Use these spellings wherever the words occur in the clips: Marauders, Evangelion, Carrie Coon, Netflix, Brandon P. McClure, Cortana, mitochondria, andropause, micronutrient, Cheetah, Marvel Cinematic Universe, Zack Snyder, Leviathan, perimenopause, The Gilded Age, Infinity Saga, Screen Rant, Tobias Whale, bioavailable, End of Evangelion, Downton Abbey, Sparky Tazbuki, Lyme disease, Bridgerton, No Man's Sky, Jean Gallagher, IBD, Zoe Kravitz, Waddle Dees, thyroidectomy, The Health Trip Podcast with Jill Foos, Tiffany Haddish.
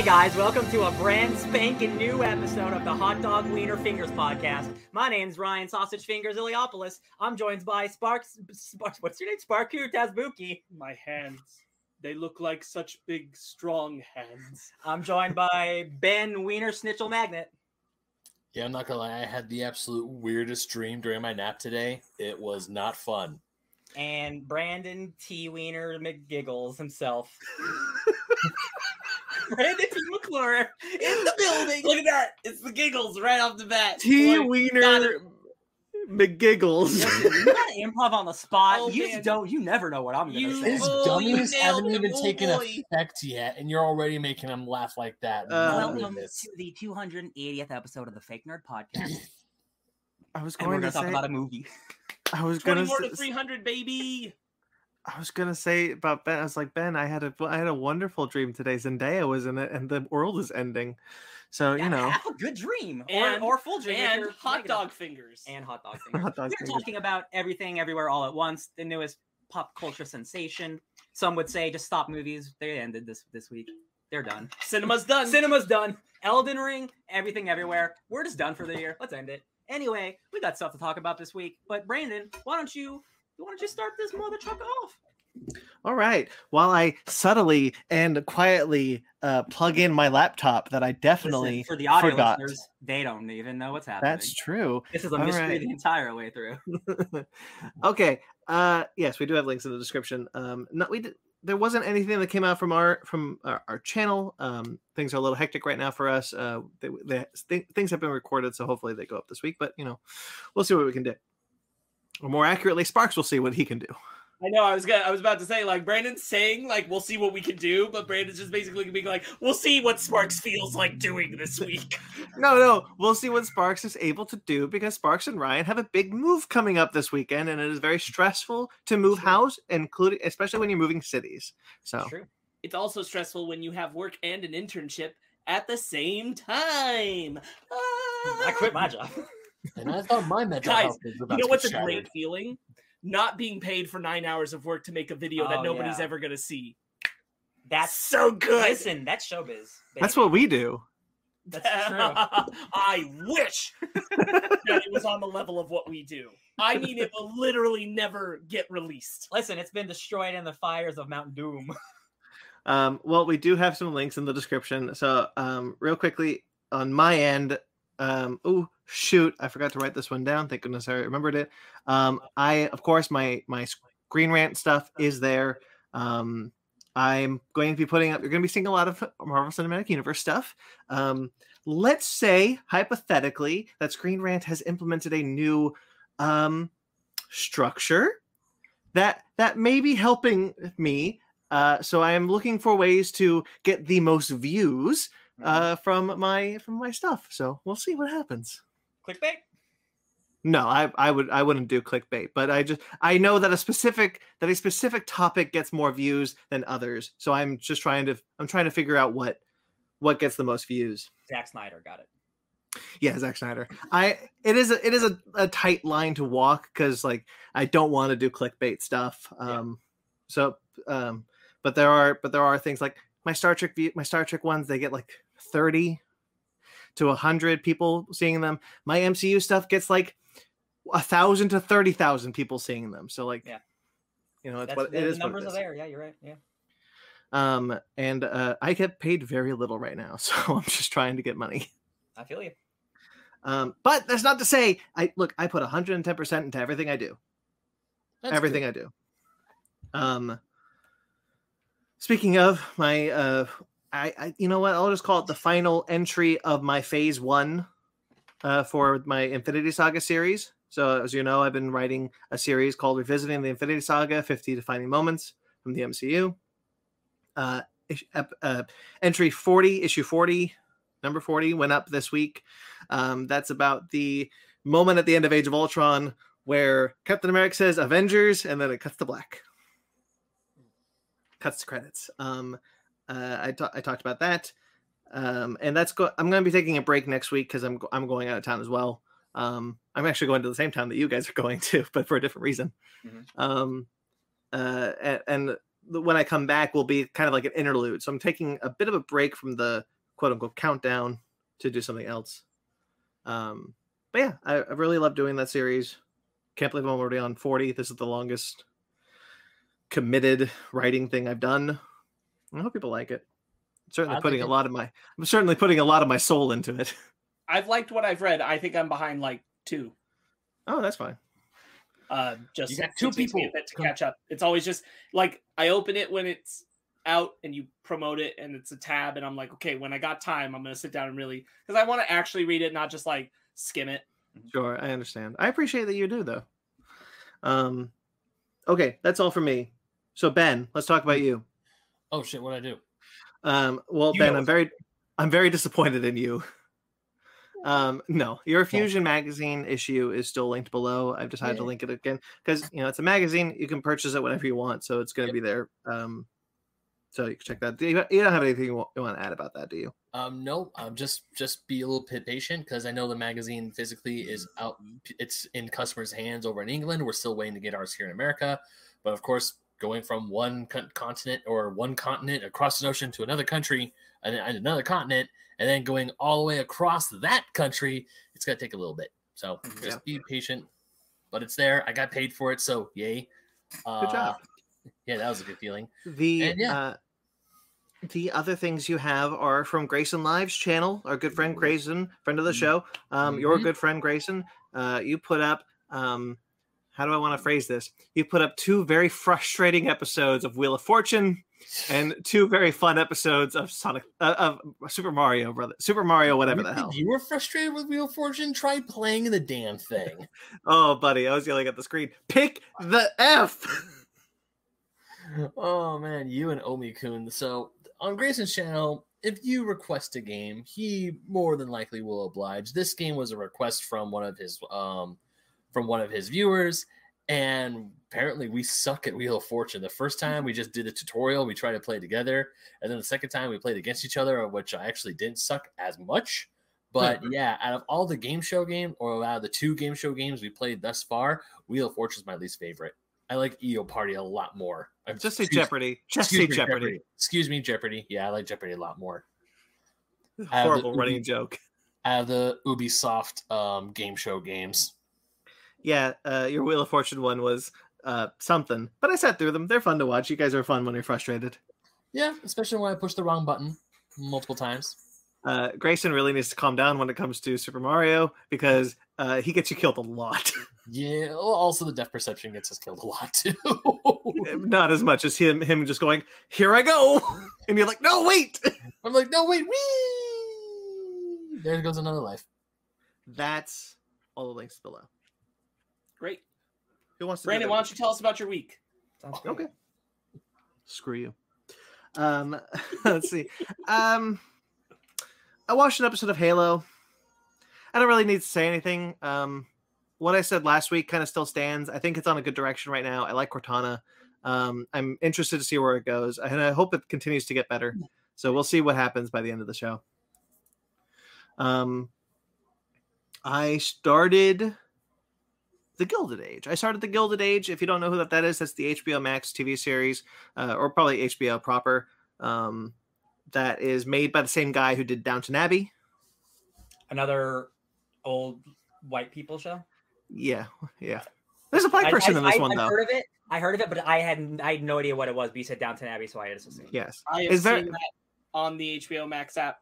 Hi guys, welcome to a brand spanking new episode of the Hot Dog Wiener Fingers podcast. My name's Ryan Sausage Fingers Iliopoulos. I'm joined by what's your name? Sparky Tazbuki. My hands. They look like such big, strong hands. I'm joined by Ben Wiener Snitchel Magnet. Yeah, I'm not gonna lie. I had the absolute weirdest dream during my nap today. It was not fun. And Brandon T. Wiener McGiggles himself. Brandon P. McClure in the building. Look at that. It's the giggles right off the bat. T. Boy, Wiener McGiggles. You got improv on the spot. Oh, you just don't. You never know what I'm going to say. His dummies haven't even taken effect yet, and you're already making him laugh like that. Welcome to the 280th episode of the Fake Nerd Podcast. I was going to talk about a movie. I was going to 300, baby. I was gonna say about Ben. I was like, Ben, I had a wonderful dream today. Zendaya was in it, and the world is ending. So you know, have a good dream or full dream. And hot dog fingers. We're talking about Everything, Everywhere, All at Once, the newest pop culture sensation. Some would say just stop movies. They ended this week. They're done. Cinema's done. Cinema's done. Elden Ring, Everything, Everywhere. We're just done for the year. Let's end it. Anyway, we got stuff to talk about this week. But Brandon, why don't you? You want to just start this mother truck off? All right. While I subtly and quietly plug in my laptop that I definitely Listen, for the audio forgot. Listeners, they don't even know what's happening. That's true. This is a mystery the entire way through. Okay. Yes, we do have links in the description. There wasn't anything that came out from our channel. Things are a little hectic right now for us. Things have been recorded, so hopefully they go up this week. But you know, we'll see what we can do. Or more accurately, Sparks will see what he can do. I know. I was about to say, like, Brandon's saying, like, we'll see what we can do, but Brandon's just basically being like, we'll see what Sparks feels like doing this week. No, we'll see what Sparks is able to do, because Sparks and Ryan have a big move coming up this weekend, and it is very stressful to move house, including especially when you're moving cities. So true. It's also stressful when you have work and an internship at the same time. I quit my job. And I thought my mental health was about to be shattered. You know what's a great feeling? Not being paid for 9 hours of work to make a video that nobody's ever going to see. That's so good. Listen, that's showbiz. Baby. That's what we do. That's true. I wish that it was on the level of what we do. I mean, it will literally never get released. Listen, it's been destroyed in the fires of Mount Doom. Well, we do have some links in the description. So real quickly, on my end, shoot, I forgot to write this one down. Thank goodness I remembered it. I, of course, my Screen Rant stuff is there. I'm going to be putting up, you're going to be seeing a lot of Marvel Cinematic Universe stuff. Let's say, hypothetically, that Screen Rant has implemented a new structure that may be helping me. So I am looking for ways to get the most views from my stuff. So we'll see what happens. Clickbait? No, I wouldn't do clickbait, but I know that a specific topic gets more views than others. So I'm trying to figure out what gets the most views. Zack Snyder got it. Yeah, Zack Snyder. It is a tight line to walk, because like I don't want to do clickbait stuff. But there are things like my Star Trek ones. They get like 30 to 100 people seeing them. My MCU stuff gets like 1,000 to 30,000 people seeing them. So like, you know, the numbers are there. Yeah, you're right. Yeah. And I get paid very little right now, so I'm just trying to get money. I feel you. But that's not to say I put 110% into everything I do. That's everything good. I do. Speaking of my, you know what? I'll just call it the final entry of my phase one for my Infinity Saga series. So as you know, I've been writing a series called Revisiting the Infinity Saga, 50 Defining Moments from the MCU. Entry 40, issue 40, number 40 went up this week. That's about the moment at the end of Age of Ultron where Captain America says Avengers, and then it cuts to black. Cuts to credits. I talked about that, and that's I'm going to be taking a break next week because I'm going out of town as well. I'm actually going to the same town that you guys are going to, but for a different reason. Mm-hmm. And when I come back will be kind of like an interlude. So I'm taking a bit of a break from the quote unquote countdown to do something else. But yeah, I really love doing that series. Can't believe I'm already on 40. This is the longest committed writing thing I've done. I hope people like it. I'm certainly putting a lot of my soul into it. I've liked what I've read. I think I'm behind like 2. Oh, that's fine. Just you got 2 people to catch up. It's always just like I open it when it's out and you promote it and it's a tab and I'm like, okay, when I got time, I'm going to sit down and really, because I want to actually read it, not just like skim it. Sure. I understand. I appreciate that you do though. Okay. That's all for me. So Ben, let's talk about you. Oh shit. What'd I do? Well, Ben, I'm very disappointed in you. No, your Fusion magazine issue is still linked below. I've decided to link it again because, you know, it's a magazine. You can purchase it whenever you want. So it's going to be there. So you can check that. You don't have anything you want to add about that, do you? No, just be a little bit patient because I know the magazine physically is out. It's in customers' hands over in England. We're still waiting to get ours here in America. But of course, going from one continent across an ocean to another country and another continent, and then going all the way across that country, it's going to take a little bit. So just be patient. But it's there. I got paid for it. So yay. Good job. Yeah, that was a good feeling. The other things you have are from Grayson Live's channel. Our good friend Grayson, friend of the show. Your good friend Grayson. You put up, how do I want to phrase this? You put up 2 very frustrating episodes of Wheel of Fortune and 2 very fun episodes of Super Mario Brothers. Super Mario, whatever the hell. You were frustrated with Wheel of Fortune? Try playing the damn thing. Oh, buddy, I was yelling at the screen. Pick the F. Oh man, you and Omi-kun. So on Grayson's channel, if you request a game, he more than likely will oblige. This game was a request from one of his viewers, and apparently we suck at Wheel of Fortune. The first time we just did a tutorial, we tried to play together, and then the second time we played against each other, which I actually didn't suck as much. But yeah, out of all the game show game, or out of the 2 game show games we played thus far, Wheel of Fortune is my least favorite. I like EO Party a lot more. Just say Jeopardy. Just say Jeopardy. Excuse me, Jeopardy. Yeah, I like Jeopardy a lot more. Horrible running joke. Out of the Ubisoft game show games. Yeah, your Wheel of Fortune one was something. But I sat through them. They're fun to watch. You guys are fun when you're frustrated. Yeah, especially when I push the wrong button multiple times. Grayson really needs to calm down when it comes to Super Mario because he gets you killed a lot. Yeah, also the death perception gets us killed a lot too. Not as much as him just going, here I go. And you're like, no, wait. I'm like, no, wait. Whee! There goes another life. That's all the links below. Great. Who wants to Brandon, why don't you tell us about your week? Okay. Screw you. Let's see. I watched an episode of Halo. I don't really need to say anything. What I said last week kind of still stands. I think it's on a good direction right now. I like Cortana. I'm interested to see where it goes, and I hope it continues to get better. So we'll see what happens by the end of the show. I started The Gilded Age. If you don't know who that is, that's the HBO Max TV series, or probably HBO proper. That is made by the same guy who did Downton Abbey. Another old white people show? Yeah. There's a black person in this one, though. I heard of it, but I had no idea what it was. But you said Downton Abbey, so I had to assume. Yes. I have seen that on the HBO Max app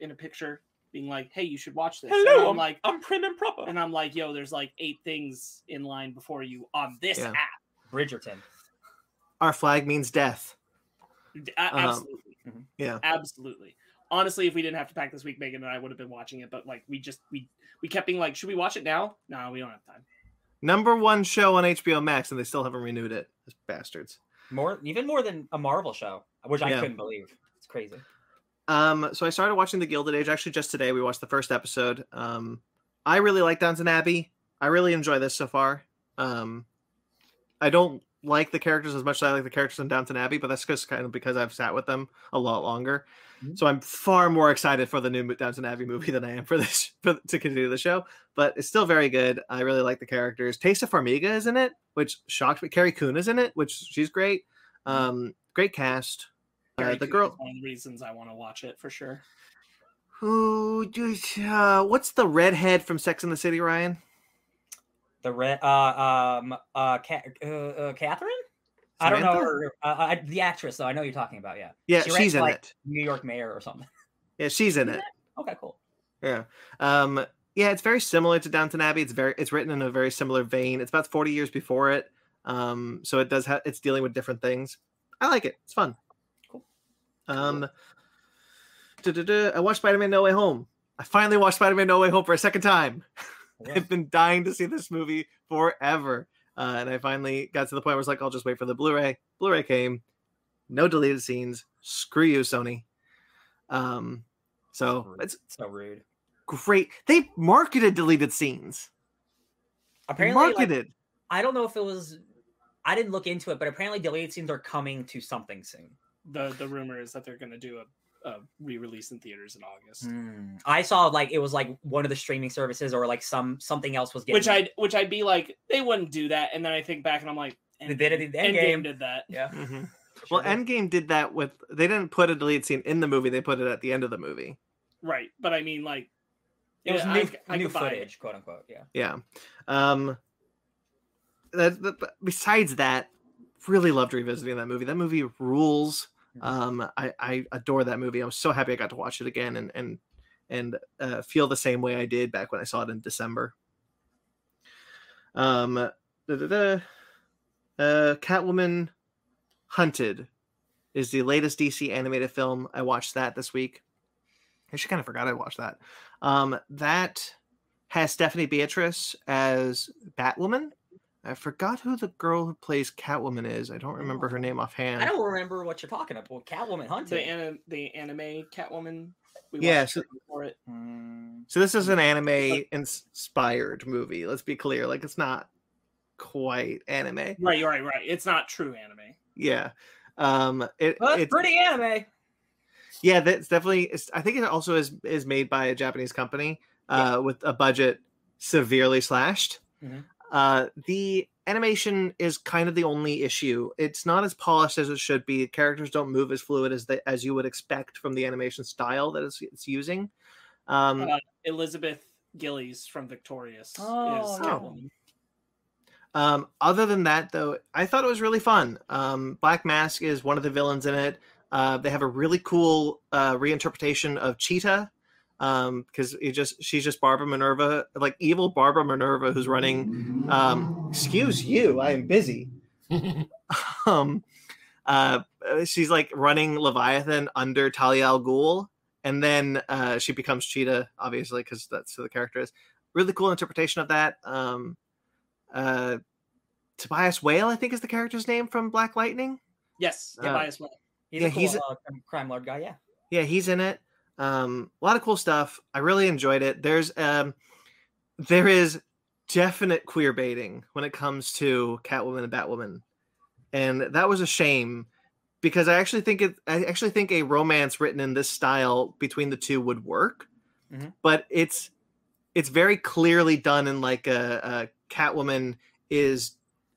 in a picture being like, hey, you should watch this. Hello, and I'm like, I'm prim and proper. And I'm like, yo, there's like 8 things in line before you on this app. Bridgerton. Our flag means death. Absolutely. Yeah. Absolutely. Honestly, if we didn't have to pack this week, Megan and I would have been watching it, but like we kept being like, should we watch it now? No, we don't have time. Number 1 show on HBO Max, and they still haven't renewed it. Those bastards. Even more than a Marvel show, which I couldn't believe. It's crazy. So I started watching The Gilded Age. Actually, just today we watched the first episode. I really like Downton Abbey. I really enjoy this so far. I don't like the characters as much as I like the characters in Downton Abbey, but that's just kind of because I've sat with them a lot longer. So I'm far more excited for the new Downton Abbey movie than I am to continue the show, but it's still very good. I really like the characters. Taysa Farmiga is in it, which shocked me. Carrie Coon is in it, which she's great. Great cast. The girl. One of the reasons I want to watch it for sure. Who? What's the redhead from Sex and the City, Ryan? The red. Catherine. Samantha? I don't know her. The actress, though. I know you're talking about. Yeah. Yeah, she's in it. New York mayor or something. Yeah, she's in it. Okay, cool. Yeah. Yeah, it's very similar to Downton Abbey. It's written in a very similar vein. It's about 40 years before it. So it does have, it's dealing with different things. I like it. It's fun. Cool. I watched Spider-Man No Way Home. I finally watched Spider-Man No Way Home for a second time. Yeah. I've been dying to see this movie forever. And I finally got to the point where I was like, I'll just wait for the Blu-ray. Blu-ray came. No deleted scenes. Screw you, Sony. So it's so rude. Great. They marketed deleted scenes. Apparently marketed. Like, I don't know if it was, I didn't look into it, but apparently deleted scenes are coming to something soon. The rumor is that they're going to do a re-release in theaters in August. I saw like it was like one of the streaming services or like something else was getting which I'd be like, they wouldn't do that. And then I think back and I'm like, Endgame did that. Yeah. Mm-hmm. Well, Endgame did that with, they didn't put a deleted scene in the movie, they put it at the end of the movie. Right. But I mean like it was new footage, quote unquote. Yeah. Yeah. Besides that, really loved revisiting that movie. That movie rules. I adore that movie. I was so happy I got to watch it again and feel the same way I did back when I saw it in December. Catwoman Hunted is the latest DC animated film. I watched that this week. I actually kind of forgot I watched that. That has Stephanie Beatriz as Batwoman. I forgot who the girl who plays Catwoman is. I don't remember her name offhand. I don't remember what you're talking about. Catwoman Hunted. The anime Catwoman. We watched it. So this is an anime-inspired movie. Let's be clear. Like, it's not quite anime. Right. It's not true anime. Yeah. It's pretty anime. Yeah, that's definitely... I think it also is made by a Japanese company with a budget severely slashed. Mm-hmm. The animation is kind of the only issue. It's not as polished as it should be. Characters don't move as fluid as you would expect from the animation style that it's using. Elizabeth Gillies from Victorious is Catwoman. Other than that, though, I thought it was really fun. Black Mask is one of the villains in it. They have a really cool reinterpretation of Cheetah. Because she's just Barbara Minerva, like evil Barbara Minerva, who's running. Excuse you, I am busy. She's like running Leviathan under Talia al Ghul, and then she becomes Cheetah, obviously, because that's who the character is. Really cool interpretation of that. Tobias Whale, I think, is the character's name from Black Lightning. Yes, Tobias Whale. He's a crime lord guy. Yeah, he's in it. A lot of cool stuff. I really enjoyed it. There is definite queer baiting when it comes to Catwoman and Batwoman, and that was a shame because I actually think a romance written in this style between the two would work, but it's very clearly done in like a Catwoman is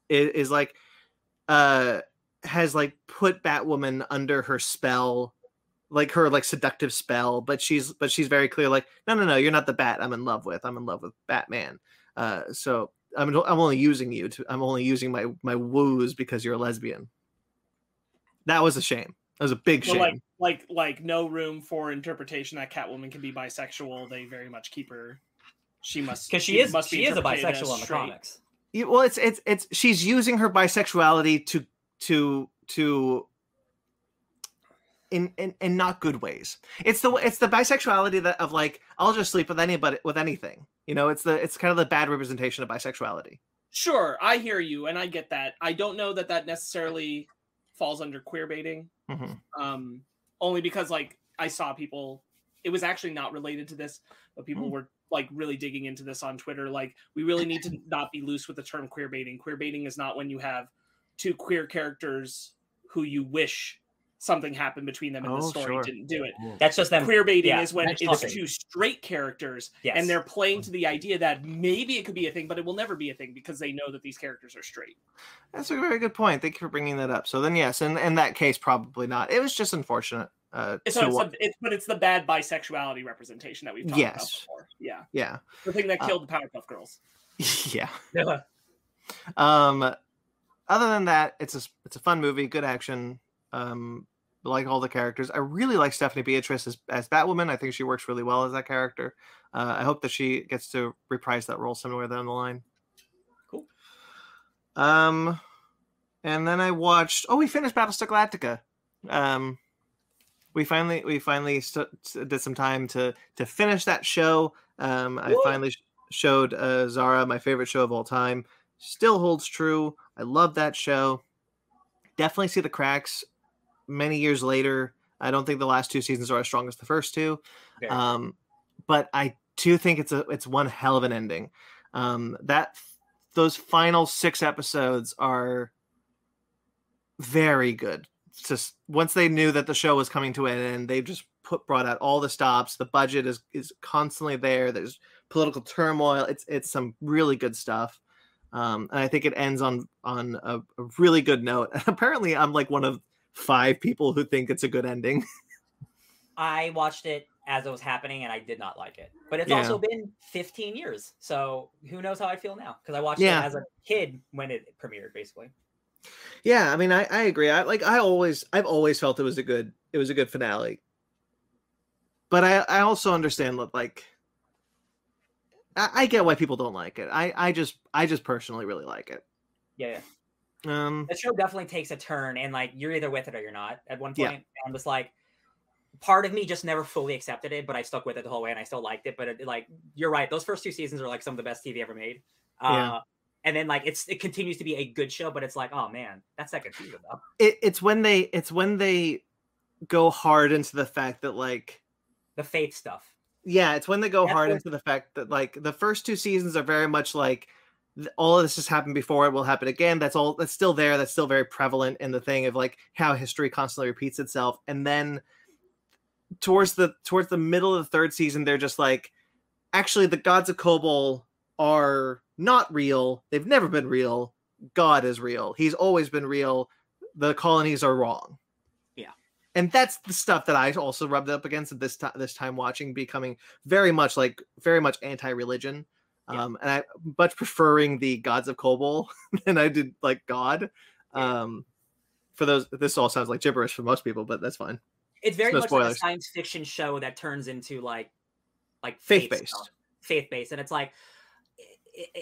like has like put Batwoman under her spell. Like her like seductive spell, but she's very clear like no, you're not the bat I'm in love with Batman, so I'm only using you to I'm only using my woos because you're a lesbian. That was a shame. That was a big shame. Like no room for interpretation that Catwoman can be bisexual. They very much keep her. She must because she is a bisexual on the comics. Yeah, well, it's she's using her bisexuality to in not good ways. It's the bisexuality that of like I'll just sleep with anybody with anything. You know, it's kind of the bad representation of bisexuality. Sure, I hear you, and I get that. I don't know that necessarily falls under queer baiting, only because like I saw people. It was actually not related to this, but people were like really digging into this on Twitter. Like we really need to not be loose with the term queer baiting. Queer baiting is not when you have two queer characters who you wish something happened between them and the story didn't do it. That's just them. Queer baiting is when it's two straight characters and they're playing to the idea that maybe it could be a thing, but it will never be a thing because they know that these characters are straight. That's a very good point. Thank you for bringing that up. So then, yes, in that case, probably not. It was just unfortunate. But it's the bad bisexuality representation that we've talked about before. Yeah. Yeah. The thing that killed the Powerpuff Girls. Yeah. Other than that, it's a fun movie, good action. Like all the characters, I really like Stephanie Beatriz as Batwoman. I think she works really well as that character. I hope that she gets to reprise that role somewhere down the line. Cool. And then I watched. We finished Battlestar Galactica. We finally did some time to finish that show. I finally showed Zara, my favorite show of all time. Still holds true. I love that show. Definitely see the cracks. Many years later, I don't think the last two seasons are as strong as the first two, but I do think it's one hell of an ending. Those final 6 episodes are very good. It's just once they knew that the show was coming to an end, they just brought out all the stops. The budget is constantly there. There's political turmoil. It's some really good stuff. And I think it ends on a really good note. Apparently, I'm like one of 5 people who think it's a good ending. I watched it as it was happening and I did not like it, but it's also been 15 years. So who knows how I feel now? Cause I watched it as a kid when it premiered basically. Yeah. I mean, I agree. I've always felt it was a good finale, but I also understand that I get why people don't like it. I just personally really like it. Yeah. The show definitely takes a turn and you're either with it or you're not at one point. I'm just part of me just never fully accepted it, but I stuck with it the whole way and I still liked it. But you're right, those first 2 seasons are some of the best TV ever made. And then it continues to be a good show, but it's oh man, that second season though. It's when they go hard into the fact that the faith stuff. Yeah, it's when they go hard into the fact that the first 2 seasons are very much all of this has happened before, it will happen again. That's still there. That's still very prevalent in the thing of how history constantly repeats itself. And then towards the middle of the 3rd season, they're just actually the gods of Kobol are not real. They've never been real. God is real. He's always been real. The colonies are wrong. Yeah. And that's the stuff that I also rubbed up against this time watching, becoming very much anti-religion. Yeah. And I much preferring the gods of Kobol than I did God. For those, this all sounds like gibberish for most people, but that's fine. It's very much like a science fiction show that turns into like faith based, and it's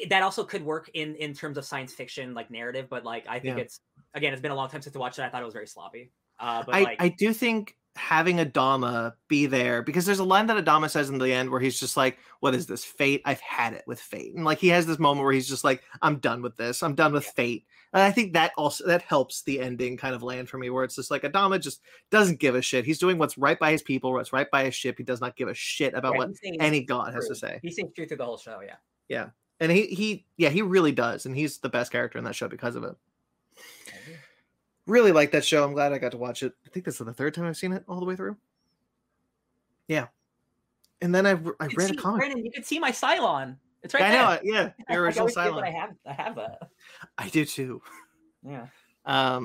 that also could work in terms of science fiction narrative, but I think it's been a long time since I watched it. I thought it was very sloppy. I do think having Adama be there, because there's a line that Adama says in the end where he's just what is this, fate? I've had it with fate. And he has this moment where he's just I'm done with this. I'm done with fate. And I think that helps the ending kind of land for me, where it's just Adama just doesn't give a shit. He's doing what's right by his people, what's right by his ship. He does not give a shit about what any god has to say. He sings true through the whole show. Yeah. Yeah. And he really does. And he's the best character in that show because of it. Really like that show. I'm glad I got to watch it. I think this is the 3rd time I've seen it all the way through. Yeah. And then I read a comic. Brandon, you can see my Cylon. It's right there. I know it. Yeah. Your original Cylon. I have that. I do too. Yeah. I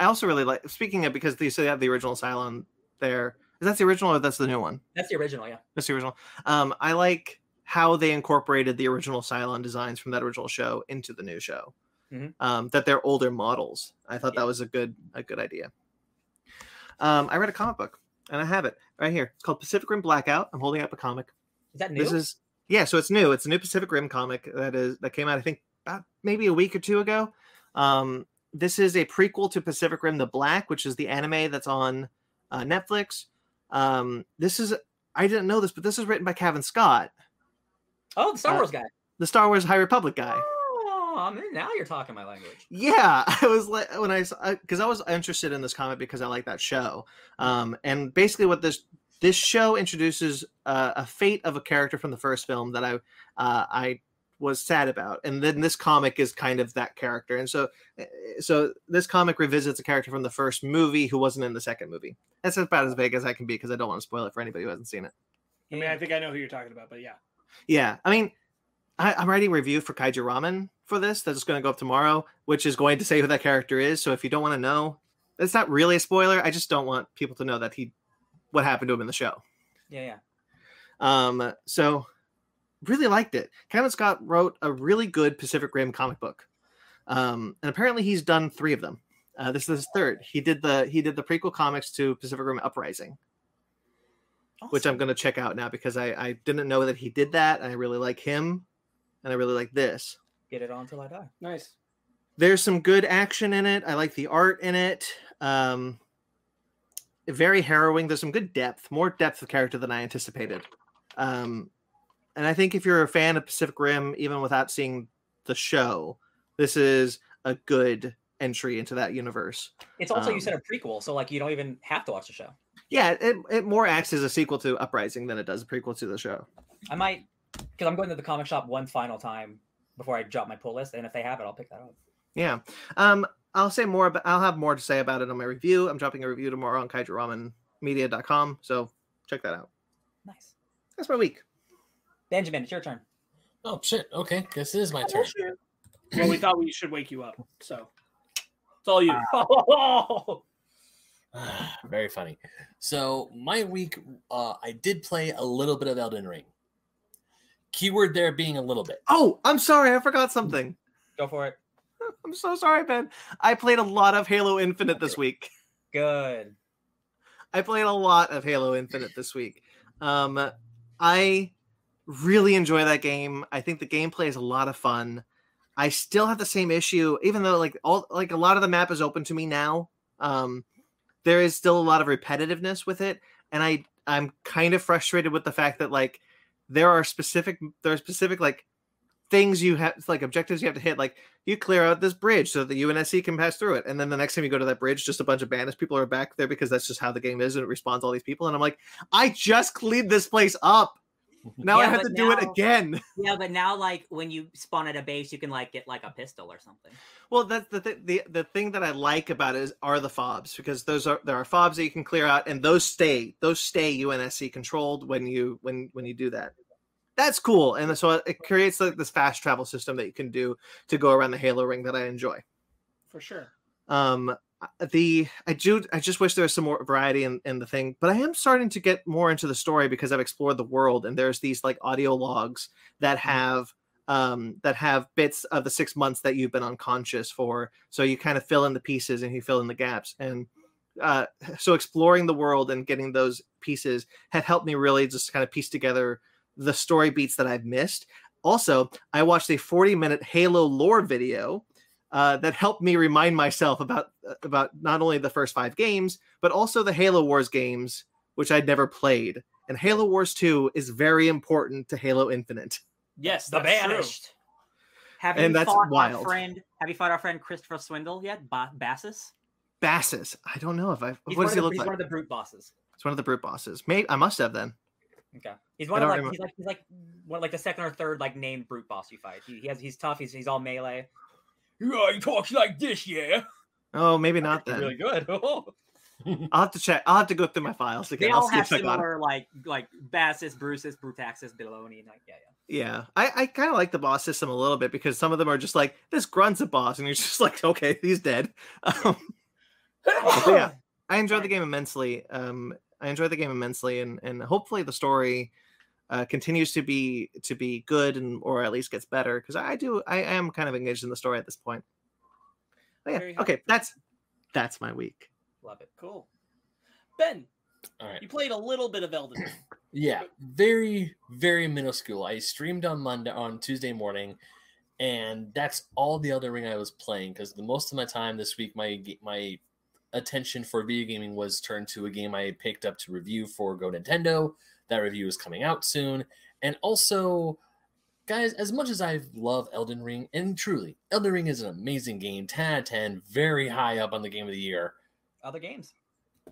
also really like, speaking of, because they have the original Cylon there. Is that the original or that's the new one? That's the original, yeah. That's the original. I like how they incorporated the original Cylon designs from that original show into the new show. That they're older models. I thought that was a good idea. I read a comic book and I have it right here. It's called Pacific Rim Blackout. I'm holding up a comic. Is that new? So it's new. It's a new Pacific Rim comic that came out, I think, about maybe a week or 2 ago. This is a prequel to Pacific Rim: The Black, which is the anime that's on Netflix. I didn't know this, but this is written by Kevin Scott. Oh, the Star Wars guy. The Star Wars High Republic guy. Now you're talking my language. Yeah, I was when I saw, because I was interested in this comic because I like that show. And basically, what this show introduces a fate of a character from the first film that I was sad about. And then this comic is kind of that character. And so this comic revisits a character from the first movie who wasn't in the second movie. That's about as vague as I can be because I don't want to spoil it for anybody who hasn't seen it. I mean, I think I know who you're talking about, but yeah. Yeah. I mean, I'm writing a review for Kaiju Ramen for this. That's going to go up tomorrow, which is going to say who that character is. So if you don't want to know, it's not really a spoiler. I just don't want people to know that what happened to him in the show. Yeah. So really liked it. Kevin Scott wrote a really good Pacific Rim comic book. And apparently he's done 3 of them. This is his 3rd. He did the prequel comics to Pacific Rim Uprising. Awesome. Which I'm going to check out now because I didn't know that he did that. And I really like him. And I really like this. Get it on till I die. Nice. There's some good action in it. I like the art in it. Very harrowing. There's some good depth, more depth of character than I anticipated. And I think if you're a fan of Pacific Rim, even without seeing the show, this is a good entry into that universe. It's also, you said, a prequel. So like, you don't even have to watch the show. Yeah, it more acts as a sequel to Uprising than it does a prequel to the show. I might, because I'm going to the comic shop one final time before I drop my pull list, and if they have it, I'll pick that up. Yeah, I'll have more to say about it on my review. I'm dropping a review tomorrow on kaijuramenmedia.com, so check that out. Nice. That's my week. Benjamin, it's your turn. Oh shit! Okay, this is my turn. Sure. Well, we thought we should wake you up, so it's all you. Very funny. So my week, I did play a little bit of Elden Ring. Keyword there being a little bit. Oh, I'm sorry. I forgot something. Go for it. I'm so sorry, Ben. I played a lot of Halo Infinite this week. Good. I played a lot of Halo Infinite this week. I really enjoy that game. I think the gameplay is a lot of fun. I still have the same issue, even though like a lot of the map is open to me now. There is still a lot of repetitiveness with it, and I'm kind of frustrated with the fact that like there are specific like things you have, like objectives you have to hit, like you clear out this bridge so that UNSC can pass through it, and then the next time you go to that bridge, just a bunch of bandits people are back there because that's just how the game is, and it respawns all these people, and I'm like, I just cleaned this place up. Now I have to do it again. Yeah, but now like when you spawn at a base, you can like get like a pistol or something. Well, that's the thing that I like about it are the fobs, because there are fobs that you can clear out, and those stay UNSC controlled when you do that. That's cool, and so it creates like this fast travel system that you can do to go around the Halo ring that I enjoy. For sure. I just wish there was some more variety in the thing, but I am starting to get more into the story because I've explored the world, and there's these like audio logs that have bits of the 6 months that you've been unconscious for. So you kind of fill in the pieces and you fill in the gaps. And so exploring the world and getting those pieces have helped me really just kind of piece together the story beats that I've missed. Also, I watched a 40-minute Halo lore video that helped me remind myself about not only the first 5 games, but also the Halo Wars games, which I'd never played. And Halo Wars 2 is very important to Halo Infinite. Yes, the Banished. True. Have you fought our friend Christopher Swindle yet? Bassus? I don't know if I've... What does he look like? He's one of the brute bosses. It's one of the brute bosses. Maybe I must have then. Okay. He's one of like he's like the second or third like named brute boss you fight. He's tough. He's all melee. He talks like this, yeah. Oh, maybe not then. Really good. I'll have to check. I'll have to go through my files again. They all have similar like Bassus, Brutus, Brutaxis, Billoni, like yeah. I kind of like the boss system a little bit because some of them are just like this grunt's a boss, and you're just like, okay, he's dead. Yeah, I enjoyed the game immensely. And hopefully the story continues to be good or at least gets better, because I am kind of engaged in the story at this point. But yeah, okay, that's my week. Love it. Cool. Ben, all right. You played a little bit of Elden Ring. Yeah, very, very minuscule. I streamed on Tuesday morning, and that's all the Elden Ring I was playing, because the most of my time this week, my attention for video gaming was turned to a game I picked up to review for Go Nintendo. That review is coming out soon. And also, guys, as much as I love Elden Ring, and truly, Elden Ring is an amazing game, 10 out of 10, very high up on the game of the year. Other games.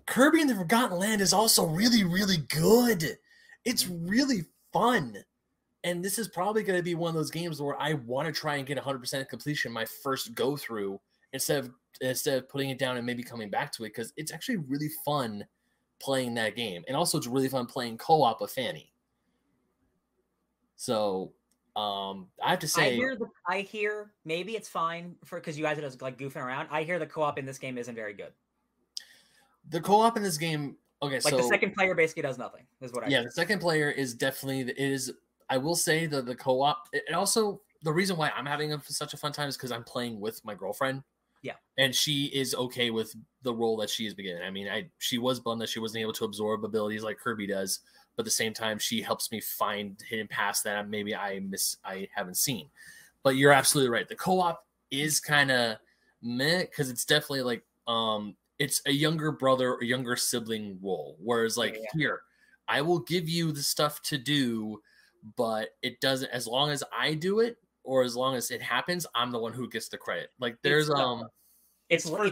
Kirby and the Forgotten Land is also really, really good. It's really fun. And this is probably going to be one of those games where I want to try and get 100% completion my first go through instead of putting it down and maybe coming back to it, because it's actually really fun playing that game. And also it's really fun playing co-op with Fanny. So I have to say, I hear maybe it's fine for, because you guys are just like goofing around. I hear the co-op in this game isn't very good. The co-op in this game, okay, like so the second player basically does nothing, is what I hear. The second player is definitely I will say that the co-op, and also the reason why I'm having such a fun time is because I'm playing with my girlfriend. Yeah, and she is okay with the role that she has been given. I mean, she was bummed that she wasn't able to absorb abilities like Kirby does, but at the same time, she helps me find hidden paths that maybe I haven't seen. But you're absolutely right. The co-op is kind of meh, because it's definitely like it's a younger brother or younger sibling role. Whereas like here, I will give you the stuff to do, but it doesn't, as long as I do it, or as long as it happens, I'm the one who gets the credit. Like there's it's for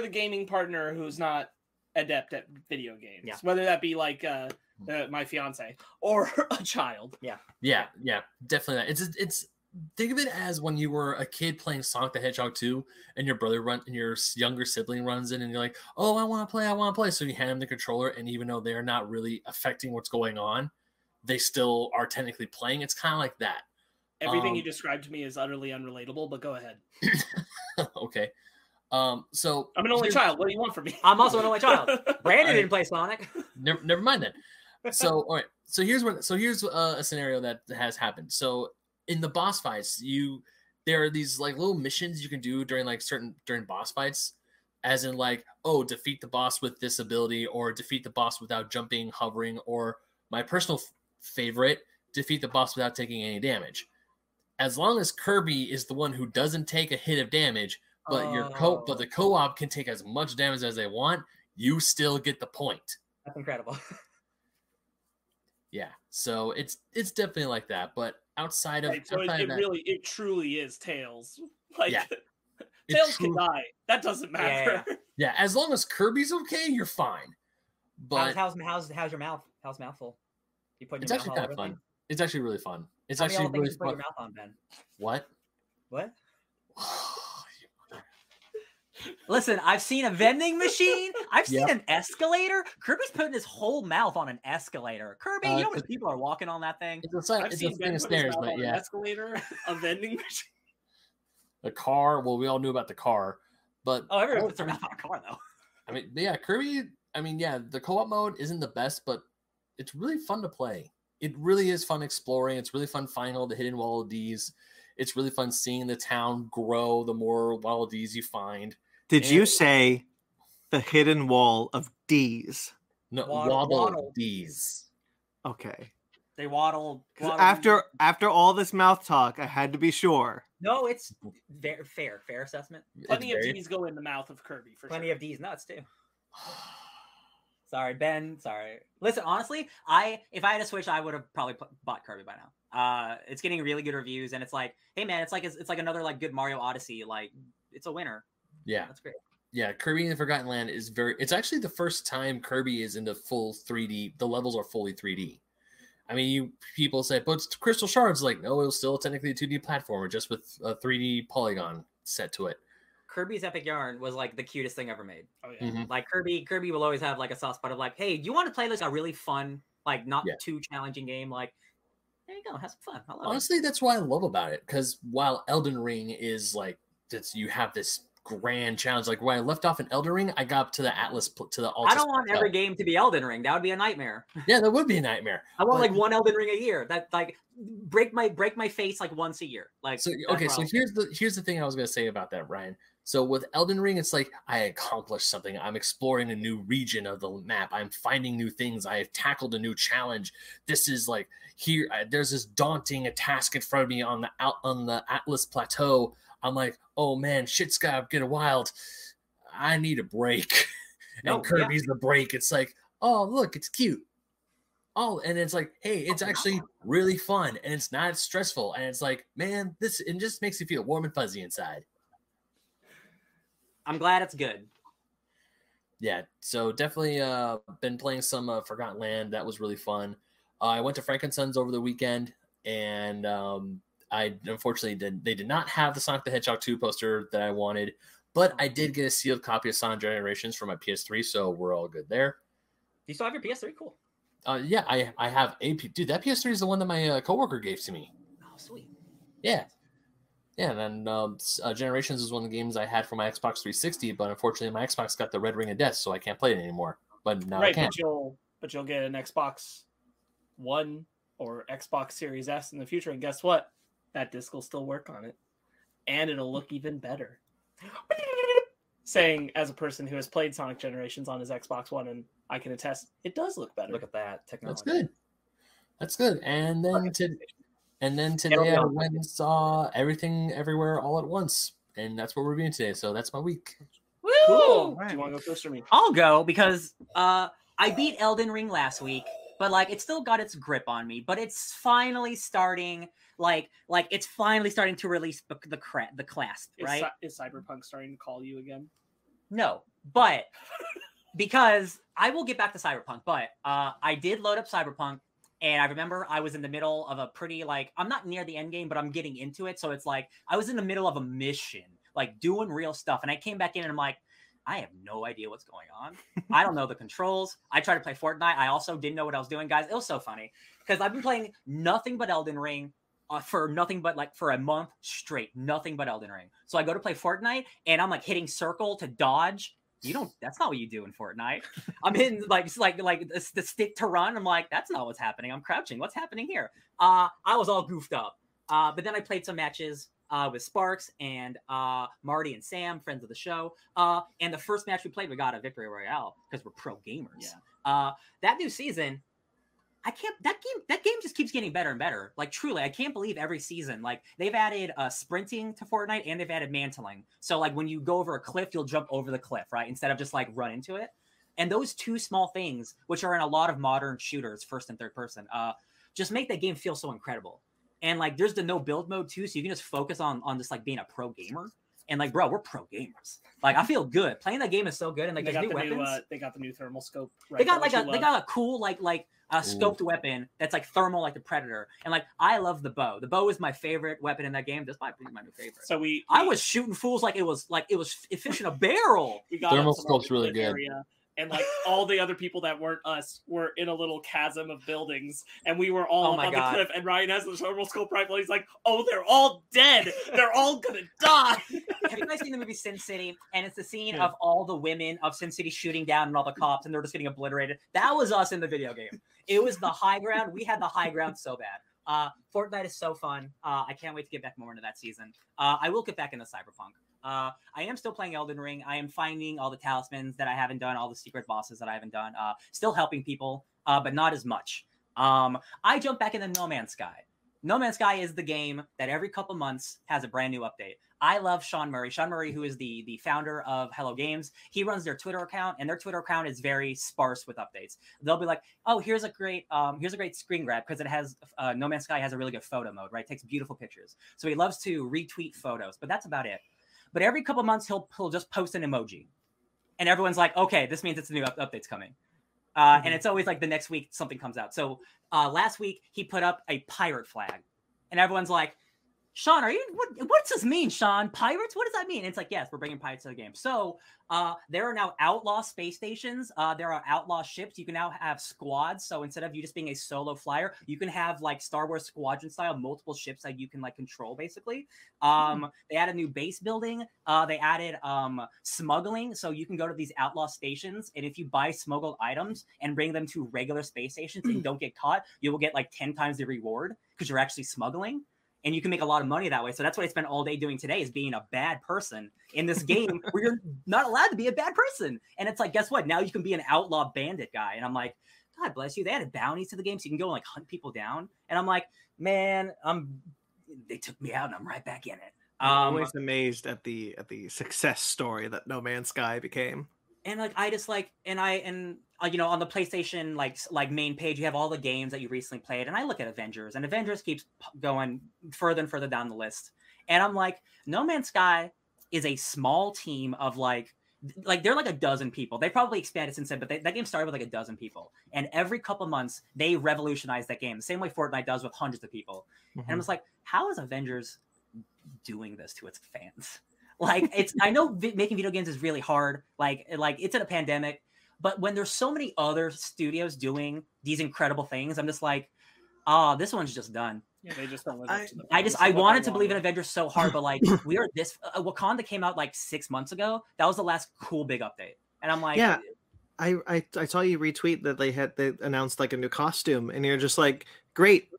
the gaming partner who's not adept at video games, whether that be like my fiance or a child. Yeah, definitely that. It's think of it as when you were a kid playing Sonic the Hedgehog 2, and your younger sibling runs in, and you're like, oh, I want to play. So you hand them the controller, and even though they're not really affecting what's going on, they still are technically playing. It's kind of like that. Everything you described to me is utterly unrelatable, but go ahead. Okay. So I'm an only child. What do you want from me? I'm also an only child. Brandon didn't play Sonic. Never mind then. So, all right. So here's a scenario that has happened. So in the boss fights, there are these like little missions you can do during boss fights, as in like, oh, defeat the boss with this ability, or defeat the boss without jumping, hovering, or my personal favorite, defeat the boss without taking any damage. As long as Kirby is the one who doesn't take a hit of damage, but the co-op can take as much damage as they want, you still get the point. That's incredible. Yeah, so it's definitely like that, but outside of, it truly is Tails. Like Tails can die. That doesn't matter. Yeah, as long as Kirby's okay, you're fine. But how's your mouth? How's mouthful? You put it's actually kind of fun. It's actually really fun. It's actually really fun. Put your mouth on, Ben. What? Listen, I've seen a vending machine. I've seen an escalator. Kirby's putting his whole mouth on an escalator. Kirby, you know how many people are walking on that thing? I've seen Ben put his mouth on an escalator, a vending machine, a car. Well, we all knew about the car, but everyone puts their mouth on a car though. I mean, Kirby. I mean, the co-op mode isn't the best, but it's really fun to play. It really is fun exploring. It's really fun finding all the hidden Waddle Dees. It's really fun seeing the town grow the more Waddle Dees you find. Did you say the hidden wall of Dees? No, Waddle Dees. Okay. They waddle. After all this mouth talk, I had to be sure. No, it's fair assessment. Plenty of Dees go in the mouth of Kirby for sure. Plenty of Dees nuts too. Sorry, Ben. Sorry. Listen, honestly, if I had a Switch, I would have probably bought Kirby by now. It's getting really good reviews, and it's like, hey man, it's like another like good Mario Odyssey. Like, it's a winner. Yeah, that's great. Yeah, Kirby in the Forgotten Land is it's actually the first time Kirby is into full 3D. The levels are fully 3D. I mean, people say, but it's Crystal Shards. Like, no, it was still technically a 2D platformer, just with a 3D polygon set to it. Kirby's Epic Yarn was like the cutest thing ever made. Oh yeah. Mm-hmm. Like Kirby will always have like a soft spot of like, hey, you want to play like a really fun, like not too challenging game? Like, there you go, have some fun. Honestly, that's what I love about it. Because while Elden Ring is like, you have this grand challenge. Like when I left off in Elden Ring, I got up to the Atlas to the. Altus I don't want plateau. Every game to be Elden Ring. That would be a nightmare. Yeah, that would be a nightmare. I want like one Elden Ring a year. That like break my face like once a year. Like so, okay, so here's the thing I was gonna say about that, Ryan. So with Elden Ring, it's like I accomplished something. I'm exploring a new region of the map. I'm finding new things. I have tackled a new challenge. This is like there's this daunting task in front of me on the Atlas Plateau. I'm like, oh man, shit's gotta get wild. I need a break. And Kirby's the break. It's like, oh look, it's cute. Oh, and it's like, hey, it's actually really fun, and it's not stressful, and it's like, man, it just makes you feel warm and fuzzy inside. I'm glad it's good. Yeah, so definitely been playing some Forgotten Land. That was really fun. I went to Frank & Sons over the weekend. and I unfortunately they did not have the Sonic the Hedgehog 2 poster that I wanted, but I did get a sealed copy of Sonic Generations for my PS3, so we're all good there. Do you still have your PS3? Cool. Yeah, I have a dude. That PS3 is the one that my coworker gave to me. Oh, sweet. Yeah. Yeah, and Generations is one of the games I had for my Xbox 360, but unfortunately my Xbox got the red ring of death, so I can't play it anymore. But now I can. But you'll get an Xbox One or Xbox Series S in the future, and guess what? That disc will still work on it, and it'll look even better. Saying as a person who has played Sonic Generations on his Xbox One, and I can attest, it does look better. Look at that technology. That's good. That's good. And then today I went and saw Everything Everywhere All at Once, and that's what we're reviewing today. So that's my week. Woo! Cool. Right. Do you want to go first or me? I'll go because I beat Elden Ring last week, but like it still got its grip on me. But it's finally starting, like it's finally starting to release the clasp, right? Is Cyberpunk starting to call you again? No, but because I will get back to Cyberpunk. But I did load up Cyberpunk. And I remember I was in the middle of a pretty, like, I'm not near the end game, but I'm getting into it. So it's like, I was in the middle of a mission, like doing real stuff. And I came back in and I'm like, I have no idea what's going on. I don't know the controls. I tried to play Fortnite. I also didn't know what I was doing, guys. It was so funny because I've been playing nothing but Elden Ring for a month straight, nothing but Elden Ring. So I go to play Fortnite and I'm like hitting circle to dodge. That's not what you do in Fortnite. I'm hitting like the stick to run. I'm like, that's not what's happening. I'm crouching. What's happening here? I was all goofed up. But then I played some matches with Sparks and Marty and Sam, friends of the show. And the first match we played, we got a victory royale because we're pro gamers. Yeah. That new season, that game just keeps getting better and better. Like truly, I can't believe every season. Like they've added sprinting to Fortnite and they've added mantling. So like when you go over a cliff, you'll jump over the cliff, right? Instead of just like run into it. And those two small things, which are in a lot of modern shooters, first and third person, just make that game feel so incredible. And like there's the no build mode too, so you can just focus on just like being a pro gamer. And like, bro, we're pro gamers. Like, I feel good playing that game is so good. And like, they got new weapons. They got the new thermal scope. Right, they got a cool like scoped weapon that's like thermal, like the Predator. And like, I love the bow. The bow is my favorite weapon in that game. This might be my new favorite. So I was shooting fools like it was fish in a barrel. We got thermal scope's really good. And like all the other people that weren't us were in a little chasm of buildings, and we were all on the cliff. And Ryan has the thermal scope rifle. He's like, "Oh, they're all dead. They're all gonna die." Have you guys seen the movie Sin City? And it's the scene of all the women of Sin City shooting down all the cops, and they're just getting obliterated. That was us in the video game. It was the high ground. We had the high ground so bad. Fortnite is so fun. I can't wait to get back more into that season. I will get back into Cyberpunk. I am still playing Elden Ring. I am finding all the talismans that I haven't done, all the secret bosses that I haven't done. Still helping people, but not as much. I jumped back into No Man's Sky. No Man's Sky is the game that every couple months has a brand new update. I love Sean Murray. Sean Murray, who is the founder of Hello Games, he runs their Twitter account, and their Twitter account is very sparse with updates. They'll be like, "Oh, here's a great screen grab because it has No Man's Sky has a really good photo mode, right? It takes beautiful pictures." So he loves to retweet photos, but that's about it. But every couple months, he'll just post an emoji. And everyone's like, okay, this means it's a new update's coming. And it's always like the next week, something comes out. So last week, he put up a pirate flag. And everyone's like, Sean, what's this mean, Sean? Pirates? What does that mean? And it's like, yes, we're bringing pirates to the game. So there are now outlaw space stations. There are outlaw ships. You can now have squads. So instead of you just being a solo flyer, you can have like Star Wars Squadron style, multiple ships that you can like control basically. They added new base building. They added smuggling. So you can go to these outlaw stations. And if you buy smuggled items and bring them to regular space stations and don't get caught, you will get like 10 times the reward because you're actually smuggling. And you can make a lot of money that way. So that's what I spent all day doing today is being a bad person in this game where you're not allowed to be a bad person. And it's like, guess what? Now you can be an outlaw bandit guy. And I'm like, God bless you. They added bounties to the game so you can go and like hunt people down. And I'm like, man, they took me out and I'm right back in it. I'm always amazed at the success story that No Man's Sky became. And like, I just like, you know, on the PlayStation, like main page, you have all the games that you recently played. And I look at Avengers, and Avengers keeps going further and further down the list. And I'm like, No Man's Sky is a small team of like like they're like a dozen people. They probably expanded since then, but that game started with like a dozen people. And every couple of months, they revolutionized that game the same way Fortnite does with hundreds of people. Mm-hmm. And I was like, how is Avengers doing this to its fans? Like, it's I know making video games is really hard. Like it's in a pandemic, but when there's so many other studios doing these incredible things, I'm just like, oh, this one's just done. Yeah, they just don't live up to the I wanted to believe in Avengers so hard, but like we are this Wakanda came out like 6 months ago. That was the last cool big update, and I'm like, yeah, I saw you retweet that they announced like a new costume, and you're just like, great.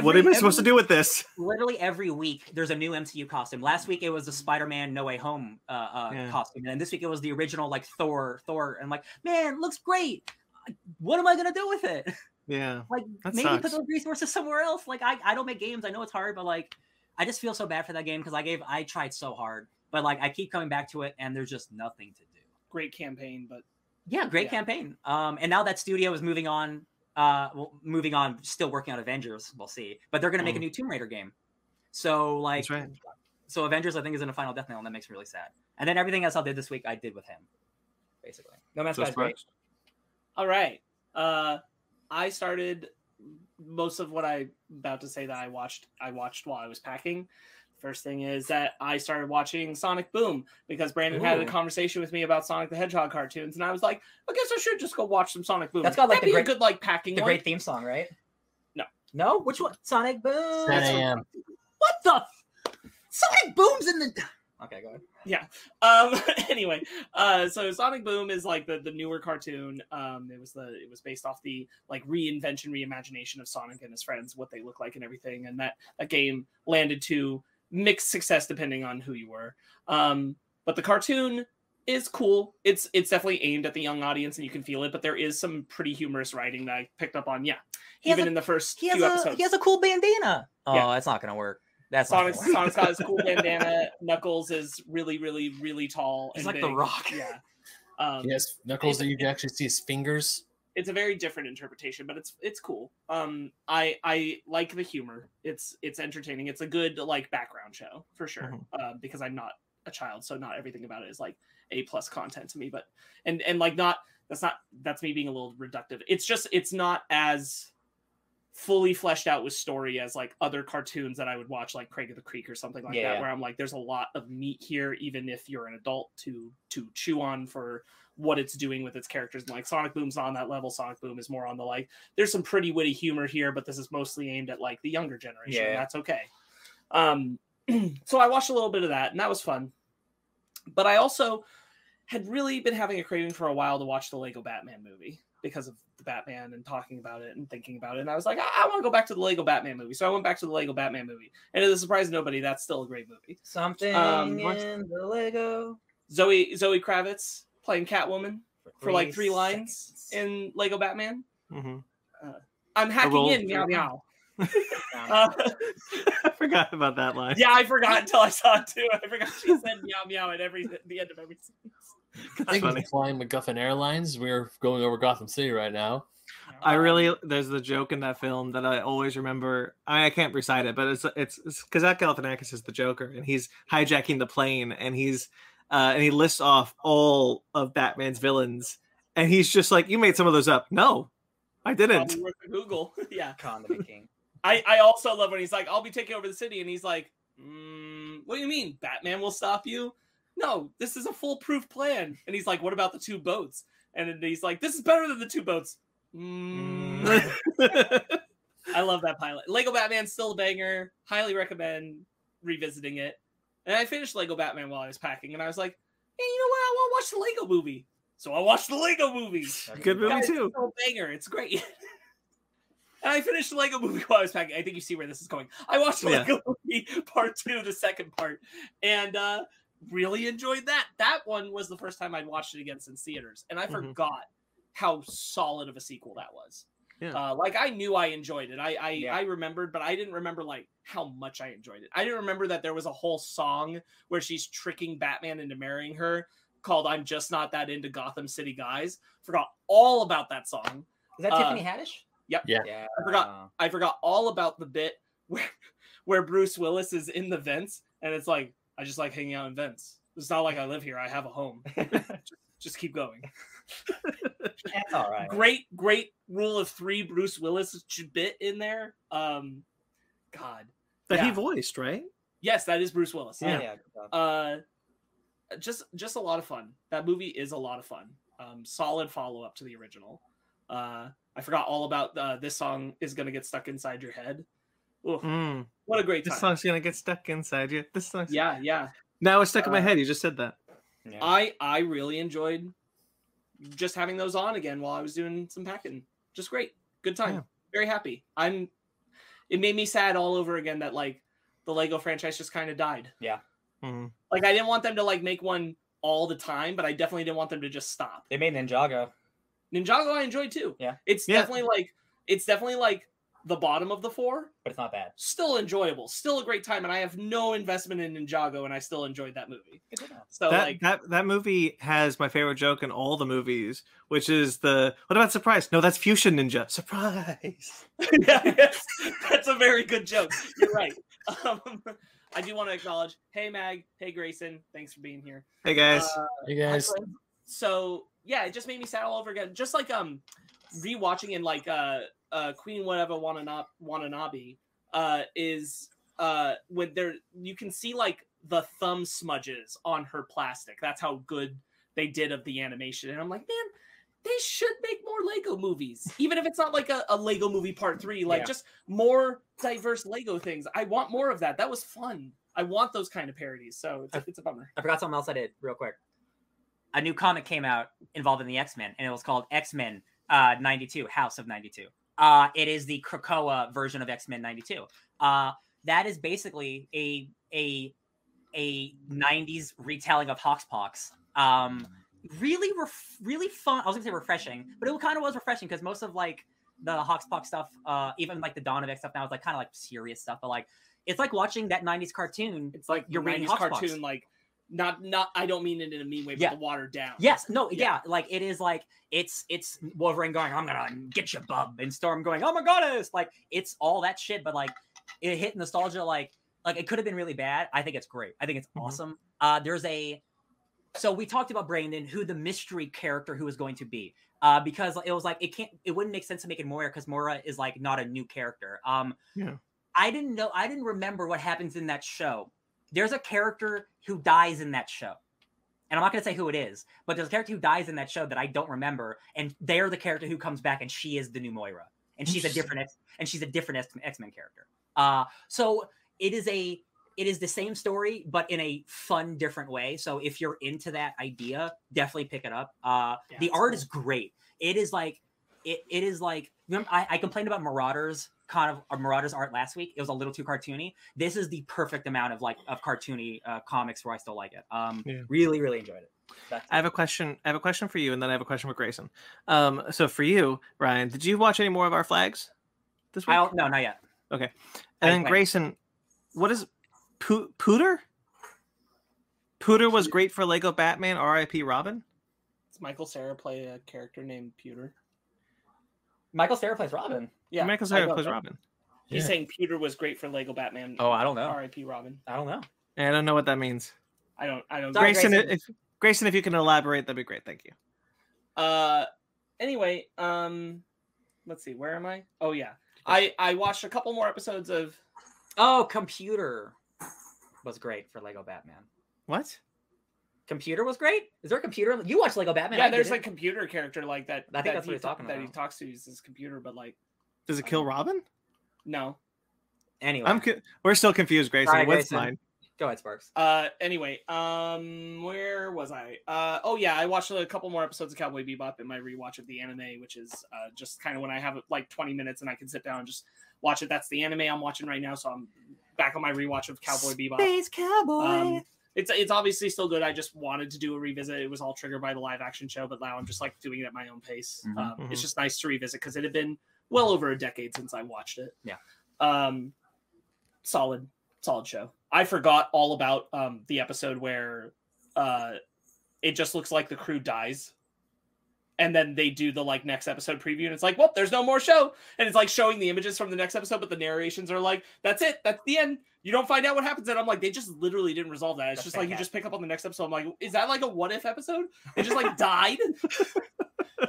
What am I supposed to do with this? Literally every week, there's a new MCU costume. Last week, it was the Spider-Man No Way Home costume, and this week it was the original like Thor. And like, man, looks great. What am I gonna do with it? Yeah, like maybe sucks. Put those resources somewhere else. Like I don't make games. I know it's hard, but like I just feel so bad for that game because I tried so hard, but like I keep coming back to it, and there's just nothing to do. Great campaign, but campaign. And now that studio is moving on. Moving on, still working on Avengers. We'll see, but they're gonna make a new Tomb Raider game. So like, so Avengers I think is in a final death nail, and that makes me really sad. And then everything else I did this week, I did with him, basically. No Man's Sky is great. All right, I started most of what I'm about to say that I watched while I was packing. First thing is that I started watching Sonic Boom because Brandon had a conversation with me about Sonic the Hedgehog cartoons, and I was like, I guess I should just go watch some Sonic Boom. That's got like that'd the great, a good like packing. The one. Great theme song, right? No. Which one? Sonic Boom. 7 a.m. What the? Sonic Boom's in the. Okay, go ahead. Yeah. Anyway, so Sonic Boom is like the newer cartoon. It was based off the like reimagination of Sonic and his friends, what they look like and everything, and that game landed to mixed success depending on who you were, but the cartoon is cool. It's definitely aimed at the young audience, and you can feel it. But there is some pretty humorous writing that I picked up on. Yeah, in the first few episodes, he has a cool bandana. Oh, yeah. That's not gonna work. That's Sonic's got his cool bandana. Knuckles is really, really, really tall. He's like big. The Rock. Yeah. Yes, Knuckles. That you can actually see his fingers. It's a very different interpretation, but it's cool. I like the humor. It's entertaining. It's a good like background show for sure. Mm-hmm. Because I'm not a child, so not everything about it is like A+ content to me. But and like that's me being a little reductive. It's just it's not as fully fleshed out with story as like other cartoons that I would watch, like Craig of the Creek or something like that, where I'm like, there's a lot of meat here, even if you're an adult to chew on for what it's doing with its characters. And like Sonic Boom's on that level. Sonic Boom is more on the like, there's some pretty witty humor here, but this is mostly aimed at like the younger generation. Yeah. And that's okay. So I watched a little bit of that, and that was fun. But I also had really been having a craving for a while to watch the Lego Batman movie because of the Batman and talking about it and thinking about it. And I was like, I want to go back to the Lego Batman movie. So I went back to the Lego Batman movie. And to the surprise of nobody, that's still a great movie. Something in the Lego. Zoe Kravitz playing Catwoman for like 3 lines in Lego Batman. Mm-hmm. I'm hacking in, meow meow. I forgot about that line. Yeah, I forgot until I saw it too. I forgot she said meow meow at the end of every sentence. I think it's flying MacGuffin Airlines. We're going over Gotham City right now. There's the joke in that film that I always remember. I can't recite it, but it's because Zach Galifianakis is the Joker, and he's hijacking the plane, and he's and he lists off all of Batman's villains, and he's just like, "You made some of those up." No, I didn't. Google, yeah. Condiment King. I also love when he's like, I'll be taking over the city. And he's like, what do you mean? Batman will stop you? No, this is a foolproof plan. And he's like, what about the 2 boats? And then he's like, this is better than the 2 boats. I love that pilot. Lego Batman's still a banger. Highly recommend revisiting it. And I finished Lego Batman while I was packing. And I was like, hey, you know what? I want to watch the Lego movie. So I watched the Lego movie. Good movie, too. It's still a banger. It's great. And I finished the Lego movie while I was packing. I think you see where this is going. I watched the Lego movie part 2, the second part, and really enjoyed that. That one was the first time I'd watched it again since theaters. And I forgot how solid of a sequel that was. Yeah. Like I knew I enjoyed it. I remembered, but I didn't remember like how much I enjoyed it. I didn't remember that there was a whole song where she's tricking Batman into marrying her called I'm Just Not That Into Gotham City Guys. Forgot all about that song. Is that Tiffany Haddish? Yep. Yeah. I forgot all about the bit where Bruce Willis is in the vents, and it's like, I just like hanging out in vents. It's not like I live here. I have a home. Just keep going. That's all right. Great rule of three Bruce Willis bit in there. God. That he voiced, right? Yes, that is Bruce Willis. Yeah. Just a lot of fun. That movie is a lot of fun. Solid follow-up to the original. I forgot all about This Song Is Gonna Get Stuck Inside Your Head. What a great time. This song's gonna get stuck inside you. This song. Yeah. Now it's stuck in my head. You just said that. Yeah. I really enjoyed just having those on again while I was doing some packing. Just great. Good time. Yeah. Very happy. It made me sad all over again that like the Lego franchise just kind of died. Yeah. Mm-hmm. Like I didn't want them to like make one all the time, but I definitely didn't want them to just stop. They made Ninjago. Ninjago I enjoyed too. Yeah. It's definitely like the bottom of the four, but it's not bad. Still enjoyable, still a great time, and I have no investment in Ninjago, and I still enjoyed that movie. So that movie has my favorite joke in all the movies, which is what about surprise? No, that's Fusion Ninja. Surprise. Yes, that's a very good joke. You're right. I do want to acknowledge. Hey Mag. Hey Grayson. Thanks for being here. Hey guys. So yeah, it just made me sad all over again. Just like rewatching and like Queen Whatever Wananabe is when there you can see like the thumb smudges on her plastic. That's how good they did of the animation. And I'm like, man, they should make more Lego movies, even if it's not like a Lego Movie Part 3. Like just more diverse Lego things. I want more of that. That was fun. I want those kind of parodies. So it's a bummer. I forgot something else I did real quick. A new comic came out involving the X-Men, and it was called X-Men 92, House of 92. It is the Krakoa version of X-Men 92. That is basically a 90s retelling of Hox Pox. Really fun. I was gonna say refreshing, but it kind of was refreshing because most of like the Hox Pox stuff, even like the Dawn of X stuff now is like kind of like serious stuff, but like it's like watching that 90s cartoon. It's like you're reading Hox Pox. Like Not. I don't mean it in a mean way, but the watered down. Yes. No. Yeah. Like it is. Like it's Wolverine going, "I'm gonna get you, bub," and Storm going, "Oh my goddess!" Like it's all that shit. But like it hit nostalgia. Like it could have been really bad. I think it's great. I think it's awesome. So we talked about Brandon, who the mystery character who is going to be, because it was like it wouldn't make sense to make it Moira because Moira is like not a new character. I didn't remember what happens in that show. There's a character who dies in that show. And I'm not going to say who it is, but there's a character who dies in that show that I don't remember. And they're the character who comes back, and she is the new Moira. And she's a different X-Men character. So it is the same story, but in a fun, different way. So if you're into that idea, definitely pick it up. The art is great. It is like, remember, I complained about Marauders. Marauders art last week. It was a little too cartoony. This is the perfect amount of cartoony comics where I still like it. Really, really enjoyed it. I have a question for you, and then I have a question for Grayson. So for you, Ryan, did you watch any more of Our Flags this week? No, not yet. Okay. And then Grayson, what is Pooter? Pooter was great for Lego Batman, R.I.P. Robin. Does Michael Cera play a character named Pooter? Michael Cera plays Robin. Yeah, Michael Cera plays Robin. He's saying Peter was great for Lego Batman. Oh, I don't know. R.I.P. Robin. I don't know. I don't know what that means. I don't. Grayson, if you can elaborate, that'd be great. Thank you. Anyway, let's see. Where am I? Oh yeah, I watched a couple more episodes of. Oh, Computer was great for Lego Batman. What? Computer was great? Is there a computer? You watch Lego Batman. Yeah, there's like computer character like that. I think that's what he's talking about. That he talks to uses his computer, but like... Does it kill Robin? No. Anyway. We're still confused, Grayson. Right, what's mine? Go ahead, Sparks. Anyway, where was I? I watched a couple more episodes of Cowboy Bebop in my rewatch of the anime, which is just kind of when I have like 20 minutes and I can sit down and just watch it. That's the anime I'm watching right now, so I'm back on my rewatch of Cowboy Bebop. Space Cowboy! It's obviously still good. I just wanted to do a revisit. It was all triggered by the live action show, but now I'm just like doing it at my own pace. It's just nice to revisit because it had been well over a decade since I watched it. Yeah. Solid show. I forgot all about the episode where it just looks like the crew dies. And then they do the like next episode preview, and it's like, well, there's no more show. And it's like showing the images from the next episode, but the narrations are like, that's it. That's the end. You don't find out what happens. And I'm like, they just literally didn't resolve that. It's that's just fantastic. Like, you just pick up on the next episode. I'm like, is that like a what if episode? It just like died.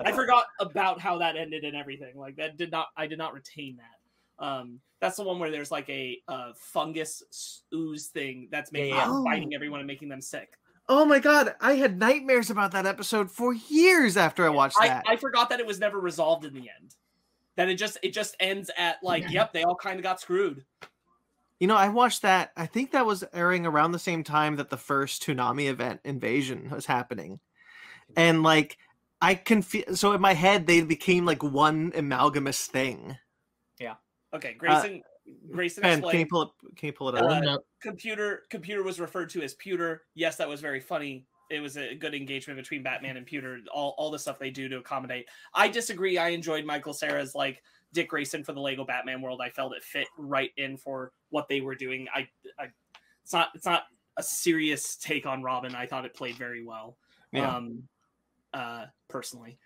I forgot about how that ended and everything. Like that did not, I did not retain that. That's the one where there's like a fungus ooze thing that's making biting everyone and making them sick. Oh my God, I had nightmares about that episode for years after I watched that. I forgot that it was never resolved in the end. That it just ends at like, yep, they all kind of got screwed. You know, I watched that. I think that was airing around the same time that the first tsunami event invasion was happening. And like, so in my head, they became like one amalgamous thing. Yeah. Okay, Grayson, Ben, can you pull it? Can you pull it up? Computer was referred to as Pewter. Yes, that was very funny. It was a good engagement between Batman and Pewter. All the stuff they do to accommodate. I disagree. I enjoyed Michael Cera's like Dick Grayson for the Lego Batman world. I felt it fit right in for what they were doing. It's not a serious take on Robin. I thought it played very well. Yeah. Personally.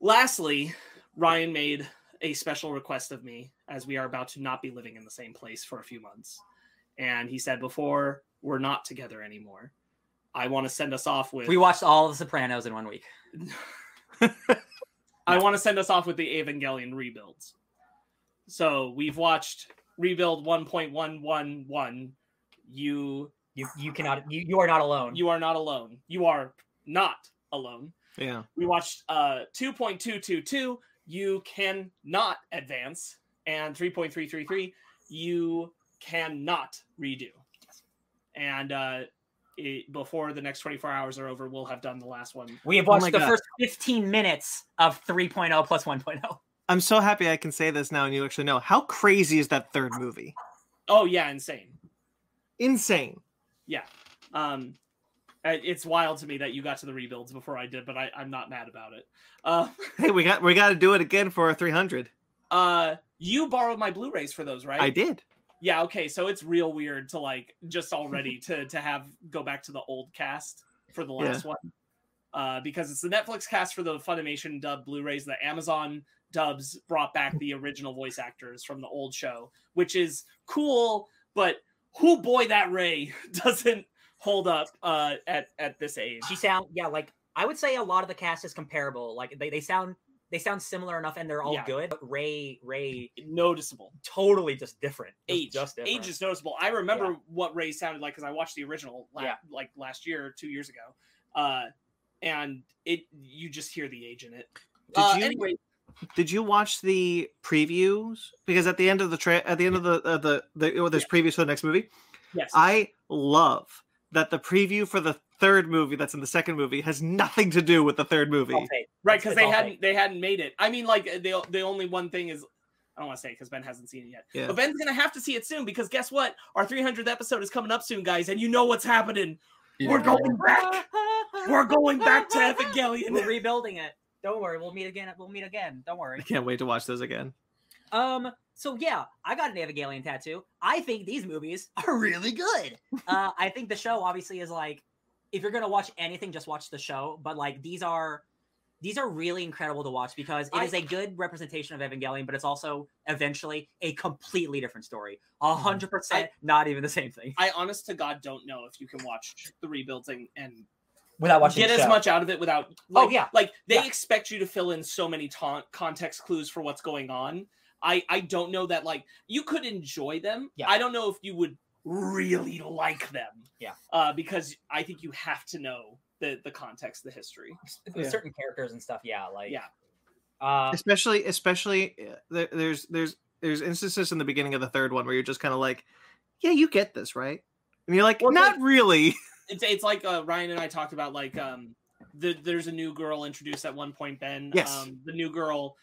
Lastly, Ryan made a special request of me, as we are about to not be living in the same place for a few months. And he said, before we're not together anymore, I want to send us off with... We watched all of The Sopranos in 1 week. I want to send us off with the Evangelion rebuilds. So we've watched Rebuild 1.111. You are not alone. You are not alone. You are not alone. Yeah. We watched 2.222. You cannot advance, and 3.333, you cannot redo. And before the next 24 hours are over, we'll have done the last one. We have watched first 15 minutes of 3.0 plus 1.0. I'm so happy I can say this now, and you actually know. How crazy is that third movie? Oh, yeah, insane. Insane. Yeah. It's wild to me that you got to the rebuilds before I did, but I'm not mad about it. Hey, we got to do it again for our 300. You borrowed my Blu-rays for those, right? I did. Yeah. Okay. So it's real weird to like just already to have go back to the old cast for the last one, because it's the Netflix cast for the Funimation dub Blu-rays. The Amazon dubs brought back the original voice actors from the old show, which is cool. But whoo boy, that Ray doesn't hold up at this age. She sound like I would say a lot of the cast is comparable. Like they sound similar enough, and they're all good. But Ray noticeable, totally just different. Age is noticeable. I remember what Ray sounded like because I watched the original last year, 2 years ago, and you just hear the age in it. Did you watch the previews? Because at the end of the there's previews for the next movie. Yes, I love that the preview for the third movie that's in the second movie has nothing to do with the third movie. Okay. Right, because they hadn't made it. I mean, like the only one thing is, I don't want to say it because Ben hasn't seen it yet. Yeah. But Ben's gonna have to see it soon, because guess what? Our 300th episode is coming up soon, guys, and you know what's happening. Yeah. We're going back. We're going back to Evangelion. We're rebuilding it. Don't worry, we'll meet again. Don't worry. I can't wait to watch those again. So yeah, I got an Evangelion tattoo. I think these movies are really good. I think the show obviously is like, if you're gonna watch anything, just watch the show. But like these are really incredible to watch, because it is a good representation of Evangelion, but it's also eventually a completely different story. 100% not even the same thing. I honest to God don't know if you can watch the rebuilds and without watching get the show. As much out of it without. Like, they expect you to fill in so many context clues for what's going on. I don't know that, like, you could enjoy them. Yeah. I don't know if you would really like them. Yeah. Because I think you have to know the context, the history. Yeah. Certain characters and stuff, especially there's instances in the beginning of the third one where you're just kind of like, yeah, you get this, right? And you're like, not really. It's like Ryan and I talked about, like, there's a new girl introduced at one point, Ben. Yes. The new girl...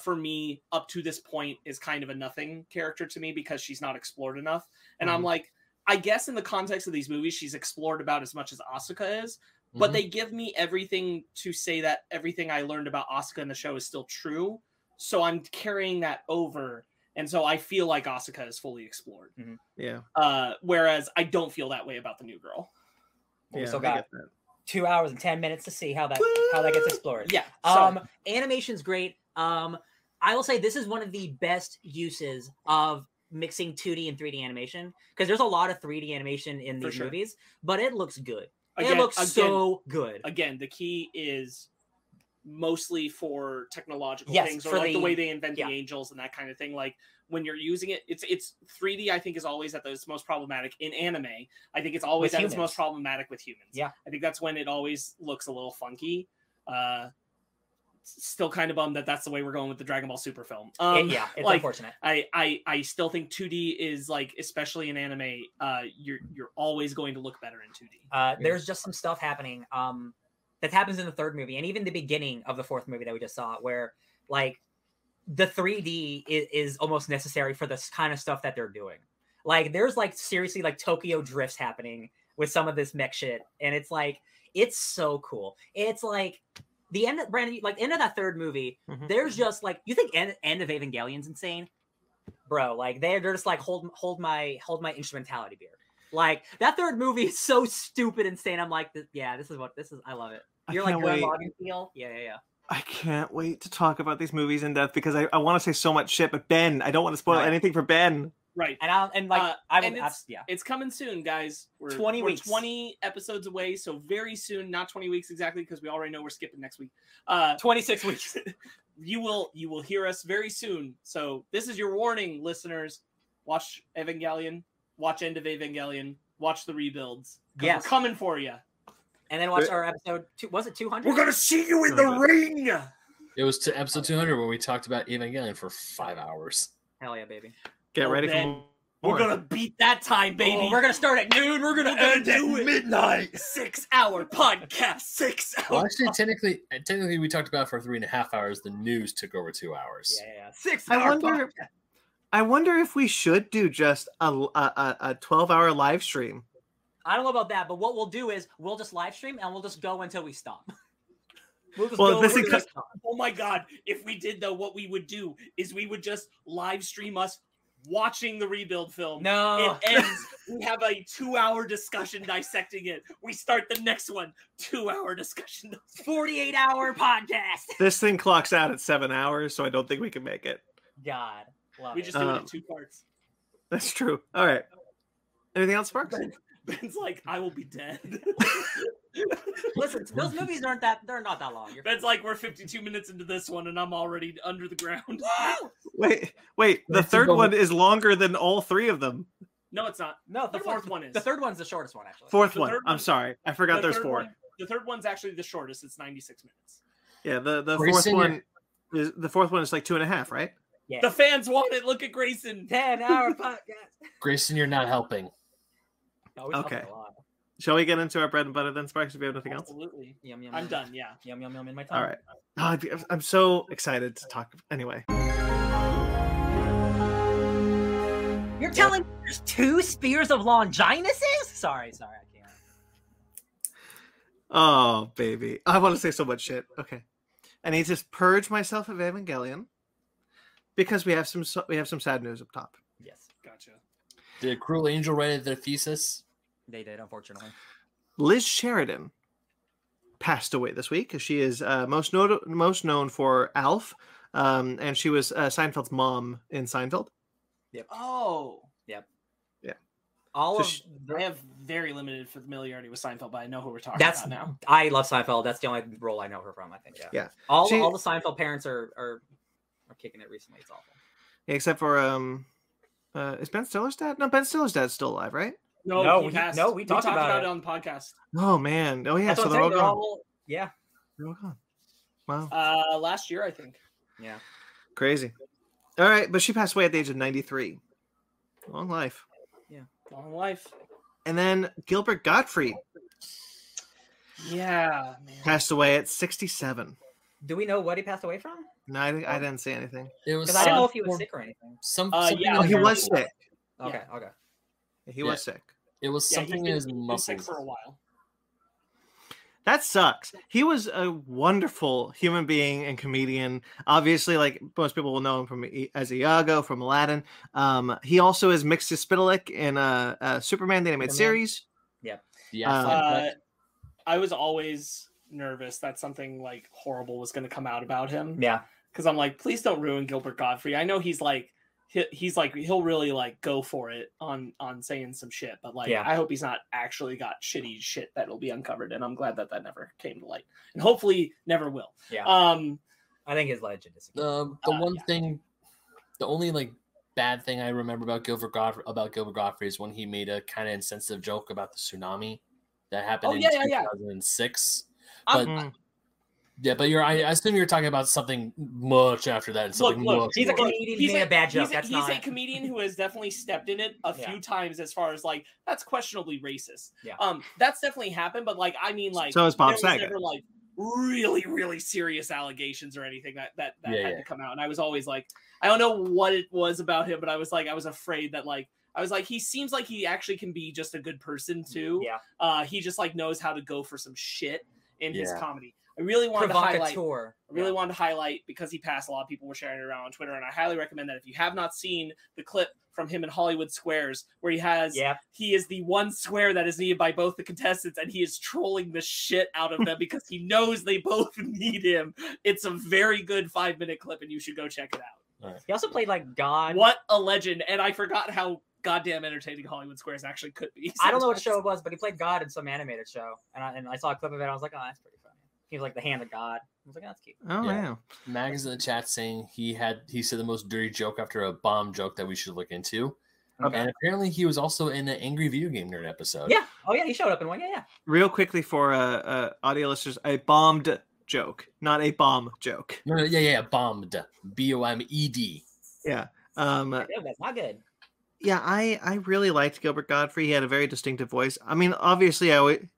for me, up to this point, is kind of a nothing character to me, because she's not explored enough. And I'm like, I guess in the context of these movies, she's explored about as much as Asuka is, but they give me everything to say that everything I learned about Asuka in the show is still true. So I'm carrying that over. And so I feel like Asuka is fully explored. Mm-hmm. Yeah. Whereas I don't feel that way about the new girl. Yeah, we still got 2 hours and 10 minutes to see how that gets explored. Yeah. Animation's great. I will say this is one of the best uses of mixing 2D and 3D animation, because there's a lot of 3D animation in these movies, but it looks good. Again, it looks so good. Again, the key is mostly for technological things, or like the way they invent the angels and that kind of thing. Like when you're using it, it's 3D, I think, is always at its most problematic in anime. I think it's always at its most problematic with humans. Yeah. I think that's when it always looks a little funky. Still kind of bummed that that's the way we're going with the Dragon Ball Super film. It's like, unfortunate. I still think 2D is, like, especially in anime, you're always going to look better in 2D. There's just some stuff happening that happens in the third movie, and even the beginning of the fourth movie that we just saw, where, like, the 3D is almost necessary for this kind of stuff that they're doing. Like, there's, like, seriously, like, Tokyo drifts happening with some of this mech shit, and it's, like, it's so cool. It's, like... The end of Brandon, like end of that third movie, there's just like, you think end of Evangelion's insane, bro? Like they're just like hold my instrumentality beer. Like that third movie is so stupid insane. I'm like, this is I love it. You're like logging feel, yeah. I can't wait to talk about these movies in depth, because I want to say so much shit, but Ben, I don't want to spoil anything for Ben. Right, it's coming soon, guys. We're 20 episodes away, so very soon. Not 20 weeks exactly, because we already know we're skipping next week. 26 weeks. You will hear us very soon. So this is your warning, listeners. Watch Evangelion. Watch End of Evangelion. Watch the rebuilds. Yes, we're coming for you. And then watch our episode. Was it 200? We're gonna see you in the ring. It was to episode 200 where we talked about Evangelion for 5 hours. Hell yeah, baby. Get ready for we're going to beat that time, baby. Oh, we're going to start at noon. We're going to end at midnight. 6 hour podcast. 6 hours. Well, actually, technically, we talked about it for 3.5 hours. The news took over 2 hours. Yeah. 6 hours. I wonder if we should do just a 12-hour live stream. I don't know about that, but what we'll do is we'll just live stream and we'll just go until we stop. Oh, my God. If we did, though, what we would do is we would just live stream us watching the rebuild film. No, it ends. We have a 2 hour discussion dissecting it. We start the next one. 2 hour discussion. 48-hour podcast. This thing clocks out at 7 hours, so I don't think we can make it. God, we just do it in 2 parts. That's true. All right. Anything else, Sparks? Ben's like, I will be dead. Listen, those movies they're not that long. Ben's like, we're 52 minutes into this one and I'm already under the ground. Wait, the third one is longer than all three of them. No, it's not. No, the fourth one is. The third one's the shortest one, actually. Fourth one. I'm sorry. I forgot there's 4. The third one's actually the shortest. It's 96 minutes. Yeah, the fourth one is like 2.5, right? Yeah. The fans want it. Look at Grayson. 10-hour podcast. Grayson, you're not helping. No, okay. Shall we get into our bread and butter then, Sparks? If you have nothing else, absolutely. Yum, yum, I'm done. Yeah. Yum, yum, yum in my tongue. All right. Oh, I'm so excited to talk. Anyway, you're telling me there's 2 spears of Longinuses? Sorry, I can't. Oh, baby, I want to say so much shit. Okay, I need to purge myself of Evangelion because we have some sad news up top. Yes, gotcha. Did Cruel Angel write their thesis? They did, unfortunately. Liz Sheridan passed away this week. She is most known for Alf, and she was Seinfeld's mom in Seinfeld. Yep. Oh. Yep. Yeah. I have very limited familiarity with Seinfeld, but I know who we're talking about now. I love Seinfeld. That's the only role I know her from, I think. Yeah. Yeah. All the Seinfeld parents are kicking it recently. It's awful. Yeah, except for is Ben Stiller's dad? No, Ben Stiller's dad's still alive, right? No, we talked about it on the podcast. Oh man! Oh yeah, so they're all gone. Yeah, they're all gone. Wow. Last year, I think. Yeah. Crazy. All right, but she passed away at the age of 93. Long life. Yeah, long life. And then Gilbert Gottfried. Yeah, man. Passed away at 67. Do we know what he passed away from? No, I didn't say anything. I didn't know if he was sick or anything. He was sick. Okay. Yeah. Okay. He was sick. It was something in his muscles for a while. That sucks. He was a wonderful human being and comedian. Obviously, like most people will know him as Iago from Aladdin. He also is Mixxyzptlk in Superman the Animated Series. Yeah. I was always nervous that something like horrible was going to come out about him. Yeah. Because I'm like, please don't ruin Gilbert Gottfried. I know he'll really like go for it on saying some shit, but like, yeah. I hope he's not actually got shitty shit that'll be uncovered. And I'm glad that that never came to light, and hopefully never will. Yeah. I think his legend is the only like bad thing I remember about Gilbert Gottfried is when he made a kind of insensitive joke about the tsunami that happened in 2006. But I assume you're talking about something much after that. Look, he's a comedian. He made a bad joke. He's a comedian who has definitely stepped in it a few times as far as like, that's questionably racist. Yeah. That's definitely happened. But like, I mean, like, so is Bob Saget. Never like really, really serious allegations or anything that had to come out. And I was always like, I don't know what it was about him, but I was like, I was afraid that like, he seems like he actually can be just a good person too. Yeah. He just like knows how to go for some shit in his comedy. I really wanted to highlight because he passed. A lot of people were sharing it around on Twitter, and I highly recommend that if you have not seen the clip from him in Hollywood Squares, where he is the one square that is needed by both the contestants, and he is trolling the shit out of them because he knows they both need him. It's a very good 5-minute clip, and you should go check it out. Right. He also played like God. What a legend! And I forgot how goddamn entertaining Hollywood Squares actually could be. I don't know what show it was, but he played God in some animated show, and I saw a clip of it. And I was like, oh, that's pretty funny. He was like the hand of God. I was like, oh, that's cute. Oh, wow. Mag is in the chat saying he said the most dirty joke after a bomb joke that we should look into. Okay. And apparently he was also in an Angry Video Game Nerd episode. Yeah. Oh, yeah. He showed up in one. Yeah, yeah. Real quickly for audio listeners, a bombed joke, not a bomb joke. No, yeah. Bombed. B-O-M-E-D. Yeah. That's not good. Yeah, I really liked Gilbert Gottfried. He had a very distinctive voice. I mean, obviously,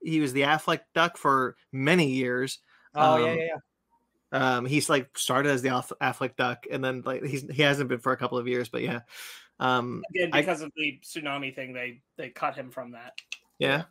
he was the Affleck Duck for many years. He's like started as the Affleck Duck, and then like he hasn't been for a couple of years. But yeah, again, because of the tsunami thing, they cut him from that. Yeah,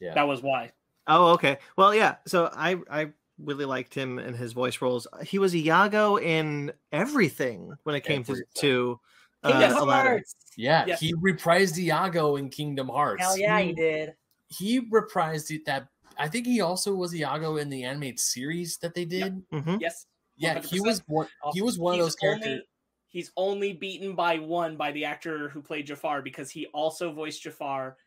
yeah, that was why. Oh, okay. Well, yeah. So I really liked him and his voice roles. He was Iago in everything when it came to. Kingdom Hearts. Yeah, he reprised Iago in Kingdom Hearts. Hell yeah, he did. He reprised it. That I think he also was Iago in the animated series that they did. Yep. Mm-hmm. Yes. Yeah, 100%. He was one of those characters. He's only beaten by the actor who played Jafar, because he also voiced Jafar.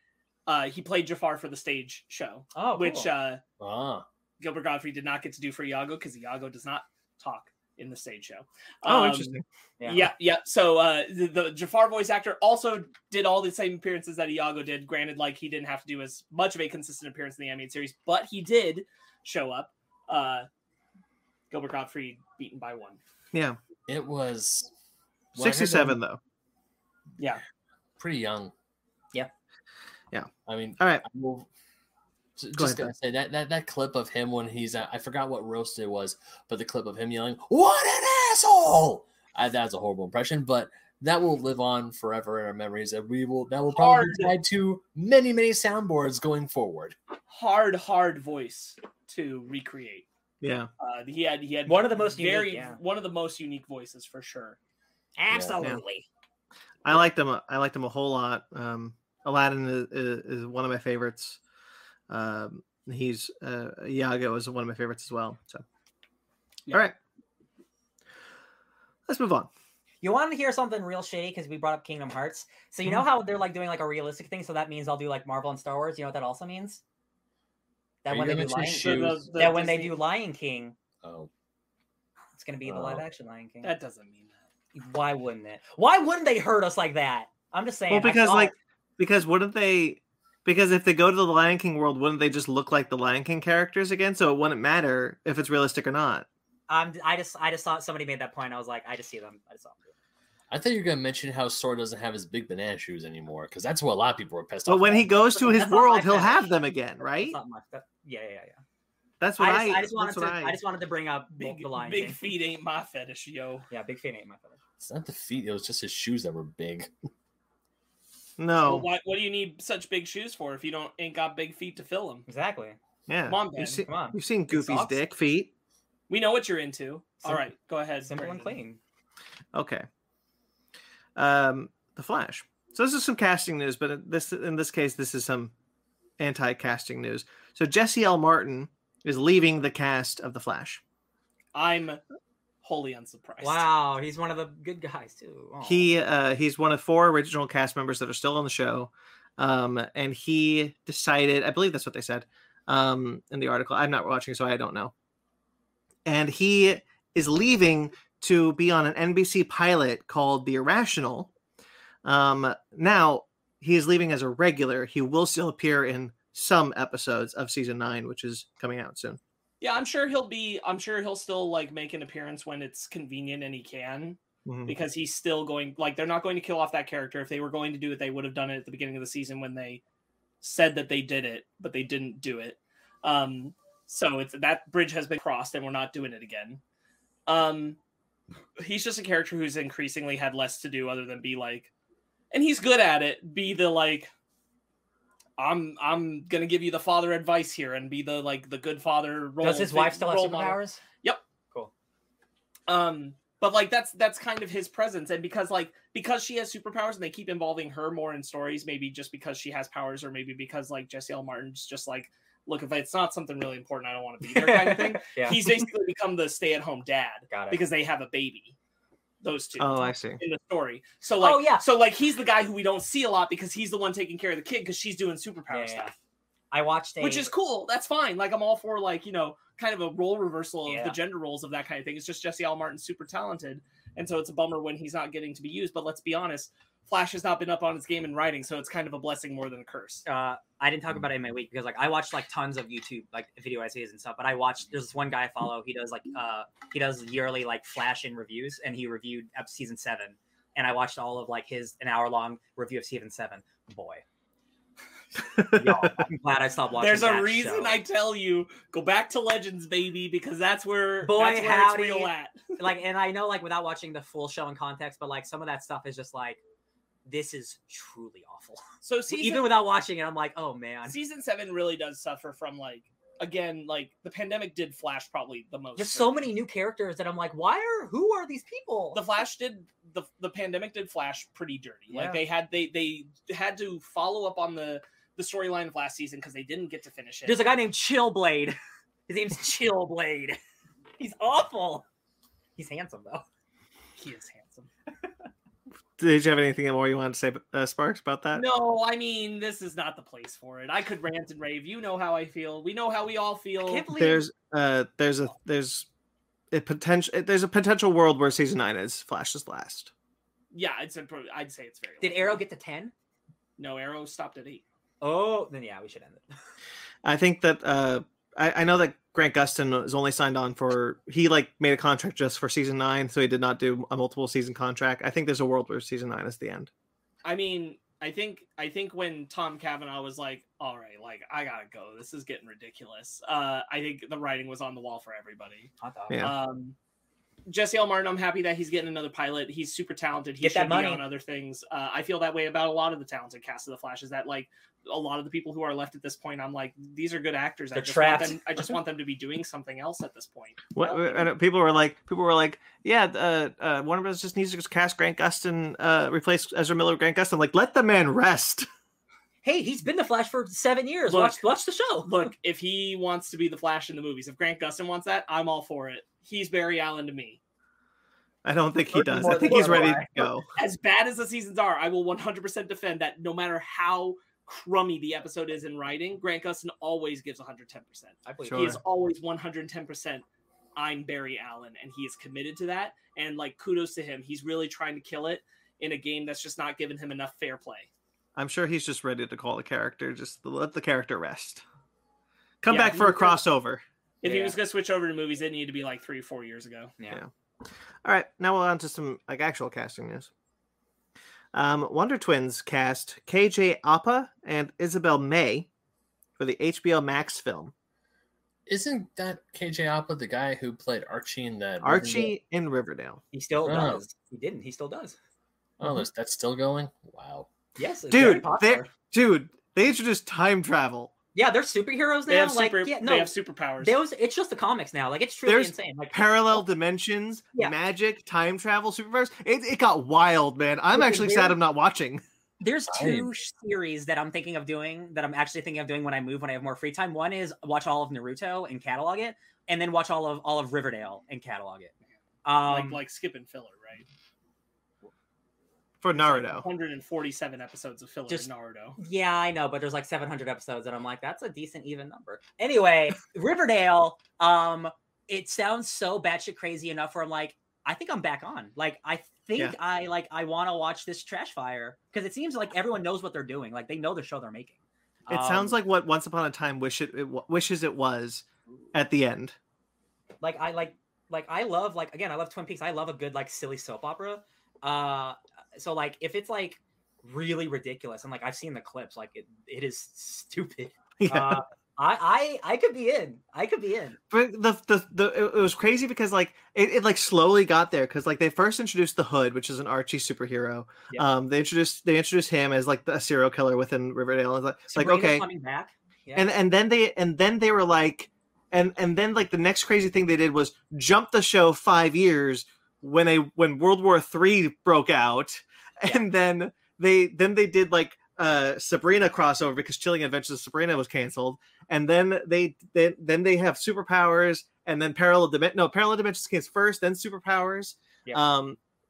He played Jafar for the stage show, Gilbert Gottfried did not get to do for Iago, because Iago does not talk in the stage show. Oh, interesting. Yeah. So the Jafar voice actor also did all the same appearances that Iago did. Granted, like, he didn't have to do as much of a consistent appearance in the animated series, but he did show up. Gilbert Gottfried beaten by one. Yeah. It was 67 though. Yeah. Pretty young. Yeah. Yeah. I mean, all right. Just gonna say that clip of him when he's at, I forgot what roast it was, but the clip of him yelling, "What an asshole!" That's a horrible impression, but that will live on forever in our memories. That will probably be tied to many, many soundboards going forward. Hard voice to recreate. Yeah, he had one of the most unique voices for sure. Absolutely, yeah. I liked him a whole lot. Aladdin is one of my favorites. Iago is one of my favorites as well. So, All right, let's move on. You wanted to hear something real shitty because we brought up Kingdom Hearts. So you know how they're like doing like a realistic thing. So that means I'll do like Marvel and Star Wars. You know what that also means? When they do Lion King, it's going to be the live action Lion King. That doesn't mean that. Why wouldn't it? Why wouldn't they hurt us like that? I'm just saying. Well, because wouldn't they? Because if they go to the Lion King world, wouldn't they just look like the Lion King characters again? So it wouldn't matter if it's realistic or not. I just thought somebody made that point. I was like, I just see them. I just saw them. I thought you were going to mention how Sora doesn't have his big banana shoes anymore, because that's what a lot of people were pissed off. But when he goes to his world, he'll have them again, right? Yeah. That's what I just wanted to bring up big, the Lion King. Big feet ain't my fetish, yo. Yeah, big feet ain't my fetish. It's not the feet. It was just his shoes that were big. No. So what do you need such big shoes for if you ain't got big feet to fill them? Exactly. Yeah. Come on, Ben. Come on. You've seen Goofy's dick feet. We know what you're into. All right, go ahead. Simple and clean. Okay. The Flash. So this is some casting news, but in this case, this is some anti-casting news. So Jesse L. Martin is leaving the cast of The Flash. I'm wholly unsurprised. Wow, he's one of the good guys too. Aww. He's one of 4 original cast members that are still on the show. And he decided, I believe that's what they said in the article. I'm not watching, so I don't know. And he is leaving to be on an NBC pilot called The Irrational. Now, he is leaving as a regular. He will still appear in some episodes of season 9, which is coming out soon. Yeah, I'm sure he'll still like make an appearance when it's convenient and he can, because he's still going, like, they're not going to kill off that character. If they were going to do it, they would have done it at the beginning of the season when they said that they did it, but they didn't do it. So it's, that bridge has been crossed and we're not doing it again. He's just a character who's increasingly had less to do other than be like, and he's good at it, be the like, I'm gonna give you the father advice here and be the like the good father role. Does his wife still have superpowers? Yep. Cool. But like that's kind of his presence, and because she has superpowers and they keep involving her more in stories, maybe just because she has powers, or maybe because like Jesse L. Martin's just like, look, if it's not something really important, I don't want to be there kind of thing. Yeah. He's basically become the stay-at-home dad. Got it. Because they have a baby. Those two. Oh, I see. In the story. So like, oh, yeah. So like he's the guy who we don't see a lot because he's the one taking care of the kid because she's doing superpower stuff. I watched which is cool. That's fine. Like I'm all for like, you know, kind of a role reversal of the gender roles of that kind of thing. It's just Jesse L. Martin's super talented. And so it's a bummer when he's not getting to be used. But let's be honest, Flash has not been up on his game in writing, so it's kind of a blessing more than a curse. I didn't talk about it in my week because like I watched like tons of YouTube like video essays and stuff, but I watched, there's this one guy I follow, he does like yearly like Flash in reviews, and he reviewed season 7, and I watched all of like his an hour-long review of season 7. Boy. Y'all, I'm glad I stopped watching. There's a reason show. I tell you, go back to Legends, baby, because that's where it's real at. Like, and I know, like, without watching the full show in context, but like some of that stuff is just like, this is truly awful. So even without watching it, I'm like, oh man, season 7 really does suffer from like, again, like the pandemic did Flash probably the most. There's so many new characters that I'm like, who are these people? The Flash did the pandemic did Flash pretty dirty. Yeah. Like they had to follow up on the storyline of last season because they didn't get to finish it. There's a guy named Chillblade. His name's Chillblade. He's awful. He's handsome though. He is handsome. Did you have anything more you wanted to say, Sparks, about that? No, I mean, this is not the place for it. I could rant and rave. You know how I feel. We know how we all feel. I can't believe there's a potential world where season 9 is Flash's last. Yeah, I'd say it's very. Did Arrow get to 10? No, Arrow stopped at 8. Oh, then yeah, we should end it. I think that I know that Grant Gustin is only signed on for, he like made a contract just for season 9, so he did not do a multiple season contract. I think there's a world where season 9 is the end. I mean, I think when Tom Cavanaugh was like, all right, like I gotta go, this is getting ridiculous. I think the writing was on the wall for everybody. Yeah. Jesse L. Martin, I'm happy that he's getting another pilot. He's super talented. He should be on other things. I feel that way about a lot of the talented cast of The Flash, is that like a lot of the people who are left at this point, I'm like, these are good actors. I just want them to be doing something else at this point. And people were like, yeah, Warner Bros. Just needs to cast Grant Gustin, replace Ezra Miller with Grant Gustin. Like, let the man rest. Hey, he's been the Flash for 7 years. Look, watch the show. Look, if he wants to be the Flash in the movies, if Grant Gustin wants that, I'm all for it. He's Barry Allen to me. I don't think he does. I think he's ready to go. As bad as the seasons are, I will 100% defend that no matter how crummy the episode is in writing, Grant Gustin always gives 110%. I believe he is always 110%. I'm Barry Allen, and he is committed to that. And like, kudos to him. He's really trying to kill it in a game that's just not giving him enough fair play. I'm sure he's just ready to call the character. Just let the character rest. Come back for a crossover. If he was going to switch over to movies, it needed to be like 3 or 4 years ago. Yeah. All right. Now we're on to some like actual casting news. Wonder Twins cast KJ Apa and Isabel May for the HBO Max film. Isn't that KJ Apa the guy who played Archie in that? Archie in Riverdale. He still does. He didn't. He still does. Oh, that's still going? Wow. Yes. Dude, they introduced time travel. Yeah, they're superheroes now. They have superpowers. It's just the comics now. Like, it's truly insane. Like, parallel dimensions, magic, time travel, superpowers. It got wild, man. I'm actually sad I'm not watching. There's two series that I'm thinking of doing, that I'm actually thinking of doing when I move, when I have more free time. One is watch all of Naruto and catalog it, and then watch all of Riverdale and catalog it. Like skipping filler, right? For Naruto. Like 147 episodes of filler in Naruto. Yeah, I know, but there's like 700 episodes, and I'm like, that's a decent even number. Anyway, Riverdale, it sounds so batshit crazy enough where I'm like, I think I'm back on. Like, I think I want to watch this trash fire, because it seems like everyone knows what they're doing. Like, they know the show they're making. It sounds like what Once Upon a Time wishes it was at the end. Like, I love Twin Peaks. I love a good, like, silly soap opera. So, like, if it's, like, really ridiculous, and, like, I've seen the clips, like, it is stupid. Yeah. I could be in. I could be in. But it was crazy because, like, it like slowly got there, because, like, they first introduced the Hood, which is an Archie superhero. Yeah. They introduced him as, like, a serial killer within Riverdale. And like, okay, coming back. Yeah. And then they were like, and then like the next crazy thing they did was jump the show 5 years when World War III broke out, and then they did like Sabrina crossover because Chilling Adventures of Sabrina was canceled, and then they have Superpowers, and then Parallel Dimensions came first, then Superpowers. Yeah.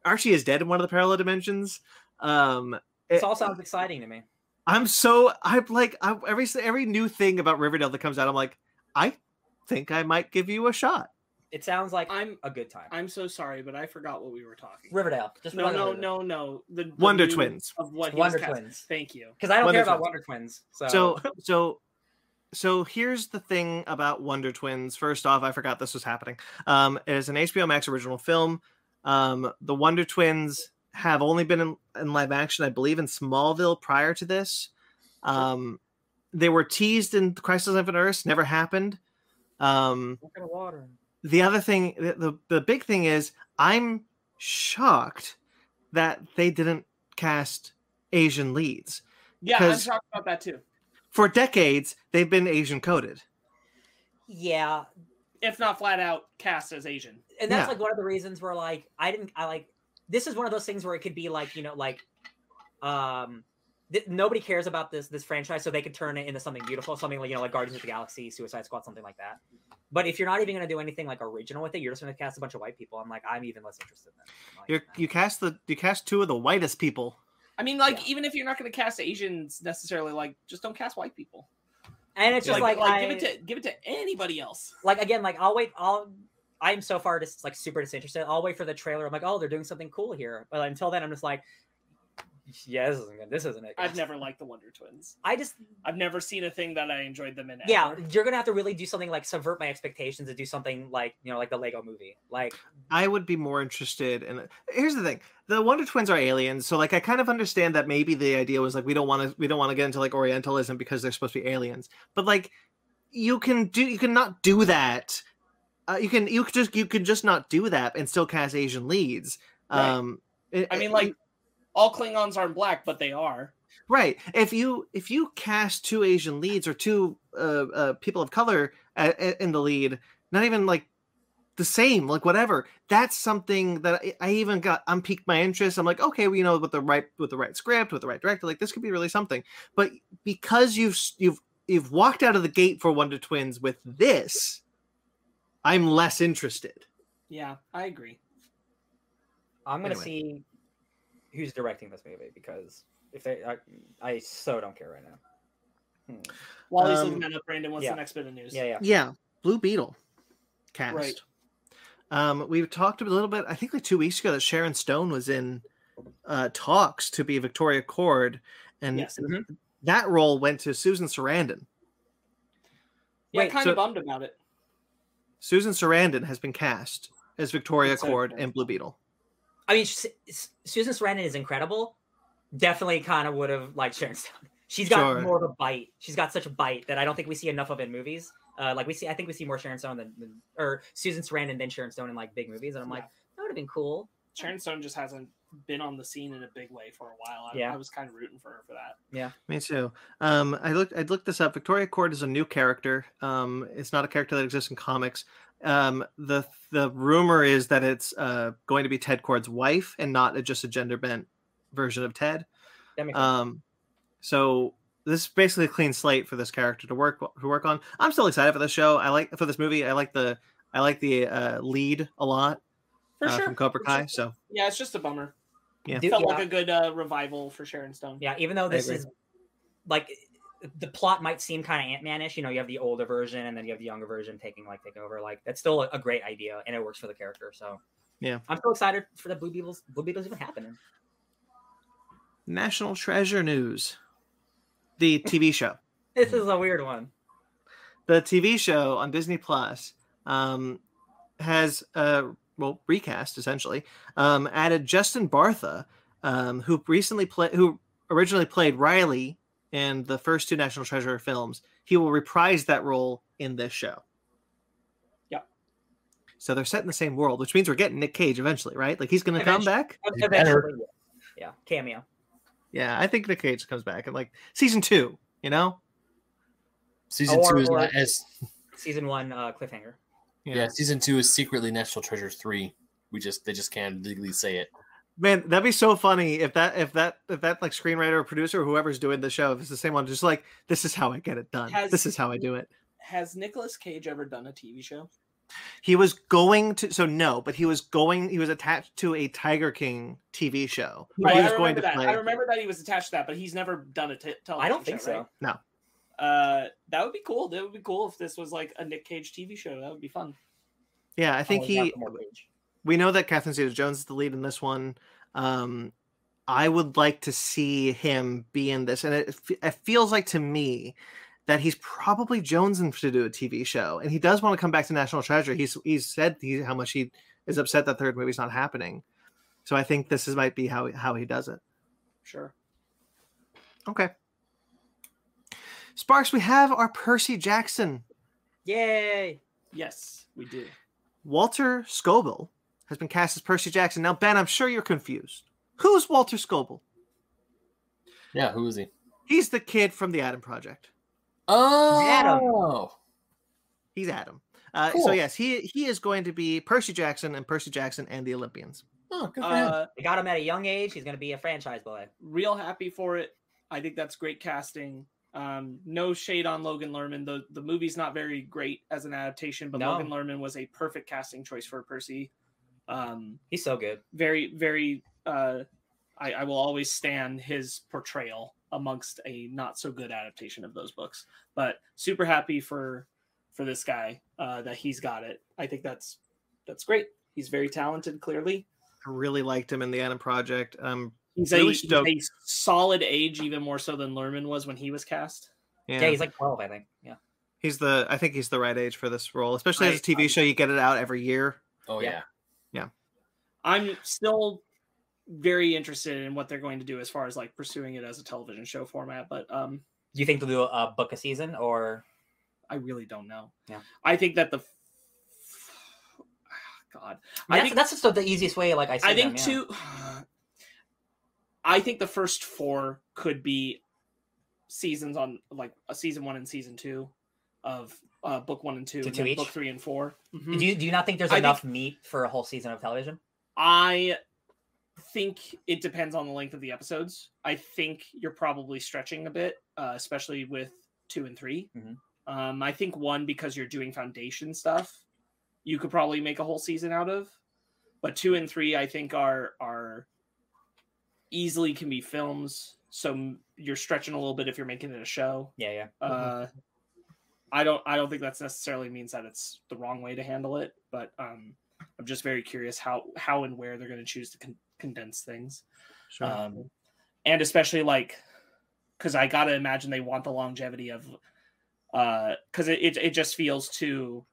Archie is dead in one of the Parallel Dimensions. It all sounds exciting to me. I'm every new thing about Riverdale that comes out, I'm like, I think I might give you a shot. It sounds like I'm a good time. I'm so sorry, but I forgot what we were talking. Riverdale. Just no. The Wonder Twins. Twins. Thank you. Because I don't care about Wonder Twins. So here's the thing about Wonder Twins. First off, I forgot this was happening. It is an HBO Max original film. The Wonder Twins have only been in live action, I believe, in Smallville prior to this. They were teased in Crisis on Infinite Earths. Never happened. Look at the water. The other thing, the big thing is, I'm shocked that they didn't cast Asian leads. Yeah, I'm shocked about that too. For decades, they've been Asian coded. Yeah, if not flat out cast as Asian, and that's like one of the reasons where like this is one of those things where it could be like, you know, like nobody cares about this franchise, so they could turn it into something beautiful, something like, you know, like Guardians of the Galaxy, Suicide Squad, something like that. But if you're not even going to do anything like original with it, you're just going to cast a bunch of white people. I'm like, I'm even less interested in that. Like, you cast two of the whitest people. I mean, like, even if you're not going to cast Asians necessarily, like, just don't cast white people. And it's just like give it to anybody else. Like, again, like, I'll wait. I'm so far just like super disinterested. I'll wait for the trailer. I'm like, oh, they're doing something cool here. But until then, I'm just like, yeah, this isn't it. I've never liked the Wonder Twins. I've never seen a thing that I enjoyed them in. Yeah, ever. You're gonna have to really do something like subvert my expectations and do something like, you know, like the Lego Movie. Like, I would be more interested in. Here's the thing: the Wonder Twins are aliens, so like I kind of understand that maybe the idea was like we don't want to get into like Orientalism because they're supposed to be aliens. But like, you cannot do that. You can just not do that and still cast Asian leads. Right. All Klingons aren't black, but they are. Right. If you cast two Asian leads or two people of color in the lead, not even like the same, like whatever. That's something that I piqued my interest. I'm like, okay, well, you know, with the right script, with the right director, like this could be really something. But because you've walked out of the gate for Wonder Twins with this, I'm less interested. Yeah, I agree. I'm gonna see who's directing this movie, because if they, I so don't care right now. While he's looking that up, Brandon, what's the next bit of news? Yeah. Blue Beetle cast. Right. We talked a little bit, I think like 2 weeks ago, that Sharon Stone was in talks to be Victoria Cord, and that role went to Susan Sarandon. Yeah, I'm kind of bummed about it. Susan Sarandon has been cast as Victoria Cord in Blue Beetle. I mean, Susan Sarandon is incredible. Definitely kind of would have liked Sharon Stone. She's got more of a bite. She's got such a bite that I don't think we see enough of in movies. I think we see more Sharon Stone or Susan Sarandon than Sharon Stone in like big movies. And I'm like, that would have been cool. Sharon Stone just hasn't been on the scene in a big way for a while. I was kind of rooting for her for that. Yeah, me too. I looked this up. Victoria Cord is a new character. It's not a character that exists in comics. The rumor is that it's going to be Ted Cord's wife and not just a gender bent version of Ted. That makes sense. So this is basically a clean slate for this character to work on. I'm still excited for this show. For this movie. I like the lead a lot. For sure. From Cobra Kai. So yeah, it's just a bummer. Yeah, it felt like a good revival for Sharon Stone. Yeah, even though this is like the plot might seem kind of Ant-Man-ish. You know, you have the older version and then you have the younger version taking over. Like that's still a great idea and it works for the character. So yeah, I'm so excited for the Blue Beetles even happening. National Treasure news. The TV show. This is a weird one. The TV show on Disney Plus has recast essentially. Added Justin Bartha, who originally played Riley in the first two National Treasure films. He will reprise that role in this show. Yeah. So they're set in the same world, which means we're getting Nick Cage eventually, right? Like he's going to come back. Eventually. Yeah, cameo. Yeah, I think Nick Cage comes back in like season 2, you know? Season 2 is not as... Season 1 cliffhanger. Yeah, season 2 is secretly National Treasure 3. They just can't legally say it. Man, that'd be so funny if that like screenwriter or producer or whoever's doing the show, if it's the same one, just like this is how I get it done. This is how I do it. Has Nicolas Cage ever done a TV show? He was going to, so no, but he was attached to a Tiger King TV show. Right, he was going to play. I remember that he was attached to that, but he's never done a television I don't think show, so. Right? No. That would be cool. That would be cool if this was like a Nick Cage TV show. That would be fun. Yeah, I think we know that Catherine Zeta-Jones is the lead in this one. I would like to see him be in this. And it feels like to me that he's probably jonesing to do a TV show, and he does want to come back to National Treasure. He's said how much he is upset that third movie's not happening. So I think this might be how he does it. Sure. Okay. Sparks, we have our Percy Jackson. Yay! Yes, we do. Walter Scobell has been cast as Percy Jackson. Now, Ben, I'm sure you're confused. Who's Walter Scobell? Yeah, who is he? He's the kid from The Adam Project. Oh, he's Adam. Cool. So yes, he is going to be Percy Jackson and the Olympians. Oh, good for him. They got him at a young age. He's going to be a franchise boy. Real happy for it. I think that's great casting. No shade on Logan Lerman. The movie's not very great as an adaptation, but Logan Lerman was a perfect casting choice for Percy. He's so good. Very, very. I will always stand his portrayal amongst a not so good adaptation of those books, but super happy for this guy that he's got it. I think that's great. He's very talented, clearly. I really liked him in the Adam Project. He's a solid age, even more so than Lerman was when he was cast. Yeah, he's like 12, I think. Yeah, I think he's the right age for this role, especially as a TV show. You get it out every year. Oh yeah. I'm still very interested in what they're going to do as far as like pursuing it as a television show format, but do you think they'll do a book a season, or I really don't know. Yeah, I think that that's just the easiest way. Like I think the first 4 could be seasons on like a season 1 and season 2 of book 1 and 2, and book 3 and 4. Mm-hmm. Do you not think there's enough meat for a whole season of television? I think it depends on the length of the episodes. I think you're probably stretching a bit, especially with 2 and 3. Mm-hmm. I think 1, because you're doing foundation stuff, you could probably make a whole season out of. But 2 and 3, I think are easily can be films. So you're stretching a little bit if you're making it a show. Yeah. Mm-hmm. I don't think that's necessarily means that it's the wrong way to handle it, but I'm just very curious how and where they're going to choose to condense things. Sure. And especially like, because I gotta imagine they want the longevity of because it just feels too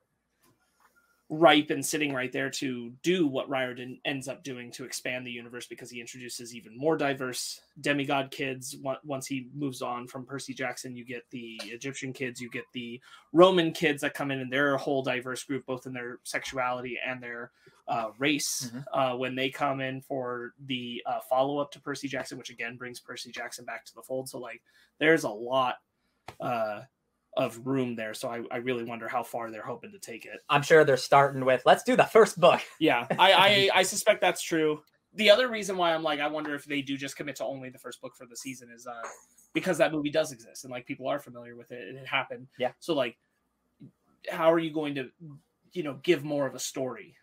ripe and sitting right there to do what Riordan ends up doing to expand the universe, because he introduces even more diverse demigod kids. Once he moves on from Percy Jackson, you get the Egyptian kids, you get the Roman kids that come in, and they're a whole diverse group, both in their sexuality and their race. Mm-hmm. When they come in for the follow-up to Percy Jackson, which again brings Percy Jackson back to the fold. So like there's a lot of room there. So I really wonder how far they're hoping to take it. I'm sure they're starting with, let's do the first book. Yeah, I suspect that's true. The other reason why I'm like, I wonder if they do just commit to only the first book for the season is because that movie does exist and like people are familiar with it and it happened. Yeah. So like, how are you going to, you know, give more of a story?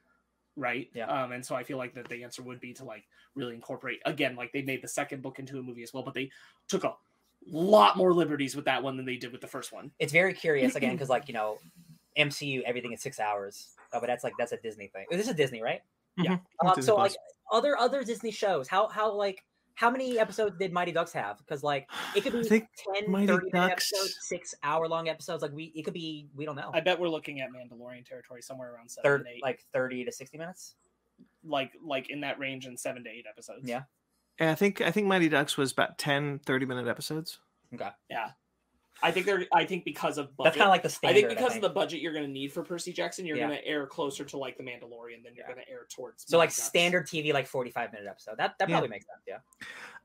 Right. Yeah. And so I feel like that the answer would be to like really incorporate again, like they made the second book into a movie as well, but they took a lot more liberties with that one than they did with the first one. It's very curious again. Cause like, you know, MCU, everything is 6 hours. Oh, but that's like, that's a Disney thing. This is Disney, right? Yeah. So like other Disney shows, how many episodes did Mighty Ducks have? Cause like it could be 10, 30 episodes, 6 hour long episodes. Like it could be, we don't know. I bet we're looking at Mandalorian territory somewhere around 7 to 8. Like 30 to 60 minutes. Like in that range in 7 to 8 episodes. Yeah. And I think Mighty Ducks was about 10, 30 minute episodes. Okay. Yeah. I think because of budget, that's kind of like the standard. I think because of the budget you're going to need for Percy Jackson, you're going to air closer to like the Mandalorian than you're going to air towards. So like standard TV, like 45-minute episode. That probably makes sense.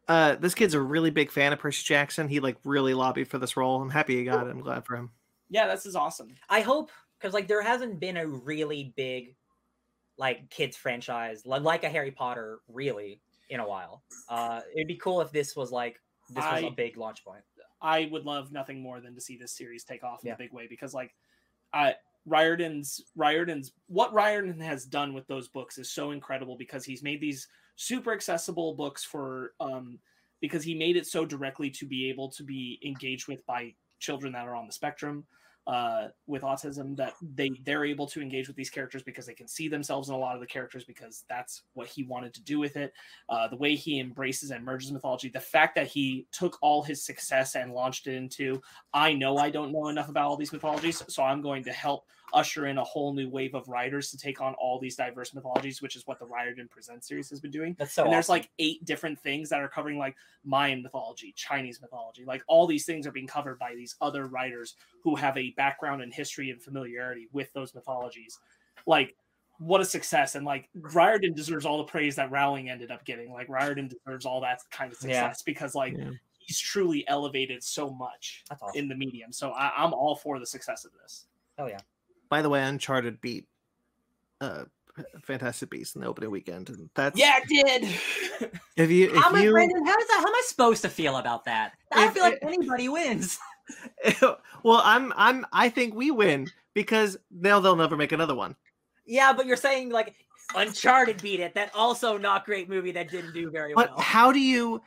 Yeah. This kid's a really big fan of Percy Jackson. He like really lobbied for this role. I'm happy he got it. I'm glad for him. Yeah, this is awesome. I hope, because like there hasn't been a really big like kids franchise like a Harry Potter really in a while. It'd be cool if this was a big launch point. I would love nothing more than to see this series take off in a big way, because like Riordan has done with those books is so incredible, because he's made these super accessible books for because he made it so directly to be able to be engaged with by children that are on the spectrum with autism, that they're able to engage with these characters because they can see themselves in a lot of the characters, because that's what he wanted to do with it. The way he embraces and merges mythology, the fact that he took all his success and launched it into, I know I don't know enough about all these mythologies, so I'm going to help usher in a whole new wave of writers to take on all these diverse mythologies, which is what the Riordan Presents series has been doing. That's so awesome. There's like 8 different things that are covering like Mayan mythology, Chinese mythology, like all these things are being covered by these other writers who have a background in history and familiarity with those mythologies. Like, what a success. And like Riordan deserves all the praise that Rowling ended up getting. Like Riordan deserves all that kind of success because like he's truly elevated so much in the medium. So I'm all for the success of this. Oh yeah. By the way, Uncharted beat Fantastic Beasts in the opening weekend, and it did. Brandon, how am I supposed to feel about that? I don't feel like anybody wins. Well, I think we win because they'll never make another one. Yeah, but you're saying like Uncharted beat it. That also not great movie that didn't do very well. But how do you?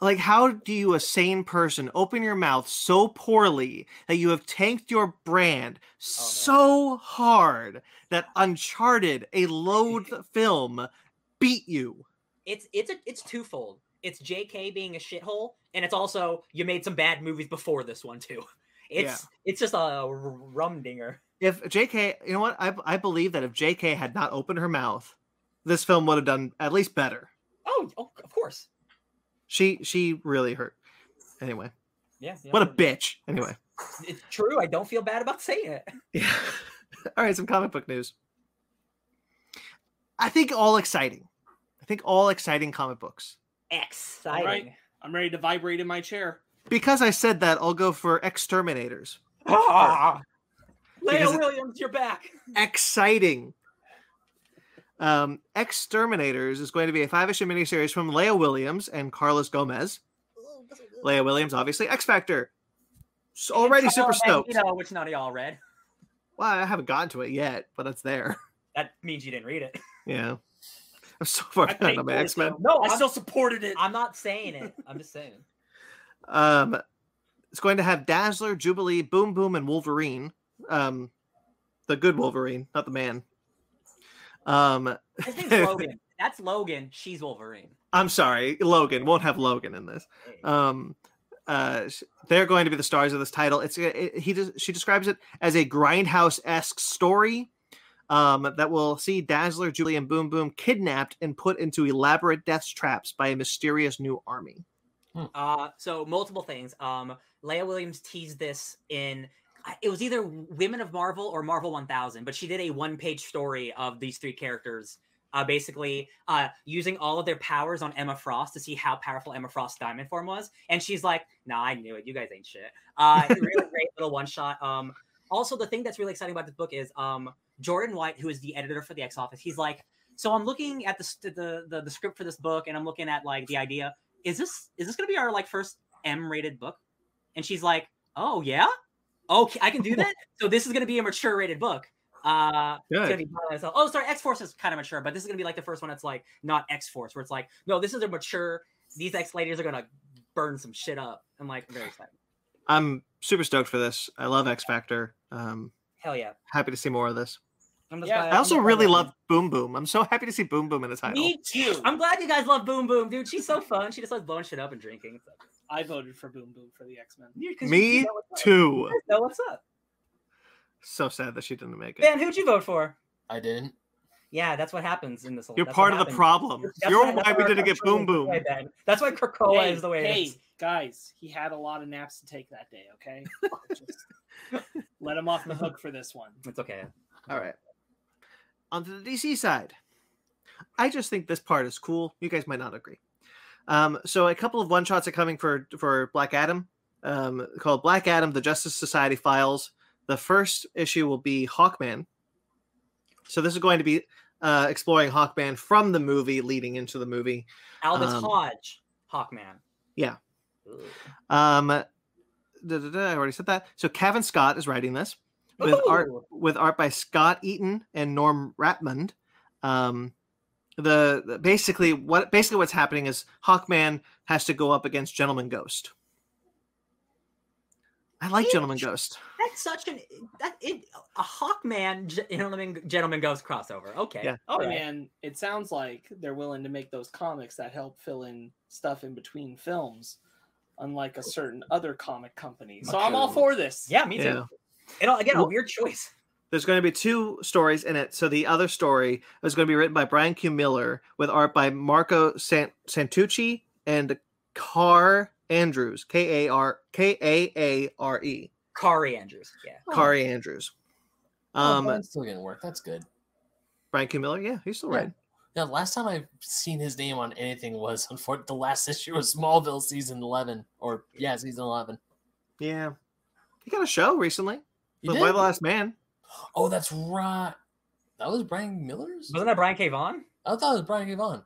Like, how do you, a sane person, open your mouth so poorly that you have tanked your brand so hard that Uncharted, a loathed film, beat you? It's twofold. It's JK being a shithole, and it's also you made some bad movies before this one too. It's just a rumdinger. If JK, you know what? I believe that if JK had not opened her mouth, this film would have done at least better. Oh, of course. She really hurt. Anyway. Yeah. What a bitch. Anyway. It's true. I don't feel bad about saying it. Yeah. All right, some comic book news. I think all exciting comic books. Exciting. All right. I'm ready to vibrate in my chair. Because I said that, I'll go for Exterminators. Leia Williams, you're back. Exciting. Exterminators is going to be a 5-issue miniseries from Leia Williams and Carlos Gomez. Leia Williams, obviously, X Factor. Already super stoked. You know which none of y'all read. Well, I haven't gotten to it yet, but it's there. That means you didn't read it. Yeah, I'm so far behind on my X-Men. No, I still supported it. I'm not saying it. I'm just saying. It's going to have Dazzler, Jubilee, Boom Boom, and Wolverine. The good Wolverine, not the man. His name's Logan. That's Logan. She's Wolverine. I'm sorry, Logan. Won't have Logan in this. They're going to be the stars of this title. She describes it as a Grindhouse-esque story that will see Dazzler, Jubilee, and Boom Boom kidnapped and put into elaborate death traps by a mysterious new army. So multiple things. Leia Williams teased this in. It was either Women of Marvel or Marvel 1000, but she did a one-page story of these three characters, basically using all of their powers on Emma Frost to see how powerful Emma Frost's diamond form was. And she's like, "Nah, I knew it. You guys ain't shit." Really great little one-shot. Also, the thing that's really exciting about this book is Jordan White, who is the editor for the X Office. He's like, So I'm looking at the script for this book, and I'm looking at like the idea. Is this going to be our like first M-rated book? And she's like, oh yeah, okay, I can do that. So this is going to be a mature-rated book. X-Force is kind of mature, but this is going to be like the first one that's like not X-Force, where it's like, no, this is a mature. These X-Ladies are going to burn some shit up. I'm like very excited. I'm super stoked for this. I love X-Factor. Hell yeah. Happy to see more of this. I also really love Boom Boom. I'm so happy to see Boom Boom in the title. Me too. I'm glad you guys love Boom Boom, dude. She's so fun. She just loves blowing shit up and drinking. So I voted for Boom Boom for the X-Men. Me too. You know what's up. So sad that she didn't make it. Man, who'd you vote for? I didn't. Yeah, that's what happens in this. You're part of the problem. You're why we didn't get Boom Boom. That's why Krakoa is the way it is. Hey, guys, he had a lot of naps to take that day, okay? Just let him off the hook for this one. It's okay. All right. On to the DC side. I just think this part is cool. You guys might not agree. So a couple of one-shots are coming for Black Adam, called Black Adam, The Justice Society Files. The first issue will be Hawkman. So this is going to be exploring Hawkman from the movie, leading into the movie. Aldous Hodge, Hawkman. Yeah. I already said that. So Kevin Scott is writing this with art by Scott Eaton and Norm Ratmund. Basically what's happening is Hawkman has to go up against Gentleman Ghost. I like Gentleman Ghost. That's such a Hawkman, you know what I mean, Gentleman Ghost crossover. Okay. Yeah. Oh right. Man, it sounds like they're willing to make those comics that help fill in stuff in between films, unlike a certain other comic company. So I'm all for this. Yeah, me too. Yeah. Again, a weird choice. There's going to be two stories in it. So the other story is going to be written by Brian Q. Miller with art by Marco Santucci and Carr Andrews, K-A-A-R-E. Kari Andrews, yeah. Kari Andrews. That's still gonna work. That's good. Brian Q. Miller, yeah, he's still right. Yeah, last time I've seen his name on anything was the last issue of Smallville season 11, or yeah, season 11. Yeah, he got a show recently. But Why the Last Man? Oh, that's right. That was Brian Miller's. Wasn't that Brian K. Vaughan? I thought it was Brian K. Vaughan.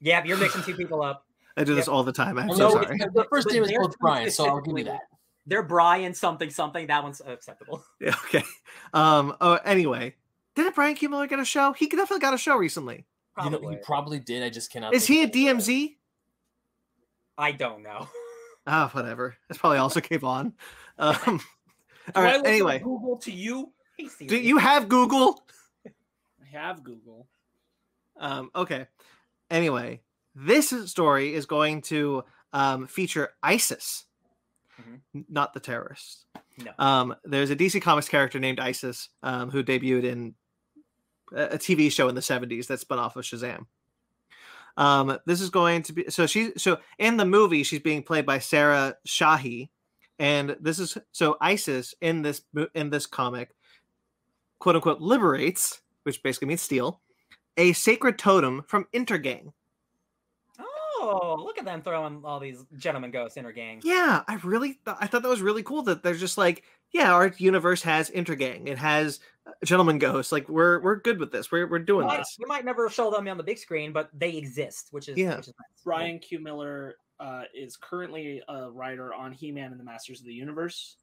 Yeah, you're mixing two people up. I do this all the time. I'm so sorry. The first name is both Brian, so I'll give you that. They're Brian something. That one's acceptable. Yeah, okay. Anyway, didn't Brian Q. Miller get a show? He definitely got a show recently. Probably. He probably did. I just cannot. Is he a DMZ? I don't know. Ah, oh, whatever. That's probably also K. Vaughan. All right. Anyway, Google to you. Do you have Google? I have Google. Okay. Anyway. This story is going to feature ISIS, not the terrorists. No. There's a DC Comics character named ISIS who debuted in a TV show in the 70s that spun off of Shazam. This is going to be so in the movie she's being played by Sarah Shahi, and this is so ISIS in this comic, quote unquote, liberates, which basically means steal, a sacred totem from Intergang. Oh, look at them throwing all these Gentlemen Ghosts Intergang. Yeah, I thought that was really cool that they're just like, yeah, our universe has Intergang. It has Gentlemen Ghosts. Like we're good with this. We're doing this. We might never show them on the big screen, but they exist, which is nice. Brian Q. Miller is currently a writer on He-Man and the Masters of the Universe,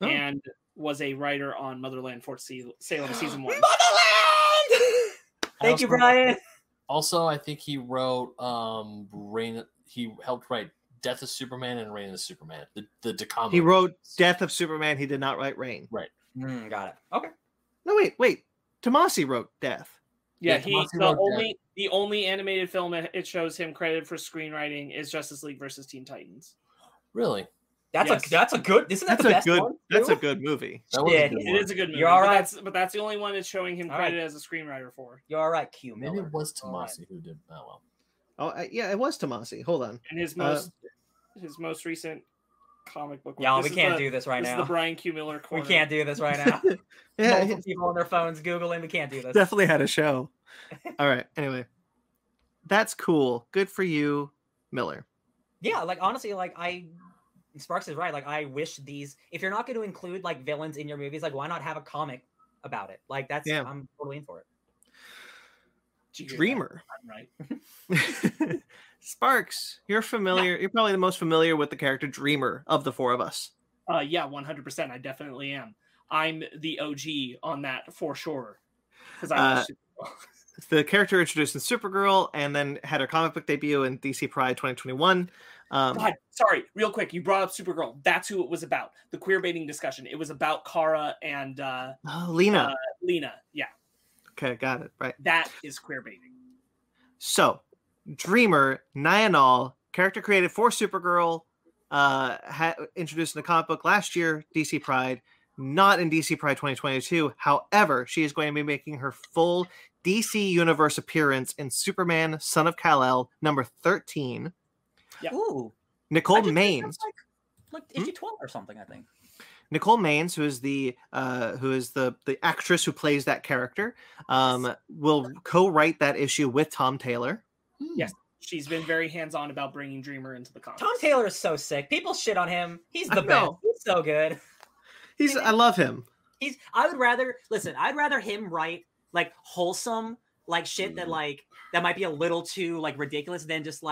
and was a writer on Motherland Fort Salem season 1. Motherland! Thank you, Brian. Also, I think he wrote he helped write Death of Superman and Reign of Superman. The Decamo. He wrote Death of Superman. He did not write Reign. Right. Got it. Okay. No, wait. Tomasi wrote Death. Yeah, the only animated film it shows him credited for screenwriting is Justice League versus Teen Titans. Really? Isn't that the best one? That's a good movie. It is a good movie. You're all right, but that's the only one that's showing him credit as a screenwriter for. You're all right, Q. Miller. Maybe it was Tomasi who did that well. Oh yeah, it was Tomasi. Hold on. And his most recent comic book. Yeah, we can't do this right now. This is the Brian Q. Miller corner. We can't do this right now. Multiple people on their phones googling. We can't do this. Definitely had a show. All right. Anyway, that's cool. Good for you, Miller. Yeah, like honestly, like Sparks is right. Like, I wish these, if you're not going to include like villains in your movies, like why not have a comic about it? Like I'm totally in for it. Dreamer. Right. Sparks, you're familiar. Yeah. You're probably the most familiar with the character Dreamer of the four of us. Yeah, 100%. I definitely am. I'm the OG on that for sure. Because I love Supergirl. The character introduced in Supergirl and then had her comic book debut in DC Pride 2021. God, sorry, real quick. You brought up Supergirl. That's who it was about. The queer baiting discussion. It was about Kara and Lena. Lena, yeah. Okay, got it. Right. That is queer baiting. So, Dreamer, Nyanal, character created for Supergirl, introduced in the comic book last year, DC Pride, not in DC Pride 2022. However, she is going to be making her full DC Universe appearance in Superman, Son of Kal-El, number 13. Yeah. Ooh. Nicole Maines. Like issue 12 or something, I think. Nicole Maines, who is the actress who plays that character, will co-write that issue with Tom Taylor. Yes, she's been very hands-on about bringing Dreamer into the comics. Tom Taylor is so sick. People shit on him. He's the best. He's so good. I love him. I'd rather him write like wholesome like shit that might be a little too like ridiculous than some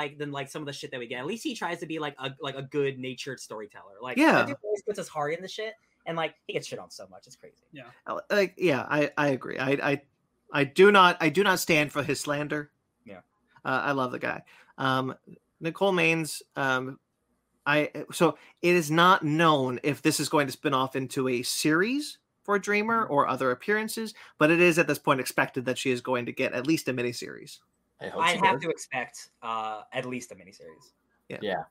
of the shit that we get. At least he tries to be like a good natured storyteller. Like, yeah, he always puts his heart in the shit, and like he gets shit on so much. It's crazy. Yeah. Like, yeah, I agree. I do not stand for his slander. Yeah. I love the guy. Nicole Maines. So it is not known if this is going to spin off into a series for Dreamer or other appearances, but it is at this point expected that she is going to get at least a miniseries. I have to expect at least a miniseries. Yeah.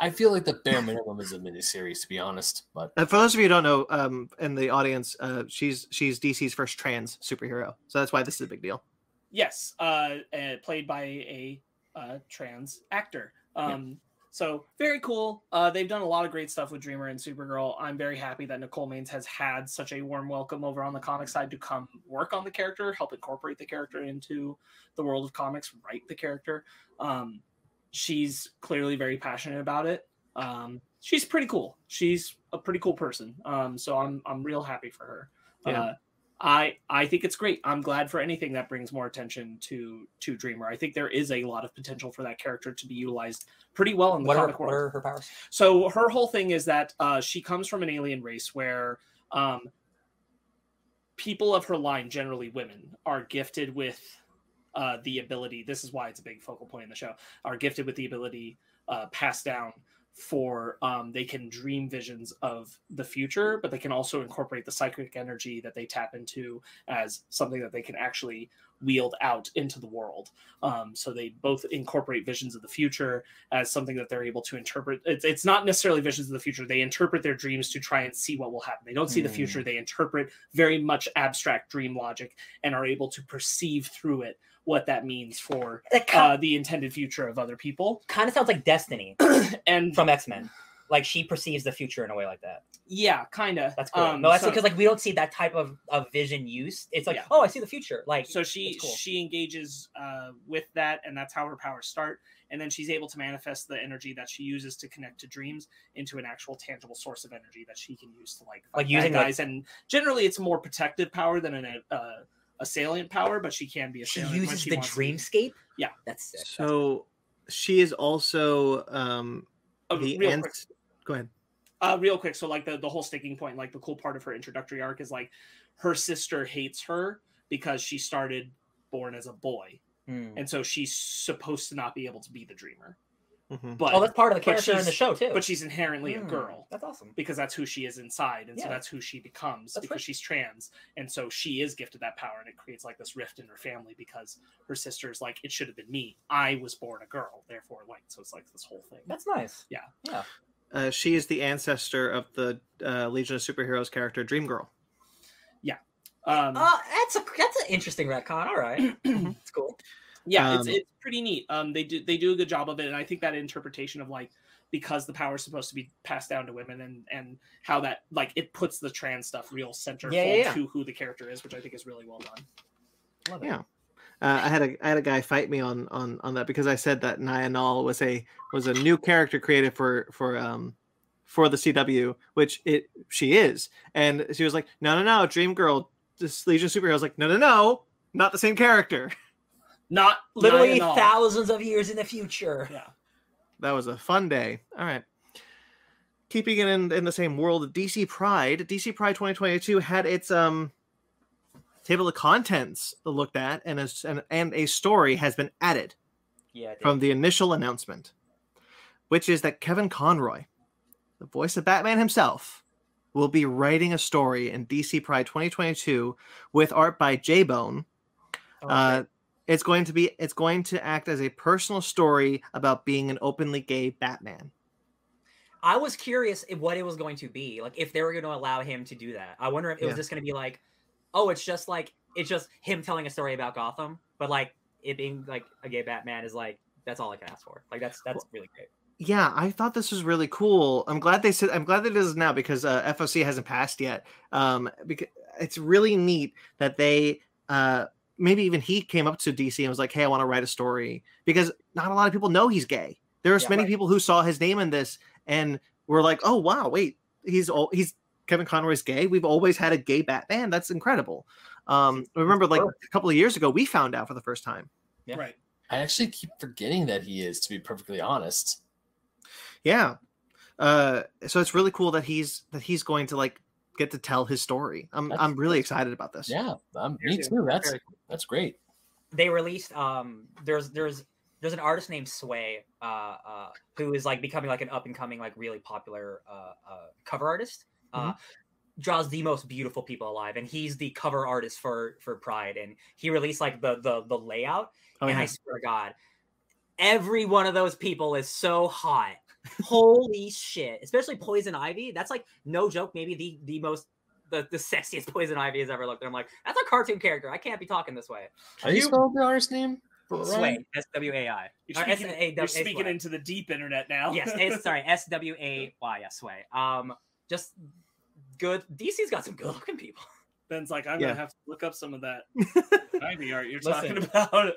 I feel like the bare minimum is a miniseries, to be honest. But for those of you who don't know, in the audience, she's DC's first trans superhero, so that's why this is a big deal. Yes, played by a trans actor. Yeah. So very cool. They've done a lot of great stuff with Dreamer and Supergirl. I'm very happy that Nicole Maines has had such a warm welcome over on the comic side to come work on the character, help incorporate the character into the world of comics, write the character. She's clearly very passionate about it. She's pretty cool. She's a pretty cool person. So I'm real happy for her. Yeah. I think it's great. I'm glad for anything that brings more attention to Dreamer. I think there is a lot of potential for that character to be utilized pretty well in the comic world. What are her powers? So her whole thing is that she comes from an alien race where people of her line, generally women, are gifted with the ability. This is why it's a big focal point in the show. Are gifted with the ability passed down for they can dream visions of the future, but they can also incorporate the psychic energy that they tap into as something that they can actually wield out into the world. So they both incorporate visions of the future as something that they're able to interpret. It's not necessarily visions of the future. They interpret their dreams to try and see what will happen. They don't see the future. They interpret very much abstract dream logic and are able to perceive through it what that means for the intended future of other people. Kind of sounds like Destiny and from X-Men. Like she perceives the future in a way like that. Yeah, kind of. That's cool. No, that's because like we don't see that type of vision used. It's like, oh, I see the future. Like, so she engages with that, and that's how her powers start. And then she's able to manifest the energy that she uses to connect to dreams into an actual tangible source of energy that she can use to like using guys. And generally, it's a more protective power than a salient power, but she can be a salient. She uses the dreamscape? Yeah. That's sick. So she is also Go ahead. Real quick. So like the whole sticking point, like the cool part of her introductory arc is like her sister hates her because she started born as a boy. And so she's supposed to not be able to be the dreamer. But that's part of the character in the show too. But she's inherently a girl. That's awesome. Because that's who she is inside. And so that's who she becomes because she's trans. And so she is gifted that power, and it creates like this rift in her family because her sister's like, it should have been me. I was born a girl. Therefore, like, so it's like this whole thing. That's nice. Yeah. Yeah. She is the ancestor of the Legion of Superheroes character Dream Girl. Yeah. That's an interesting retcon. All right. It's cool. Yeah, it's pretty neat. They do a good job of it, and I think that interpretation of like because the power is supposed to be passed down to women and how that like it puts the trans stuff real centerfold to who the character is, which I think is really well done. Love it. Yeah, I had a guy fight me on that because I said that Nyanal was a new character created for the CW, which she is, and she was like, no, Dream Girl, this Legion of Superheroes, like, no, not the same character. Not literally thousands of years in the future. Yeah. That was a fun day. All right. Keeping it in the same world, DC Pride 2022 had its table of contents looked at, and a story has been added from the initial announcement, which is that Kevin Conroy, the voice of Batman himself, will be writing a story in DC Pride 2022 with art by J-Bone. Okay. It's going to act as a personal story about being an openly gay Batman. I was curious what it was going to be, like if they were going to allow him to do that. I wonder if it was just going to be like, oh, it's just him telling a story about Gotham, but like it being like a gay Batman is like, that's all I can ask for. Like that's really great. Yeah, I thought this was really cool. I'm glad that it is now because FOC hasn't passed yet. Because it's really neat that they maybe even he came up to DC and was like, hey, I want to write a story, because not a lot of people know he's gay. There's many people who saw his name in this and we're like, oh wow, wait, he's Kevin Conroy's gay. We've always had a gay Batman. That's incredible. I remember like a couple of years ago we found out for the first time. Yeah. Right. I actually keep forgetting that he is, to be perfectly honest. Yeah. So it's really cool that he's going to like get to tell his story. I'm really excited about this. Yeah. Me too. That's great. They released there's an artist named Sway who is like becoming like an up and coming like really popular cover artist. Draws the most beautiful people alive, and he's the cover artist for Pride, and he released like the layout. I swear to God, every one of those people is so hot. Holy shit. Especially Poison Ivy. That's like, no joke, maybe the sexiest Poison Ivy has ever looked. And I'm like, that's a cartoon character. I can't be talking this way. Are you spelled the artist name? Sway. S-W-A-I. You're speaking into the deep internet now. Yes, sorry. S-W-A-Y. Yeah, Sway. Just good. DC's got some good looking people. Ben's like, I'm going to have to look up some of that Ivy art you're talking about.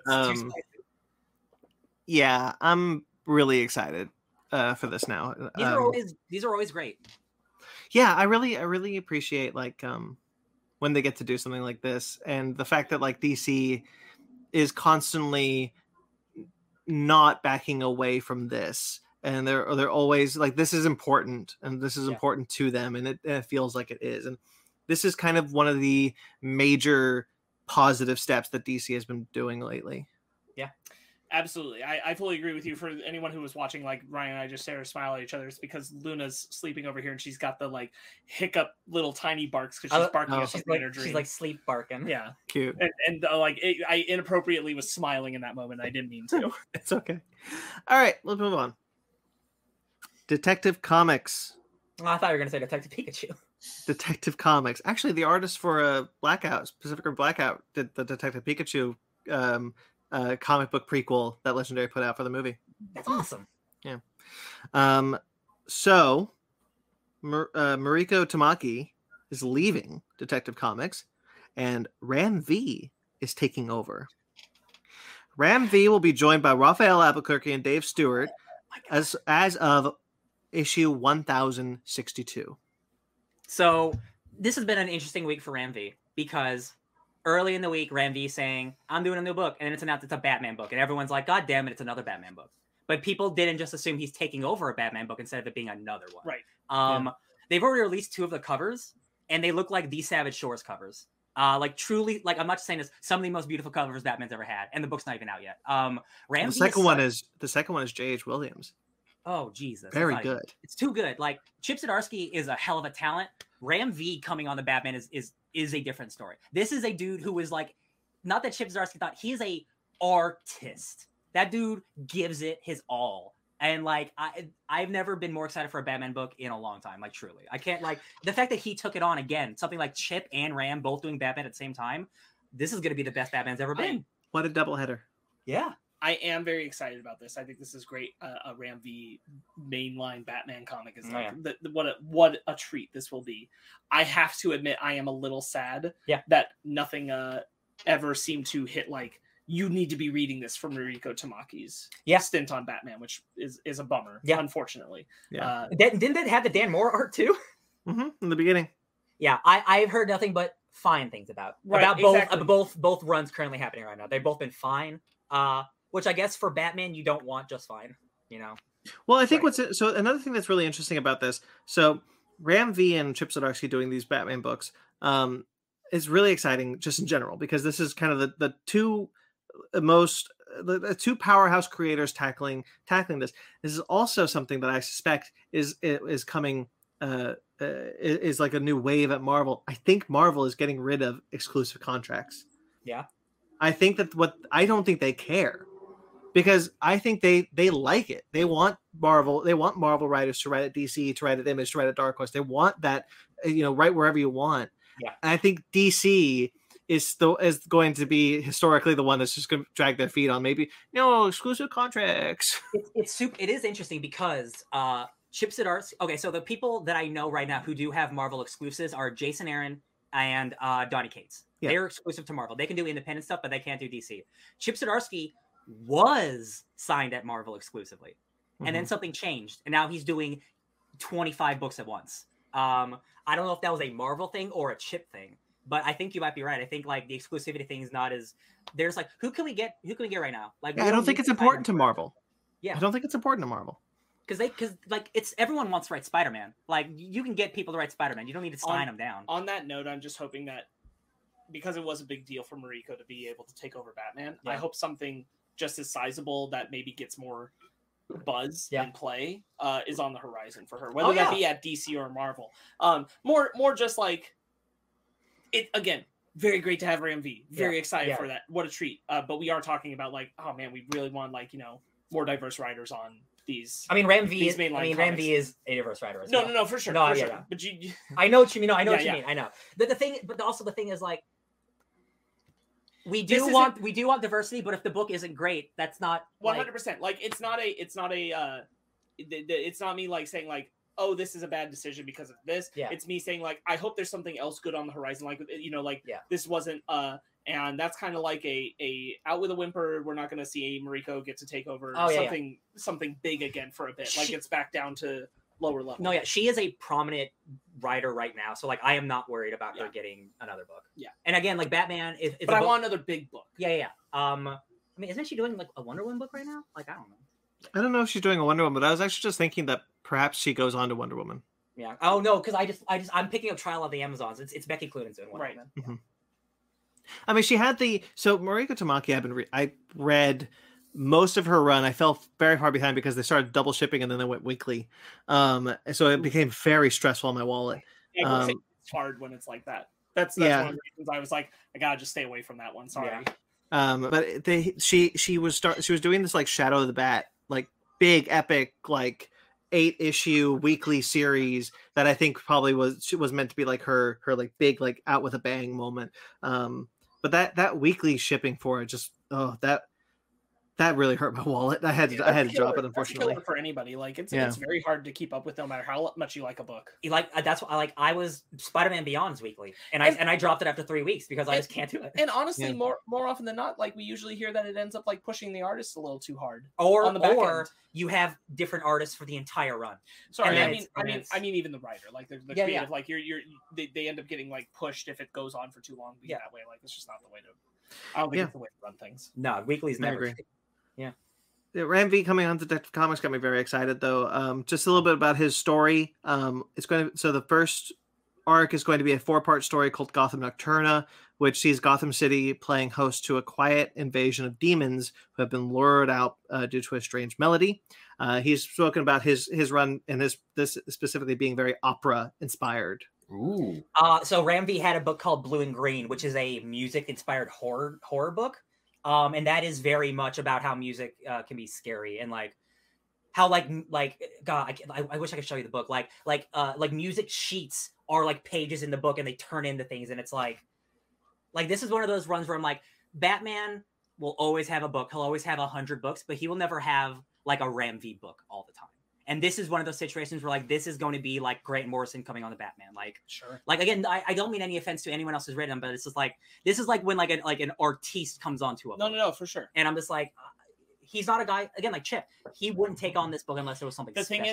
Yeah, I'm really excited for this now. These are always great. Yeah, I really appreciate like when they get to do something like this, and the fact that like DC is constantly not backing away from this, and they're always like, this is important, and this is important to them, and it feels like it is, and this is kind of one of the major positive steps that DC has been doing lately. Yeah. Absolutely. I fully agree with you. For anyone who was watching, like Ryan and I just smile at each other, it's because Luna's sleeping over here and she's got the like hiccup little tiny barks because she's barking at something in her dream. She's like sleep barking. Yeah. Cute. And like I inappropriately was smiling in that moment. I didn't mean to. It's okay. All right. Let's move on. Detective Comics. Oh, I thought you were going to say Detective Pikachu. Detective Comics. Actually, the artist for Blackout, Pacific Rim Blackout, did the Detective Pikachu comic book prequel that Legendary put out for the movie. That's awesome. Yeah. So Mariko Tamaki is leaving Detective Comics, and Ram V is taking over. Ram V will be joined by Raphael Albuquerque and Dave Stewart as of issue 1062. So this has been an interesting week for Ram V, because early in the week, Ram V saying, I'm doing a new book, and then it's announced it's a Batman book, and everyone's like, God damn it, it's another Batman book. But people didn't just assume he's taking over a Batman book instead of it being another one. Right. They've already released two of the covers, and they look like the Savage Shores covers. Like truly, like I'm not just saying this, some of the most beautiful covers Batman's ever had, and the book's not even out yet. Ram V. The second one is J.H. Williams. Oh Jesus. Very good. It's too good. Like Chip Zdarsky is a hell of a talent. Ram V coming on the Batman is a different story. This is a dude who is like, not that Chip Zdarsky thought, he's a artist. That dude gives it his all. And like, I've never been more excited for a Batman book in a long time. Like truly, I can't, like the fact that he took it on again, something like Chip and Ram both doing Batman at the same time. This is going to be the best Batman's ever been. What a doubleheader. Yeah. I am very excited about this. I think this is great. A Ram V mainline Batman comic is like what a treat this will be. I have to admit, I am a little sad that nothing ever seemed to hit like, you need to be reading this from Mariko Tamaki's stint on Batman, which is a bummer, unfortunately. Yeah. Didn't it have the Dan Moore art too? In the beginning. Yeah, I've heard nothing but fine things about both runs currently happening right now. They've both been fine. which I guess for Batman you don't want just fine, you know. Well, I think what's so another thing that's really interesting about this. So Ram V and Chip Zdarsky doing these Batman books is really exciting just in general, because this is kind of the two powerhouse creators tackling this. This is also something that I suspect is coming is like a new wave at Marvel. I think Marvel is getting rid of exclusive contracts. Yeah. I think that I don't think they care, because I think they like it. They want Marvel writers to write at DC, to write at Image, to write at Dark Horse. They want that, you know, write wherever you want. Yeah. And I think DC is going to be historically the one that's just going to drag their feet on maybe no exclusive contracts. It is interesting because Chip Zdarsky. Okay, so the people that I know right now who do have Marvel exclusives are Jason Aaron and Donny Cates. Yeah. They're exclusive to Marvel. They can do independent stuff, but they can't do DC. Chip Zdarsky was signed at Marvel exclusively, and then something changed, and now he's doing 25 books at once. I don't know if that was a Marvel thing or a Chip thing, but I think you might be right. I think like the exclusivity thing is not as there's like who can we get right now? Like yeah, I don't think it's important to Marvel. Yeah, I don't think it's important to Marvel because like it's everyone wants to write Spider-Man. Like you can get people to write Spider-Man. You don't need to sign them down. On that note, I'm just hoping that because it was a big deal for Mariko to be able to take over Batman, yeah. I hope something just as sizable that maybe gets more buzz yeah. and play is on the horizon for her, whether that be at DC or Marvel. More just like it again. Very great to have Ram V. Very excited for that. What a treat! But we are talking about like, oh man, we really want like you know more diverse writers on these. I mean, Ram V is a diverse writer. No, for sure. No, for sure. Yeah. But you, I know what you mean. I know what you mean. I know. The thing, but also the thing is like. We do want diversity, but if the book isn't great, that's not 100%. Like it's not me like saying like, oh, this is a bad decision because of this. Yeah. It's me saying like, I hope there's something else good on the horizon. Like you know, like this wasn't and that's kind of like a out with a whimper. We're not going to see a Mariko get to take over something big again for a bit. Like it's back down to lower level. No, yeah, she is a prominent writer right now, so like I am not worried about her getting another book. Yeah, and again, like Batman is. But I want another big book. Yeah. I mean, isn't she doing like a Wonder Woman book right now? Like I don't know. I don't know if she's doing a Wonder Woman, but I was actually just thinking that perhaps she goes on to Wonder Woman. Yeah. Oh no, because I'm picking up Trial of the Amazons. It's Becky Cloonan doing Wonder Woman. Mm-hmm. Yeah. I mean, she had Mariko Tamaki. I read. Most of her run, I fell very far behind because they started double shipping and then they went weekly. So it became very stressful on my wallet. Yeah, it's hard when it's like that. That's one of the reasons I was like, I gotta just stay away from that one. Sorry. Yeah. But she was doing this like Shadow of the Bat, like big epic like 8-issue weekly series that I think probably was meant to be like her like big like out with a bang moment. But that weekly shipping for it just that really hurt my wallet. I had to drop it, unfortunately. For anybody, like it's very hard to keep up with, no matter how much you like a book. You like that's why I was Spider-Man Beyond's weekly, and I dropped it after 3 weeks because I just can't do it. And honestly, more often than not, like we usually hear that it ends up like pushing the artist a little too hard, or you have different artists for the entire run. Sorry, I mean even the writer, like the creative, like they end up getting like pushed if it goes on for too long. Yeah, that way, like it's just not the way to. I don't think it's the way to run things. No, weeklies never. Yeah. Ram V coming on Detective Comics got me very excited though. Just a little bit about his story. So the first arc is going to be a 4-part story called Gotham Nocturna, which sees Gotham City playing host to a quiet invasion of demons who have been lured out due to a strange melody. He's spoken about his run and this specifically being very opera inspired. Ooh. So Ram V had a book called Blue and Green, which is a music inspired horror book. And that is very much about how music can be scary and like how like God, I wish I could show you the book. Like music sheets are like pages in the book and they turn into things. And it's like this is one of those runs where I'm like, Batman will always have a book. He'll always have 100 books, but he will never have like a Ram V book all the time. And this is one of those situations where like this is going to be like Grant Morrison coming on the Batman. Like sure. Like again, I don't mean any offense to anyone else who's written them, but it's just like this is like when like an artiste comes onto a book. No, for sure. And I'm just like, he's not a guy again like Chip. He wouldn't take on this book unless there was something. The thing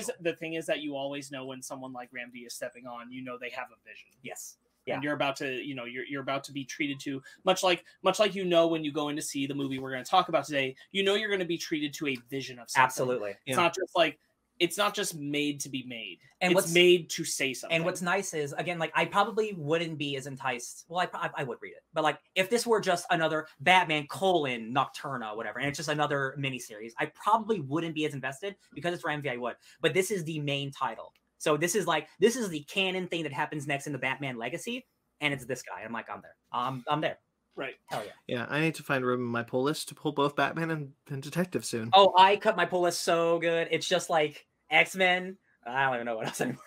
is that you always know when someone like Ram V is stepping on. You know they have a vision. Yes. Yeah. And you're about to, you know, you're about to be treated to much like, you know, when you go in to see the movie we're going to talk about today, you know, you're going to be treated to a vision of something. Absolutely. It's not just like, it's not just made to be made. And it's made to say something. And what's nice is, again, like, I probably wouldn't be as enticed. Well, I would read it. But, like, if this were just another Batman : Nocturna, whatever, and it's just another miniseries, I probably wouldn't be as invested, because it's for MV, I would. But this is the main title. So this is, like, this is the canon thing that happens next in the Batman legacy. And it's this guy. I'm like, I'm there. I'm there. Right. Hell yeah. Yeah, I need to find room in my pull list to pull both Batman and Detective soon. Oh, I cut my pull list so good. It's just, like, X-Men. I don't even know what else anymore.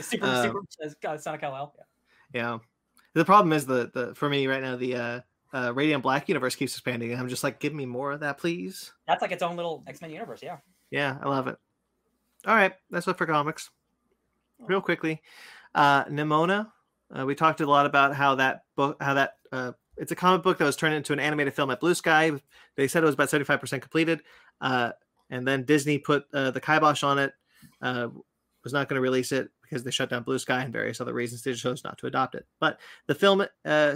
Super Sonic LL. Yeah. The problem is the for me right now, the Radiant Black universe keeps expanding, and I'm just like, give me more of that, please. That's like its own little X-Men universe. Yeah. Yeah, I love it. All right, that's it for comics. Real quickly, Nimona. We talked a lot about how that book, it's a comic book that was turned into an animated film at Blue Sky. They said it was about 75% completed. And then Disney put the kibosh on it, was not going to release it because they shut down Blue Sky and various other reasons. They chose not to adopt it. But the film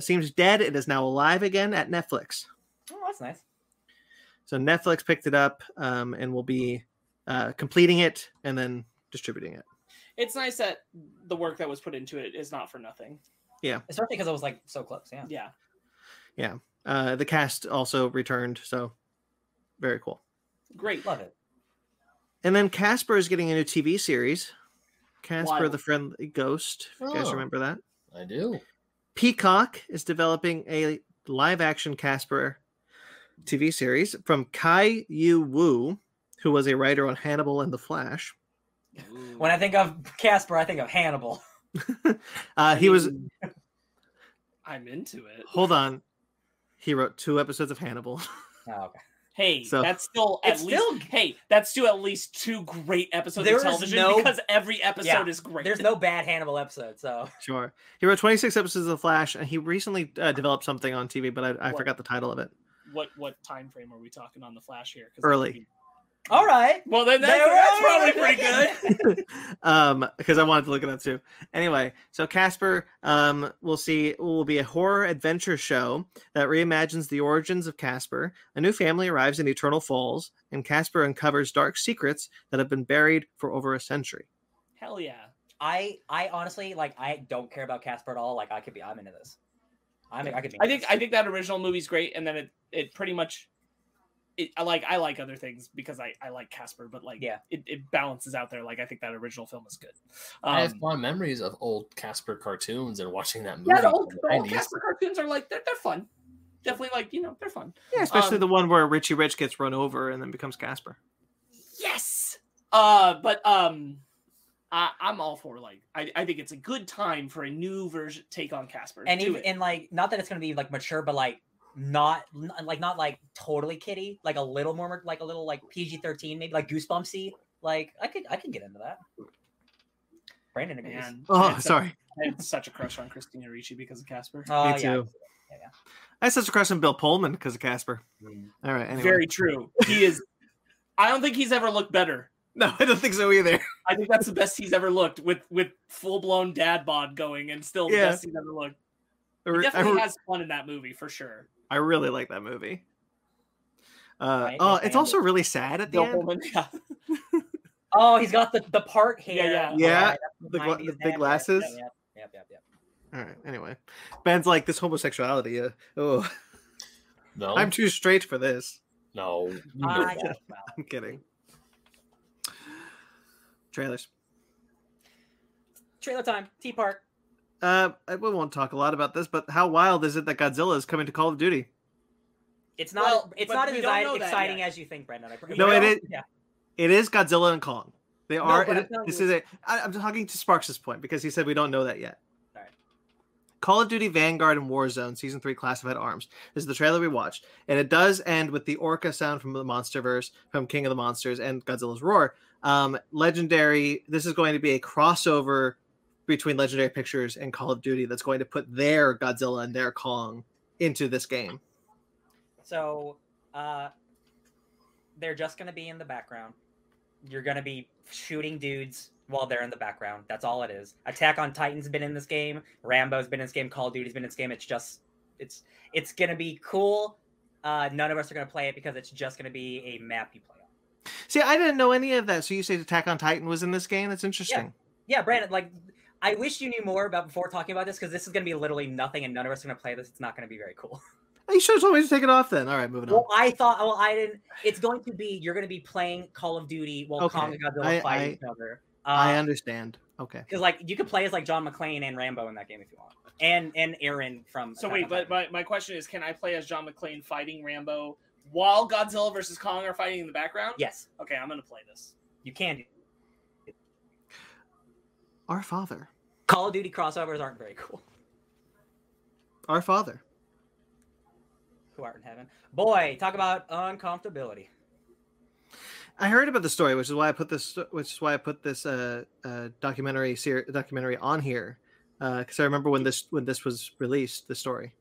seems dead. It is now alive again at Netflix. Oh, that's nice. So Netflix picked it up and will be completing it and then distributing it. It's nice that the work that was put into it is not for nothing. Yeah. Especially because I was like so close. Yeah. Yeah. Yeah. The cast also returned. So very cool. Great. Love it. And then Casper is getting a new TV series. Casper the Friendly Ghost. If you guys remember that. I do. Peacock is developing a live action Casper TV series from Kai Yu Wu, who was a writer on Hannibal and The Flash. Ooh. When I think of Casper, I think of Hannibal. I'm into it. Hold on. He wrote 2 episodes of Hannibal. Oh, okay. Hey, so, that's still at least 2 great episodes of television because every episode is great. There's no bad Hannibal episode, so. Sure. He wrote 26 episodes of The Flash, and he recently developed something on TV, but I forgot the title of it. What time frame are we talking on The Flash here? Early. All right. Well, then that's probably pretty good. Because I wanted to look it up too. Anyway, so Casper, will be a horror adventure show that reimagines the origins of Casper. A new family arrives in Eternal Falls, and Casper uncovers dark secrets that have been buried for over a century. Hell yeah! I honestly I don't care about Casper at all. Like I'm into this. I think that original movie's great, and then it pretty much. I like other things because I like Casper, but it balances out there. Like I think that original film is good. I have fond memories of old Casper cartoons and watching that movie. Yeah, the old Casper cartoons are like they're fun. Definitely they're fun. Yeah, especially the one where Richie Rich gets run over and then becomes Casper. Yes. I'm all for I think it's a good time for a new version take on Casper. And not that it's gonna be mature, but not totally kiddie, a little more PG-13, maybe Goosebumpsy. I could get into that. Brandon agrees. Man. Oh, sorry. I had such a crush on Christina Ricci because of Casper. Oh, me too. Yeah. I had such a crush on Bill Pullman because of Casper. Mm. All right. Anyway. Very true. He is. I don't think he's ever looked better. No, I don't think so either. I think that's the best he's ever looked with full blown dad bod going, and still the best he's ever looked. He definitely has fun in that movie for sure. I really like that movie. It's also really sad at the end. Woman, yeah. Oh, he's got the part hair. Yeah. Right, the big glasses. Yeah. All right. Anyway, Ben's like this homosexuality. No, I'm too straight for this. No, I'm kidding. Trailers. Trailer time. Tea Park. We won't talk a lot about this, but how wild is it that Godzilla is coming to Call of Duty? It's not. It's not as exciting as you think, Brandon. It is. Yeah. It is Godzilla and Kong. They are. I'm talking to Sparks' point because he said we don't know that yet. All right. Call of Duty Vanguard and Warzone Season 3 Classified Arms. This is the trailer we watched, and it does end with the orca sound from the MonsterVerse, from King of the Monsters, and Godzilla's roar. Legendary. This is going to be a crossover between Legendary Pictures and Call of Duty that's going to put their Godzilla and their Kong into this game. So they're just going to be in the background. You're going to be shooting dudes while they're in the background. That's all it is. Attack on Titan's been in this game. Rambo's been in this game. Call of Duty's been in this game. It's just, it's going to be cool. None of us are going to play it because it's just going to be a map you play on. See, I didn't know any of that. So you say Attack on Titan was in this game? That's interesting. Yeah, Brandon, like, I wish you knew more about before talking about this, because this is going to be literally nothing and none of us are going to play this. It's not going to be very cool. You should have told me to take it off then. All right, moving on. Well, I didn't. It's going to be, you're going to be playing Call of Duty while Kong and Godzilla fight each other. I understand. Okay. Because, like, you could play as, like, John McClane and Rambo in that game if you want. And Aaron from... So wait, but my question is, can I play as John McClane fighting Rambo while Godzilla versus Kong are fighting in the background? Yes. Okay, I'm going to play this. You can do it. Our Father. Call of Duty crossovers aren't very cool. Our Father. Art in heaven. Boy, talk about uncomfortability. I heard about the story, which is why I put this documentary on here, because I remember when this was released, the story.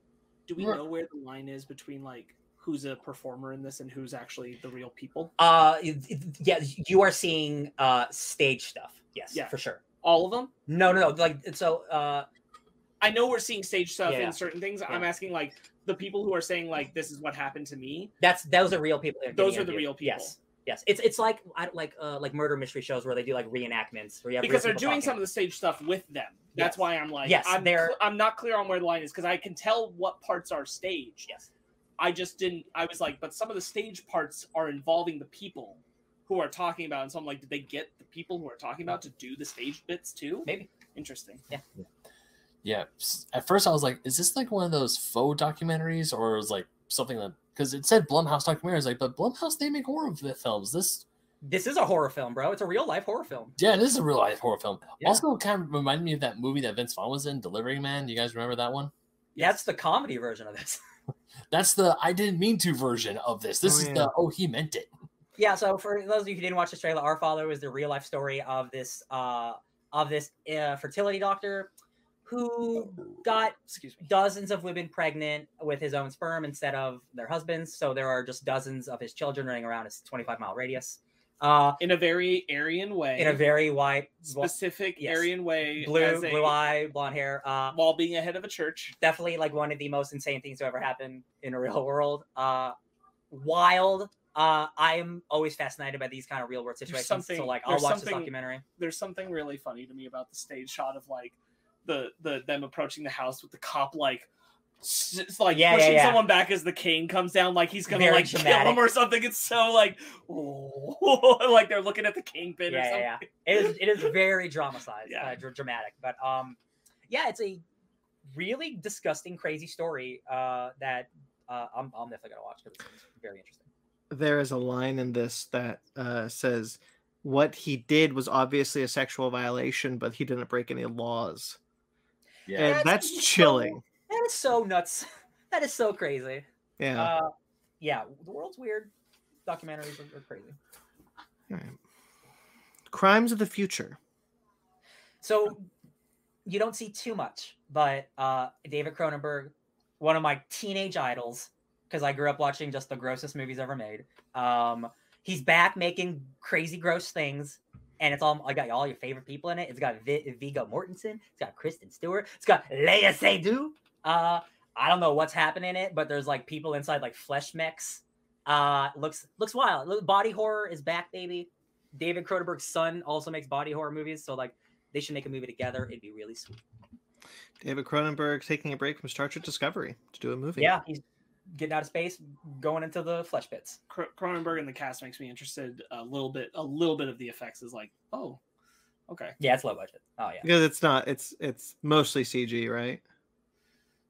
Do we know where the line is between, like, who's a performer in this and who's actually the real people? Yeah, you are seeing stage stuff. Yes, yeah, for sure. All of them? No. Like, so I know we're seeing stage stuff in certain things. Yeah. I'm asking, like, the people who are saying, like, this is what happened to me. Those are real people. Those are the real people. Yes. It's like like murder mystery shows where they do, like, reenactments. Because they're doing some of the stage stuff with them. That's why I'm like, I'm not clear on where the line is, because I can tell what parts are staged. Yes. I was like, but some of the stage parts are involving the people who are talking about, and so I'm like, did they get the people who are talking about to do the stage bits too? Maybe. Interesting. Yeah. Yeah, at first I was like, is this like one of those faux documentaries, or is like something that, because it said Blumhouse documentaries, like, but Blumhouse, they make horror films. This is a horror film, bro. It's a real life horror film. Yeah, it is a real life horror film. Yeah. Also, it kind of reminded me of that movie that Vince Vaughn was in, Delivery Man. You guys remember that one? Yeah, that's the comedy version of this. That's the I didn't mean to version of this. He meant it. Yeah, so for those of you who didn't watch this trailer, Our Father is the real life story of this fertility doctor who got dozens of women pregnant with his own sperm instead of their husbands. So there are just dozens of his children running around his 25-mile radius. In a very Aryan way. In a very white. Specific Aryan way. Blue eye, blonde hair. While being ahead of a church. Definitely, like, one of the most insane things to ever happen in a real world. Wild. I'm always fascinated by these kind of real-world situations. So, like, I'll watch this documentary. There's something really funny to me about the stage shot of, like, them approaching the house with the cop, like, pushing someone back as the cane comes down, like he's gonna kill him or something. It's so like, like they're looking at the kingpin or something. Yeah. It is very dramatized, dramatic. But it's a really disgusting, crazy story that I'm definitely gonna watch because it's very interesting. There is a line in this that says, what he did was obviously a sexual violation, but he didn't break any laws. Yeah, and that's chilling. That is so nuts. That is so crazy. Yeah. The world's weird. Documentaries are crazy. All right. Crimes of the future. So you don't see too much, but David Cronenberg, one of my teenage idols, because I grew up watching just the grossest movies ever made. He's back making crazy, gross things, and it's all got all your favorite people in it. It's got Viggo Mortensen. It's got Kristen Stewart. It's got Lea Seydoux. I don't know what's happening in it, but there's, like, people inside, like, flesh mechs. Looks wild. Body horror is back, baby. David Cronenberg's son also makes body horror movies, so, like, they should make a movie together. It'd be really sweet. David Cronenberg taking a break from Star Trek Discovery to do a movie. Yeah, he's getting out of space, going into the flesh pits. Cronenberg and the cast makes me interested a little bit of the effects is like, oh, okay. Yeah, it's low budget. Oh yeah. Because it's mostly CG, right?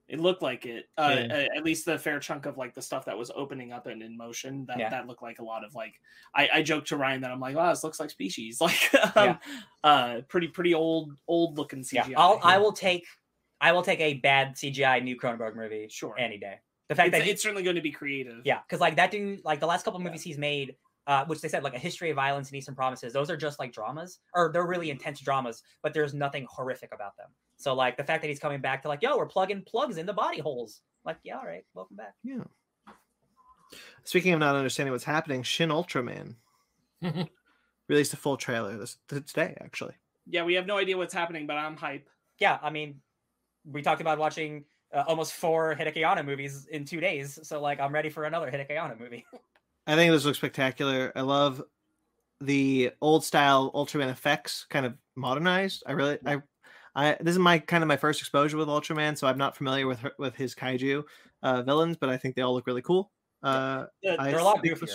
It looked like it. At least the fair chunk of, like, the stuff that was opening up and in motion, that looked like a lot of, like, I joked to Ryan that I'm like, wow, this looks like Species. Like, pretty old looking CGI. Yeah, I will take a bad CGI new Cronenberg movie. Sure. Any day. The fact that it's certainly going to be creative. Yeah, because, like, that dude, like, the last couple movies he's made, which they said, like, A History of Violence and Eastern Promises, those are just, like, dramas, or they're really intense dramas, but there's nothing horrific about them. So, like, the fact that he's coming back to, like, yo, we're plugging plugs in the body holes. Like, yeah, all right, welcome back. Yeah. Speaking of not understanding what's happening, Shin Ultraman. released a full trailer today, actually. Yeah, we have no idea what's happening, but I'm hype. Yeah, I mean, we talked about watching almost 4 Hideki Anno movies in 2 days, so like I'm ready for another Hideki Anno movie. I think this looks spectacular. I love the old style Ultraman effects kind of modernized. I this is my first exposure with Ultraman, so I'm not familiar with his kaiju villains, but I think they all look really cool. They're a lot beautiful.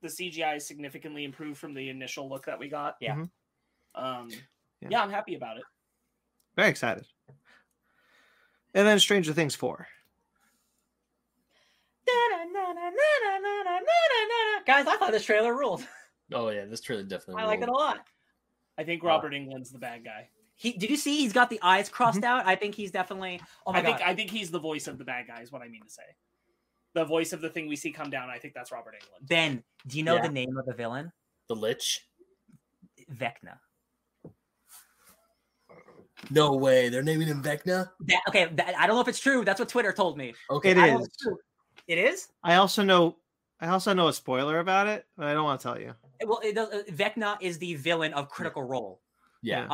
The CGI is significantly improved from the initial look that we got. Yeah. Mm-hmm. Yeah, I'm happy about it. Very excited. And then Stranger Things 4. Guys, I thought this trailer ruled. Oh yeah, this trailer definitely. I like it a lot. I think Robert Englund's the bad guy. Did you see? He's got the eyes crossed out. I think he's definitely. I think he's the voice of the bad guy. Is what I mean to say. The voice of the thing we see come down. I think that's Robert Englund. Ben, do you know the name of the villain? The Lich. Vecna. No way. They're naming him Vecna? I don't know if it's true. That's what Twitter told me. Okay, it is. It is? I also know a spoiler about it, but I don't want to tell you. Well, Vecna is the villain of Critical Role. Yeah.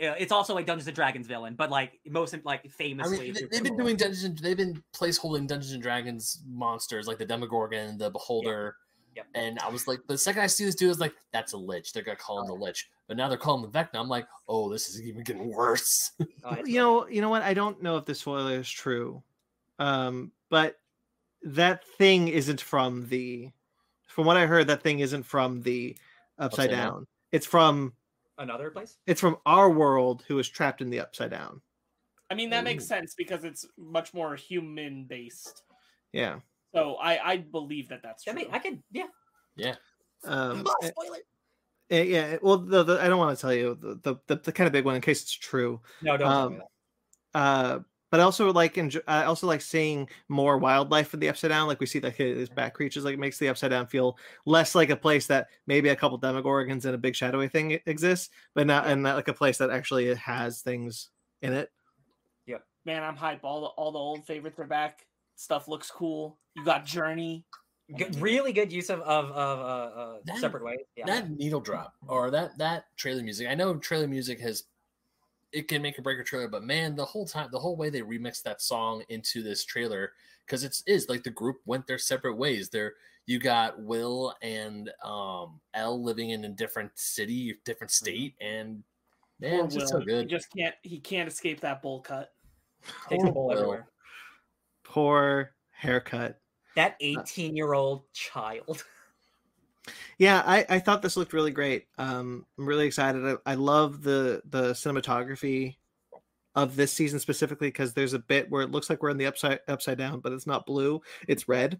It's also a Dungeons & Dragons villain, but like most famously. I mean, they've been placeholding Dungeons & Dragons monsters like the Demogorgon, the Beholder. Yep. And I was like, the second I see this dude, I was like, that's a Lich. They're going to call him the Lich. But now they're calling him the Vecna. I'm like, oh, this is even getting worse. You know what? I don't know if the spoiler is true, but that thing isn't from the... From what I heard, that thing isn't from the Upside Down. It's from... Another place? It's from our world who is trapped in the Upside Down. I mean, that makes sense because it's much more human-based. Yeah. So I believe that's true. I mean, I could, yeah. Yeah. Spoiler. Yeah. Well, I don't want to tell you the kind of big one in case it's true. No, don't tell me that. But I also like seeing more wildlife in the Upside Down. Like we see these bat creatures. Like it makes the Upside Down feel less like a place that maybe a couple Demogorgons and a big shadowy thing exists, but not like a place that actually has things in it. Yeah, man, I'm hype. All the old favorites are back. Stuff looks cool. You got Journey. Really good use of that, Separate Ways. Yeah. That needle drop or that trailer music. I know trailer music it can make or break a trailer, but man, the whole way they remixed that song into this trailer, because it's like the group went their separate ways. You got Will and Elle living in a different city, different state, and man, it's just so good. He can't escape that bowl cut. Takes the bowl everywhere. Poor haircut. That 18-year-old child. Yeah, I thought this looked really great. I'm really excited. I love the cinematography of this season specifically because there's a bit where it looks like we're in the upside down, but it's not blue, it's red.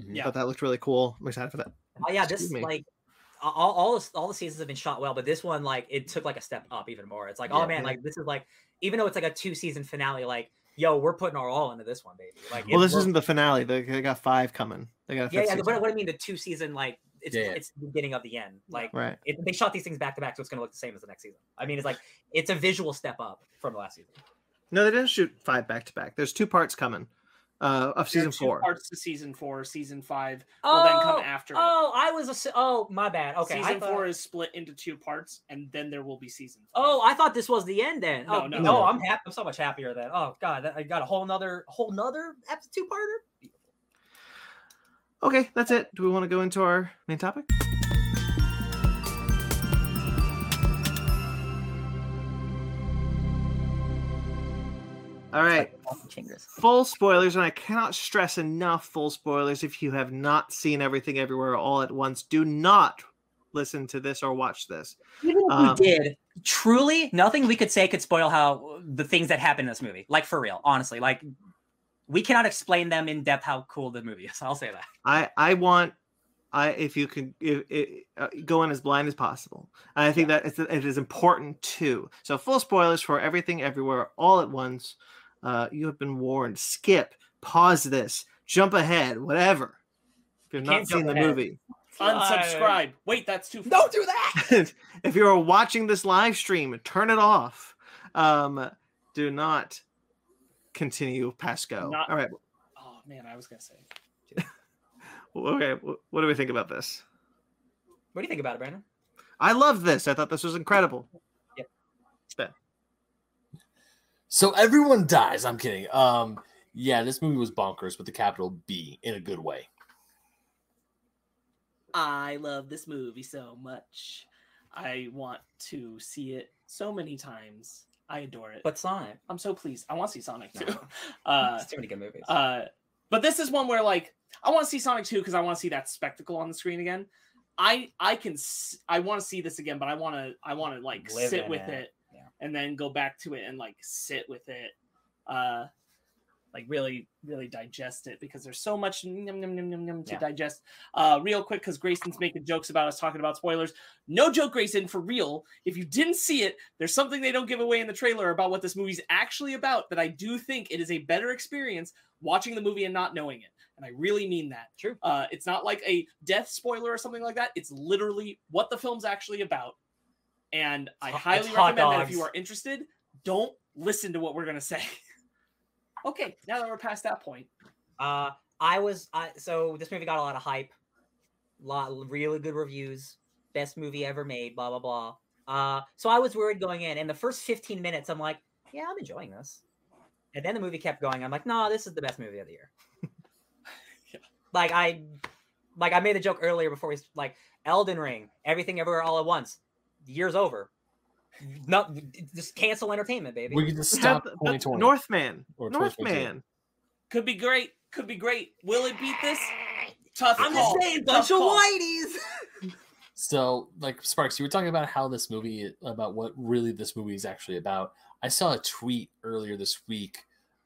Mm-hmm. Yeah. I thought that looked really cool. I'm excited for that. Oh yeah, all the seasons have been shot well, but this one it took a step up even more. It's this is even though it's a 2-season finale, yo, we're putting our all into this one, baby. This isn't the finale. They got 5 coming. They got what I mean, the 2-season, it's the beginning of the end. Right. They shot these things back to back, so it's going to look the same as the next season. I mean, it's a visual step up from the last season. No, they didn't shoot 5 back to back. There's 2 parts coming of season 4. 2 parts to season 4. Season 5 will then come after. Oh, my bad. Okay, season 4 is split into 2 parts, and then there will be season 5. Oh, I thought this was the end. Then no. I'm happy. I'm so much happier then. Oh god, I got a whole nother 2-parter. Okay, that's it. Do we want to go into our main topic? All right, full spoilers, and I cannot stress enough full spoilers. If you have not seen Everything Everywhere All at Once, do not listen to this or watch this. Even if we did, truly nothing we could say could spoil how the things that happen in this movie. For real, honestly. We cannot explain them in depth how cool the movie is. I'll say that. If you could go in as blind as possible. And I think that it is important too. So full spoilers for Everything Everywhere All at Once. You have been warned. Skip, pause this, jump ahead, whatever. If you've not seen the movie, unsubscribe. Wait, that's too far. Don't do that. If you're watching this live stream, turn it off. Do not continue past go. All right. Oh man, I was gonna say. Okay, what do we think about this? What do you think about it, Brandon? I love this. I thought this was incredible. Yeah. Yeah. So everyone dies. I'm kidding. Yeah, this movie was bonkers with the capital B in a good way. I love this movie so much. I want to see it so many times. I adore it. But Sonic. I'm so pleased. I want to see Sonic too. It's too many good movies. But this is one where, like, I want to see Sonic 2 because I want to see that spectacle on the screen again. I want to see this again, but I want to like sit with it and then go back to it and like sit with it, like really really digest it because there's so much to digest. Real quick, because Grayson's making jokes about us talking about spoilers. No joke, Grayson, for real. If you didn't see it, there's something they don't give away in the trailer about what this movie's actually about. That I do think it is a better experience watching the movie and not knowing it. And I really mean that. True. It's not like a death spoiler or something like that. It's literally what the film's actually about. And I highly recommend that if you are interested, don't listen to what we're going to say. Okay, now that we're past that point. So this movie got a lot of hype. A lot of really good reviews. Best movie ever made, blah, blah, blah. So I was worried going in. And the first 15 minutes, I'm like, yeah, I'm enjoying this. And then the movie kept going. I'm like, no, this is the best movie of the year. Like I made the joke earlier before we like Elden Ring, Everything Everywhere All at Once. The year's over. No, just cancel entertainment, baby. We could just stop 2020. Northman could be great. Could be great. Will it beat this? Tough. I'm just saying, bunch of whiteys. So, like Sparks, you were talking about how this movie, about what really this movie is actually about. I saw a tweet earlier this week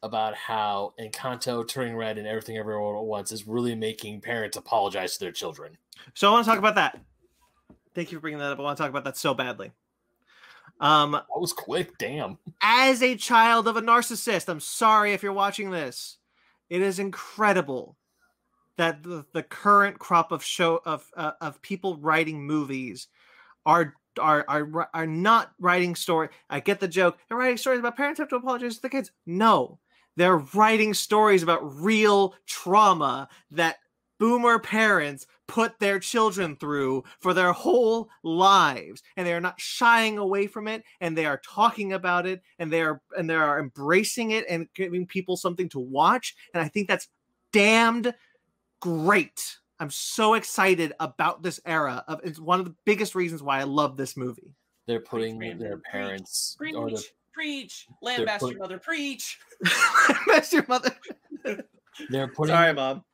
about how Encanto, Turning Red, and Everything Everywhere All at Once is really making parents apologize to their children. So I want to talk about that. Thank you for bringing that up. I want to talk about that so badly. That was quick, damn. As a child of a narcissist, I'm sorry if you're watching this. It is incredible that the current crop of people writing movies are not writing story. I get the joke. They're writing stories about parents have to apologize to the kids. No. They're writing stories about real trauma that boomer parents put their children through for their whole lives. And they are not shying away from it. And they are talking about it. And they are embracing it and giving people something to watch. And I think that's damned great. I'm so excited about this era. It's one of the biggest reasons why I love this movie. They're putting their parents... Preach! Landmaster Mother, preach! Landmaster Mother! Sorry, Mom.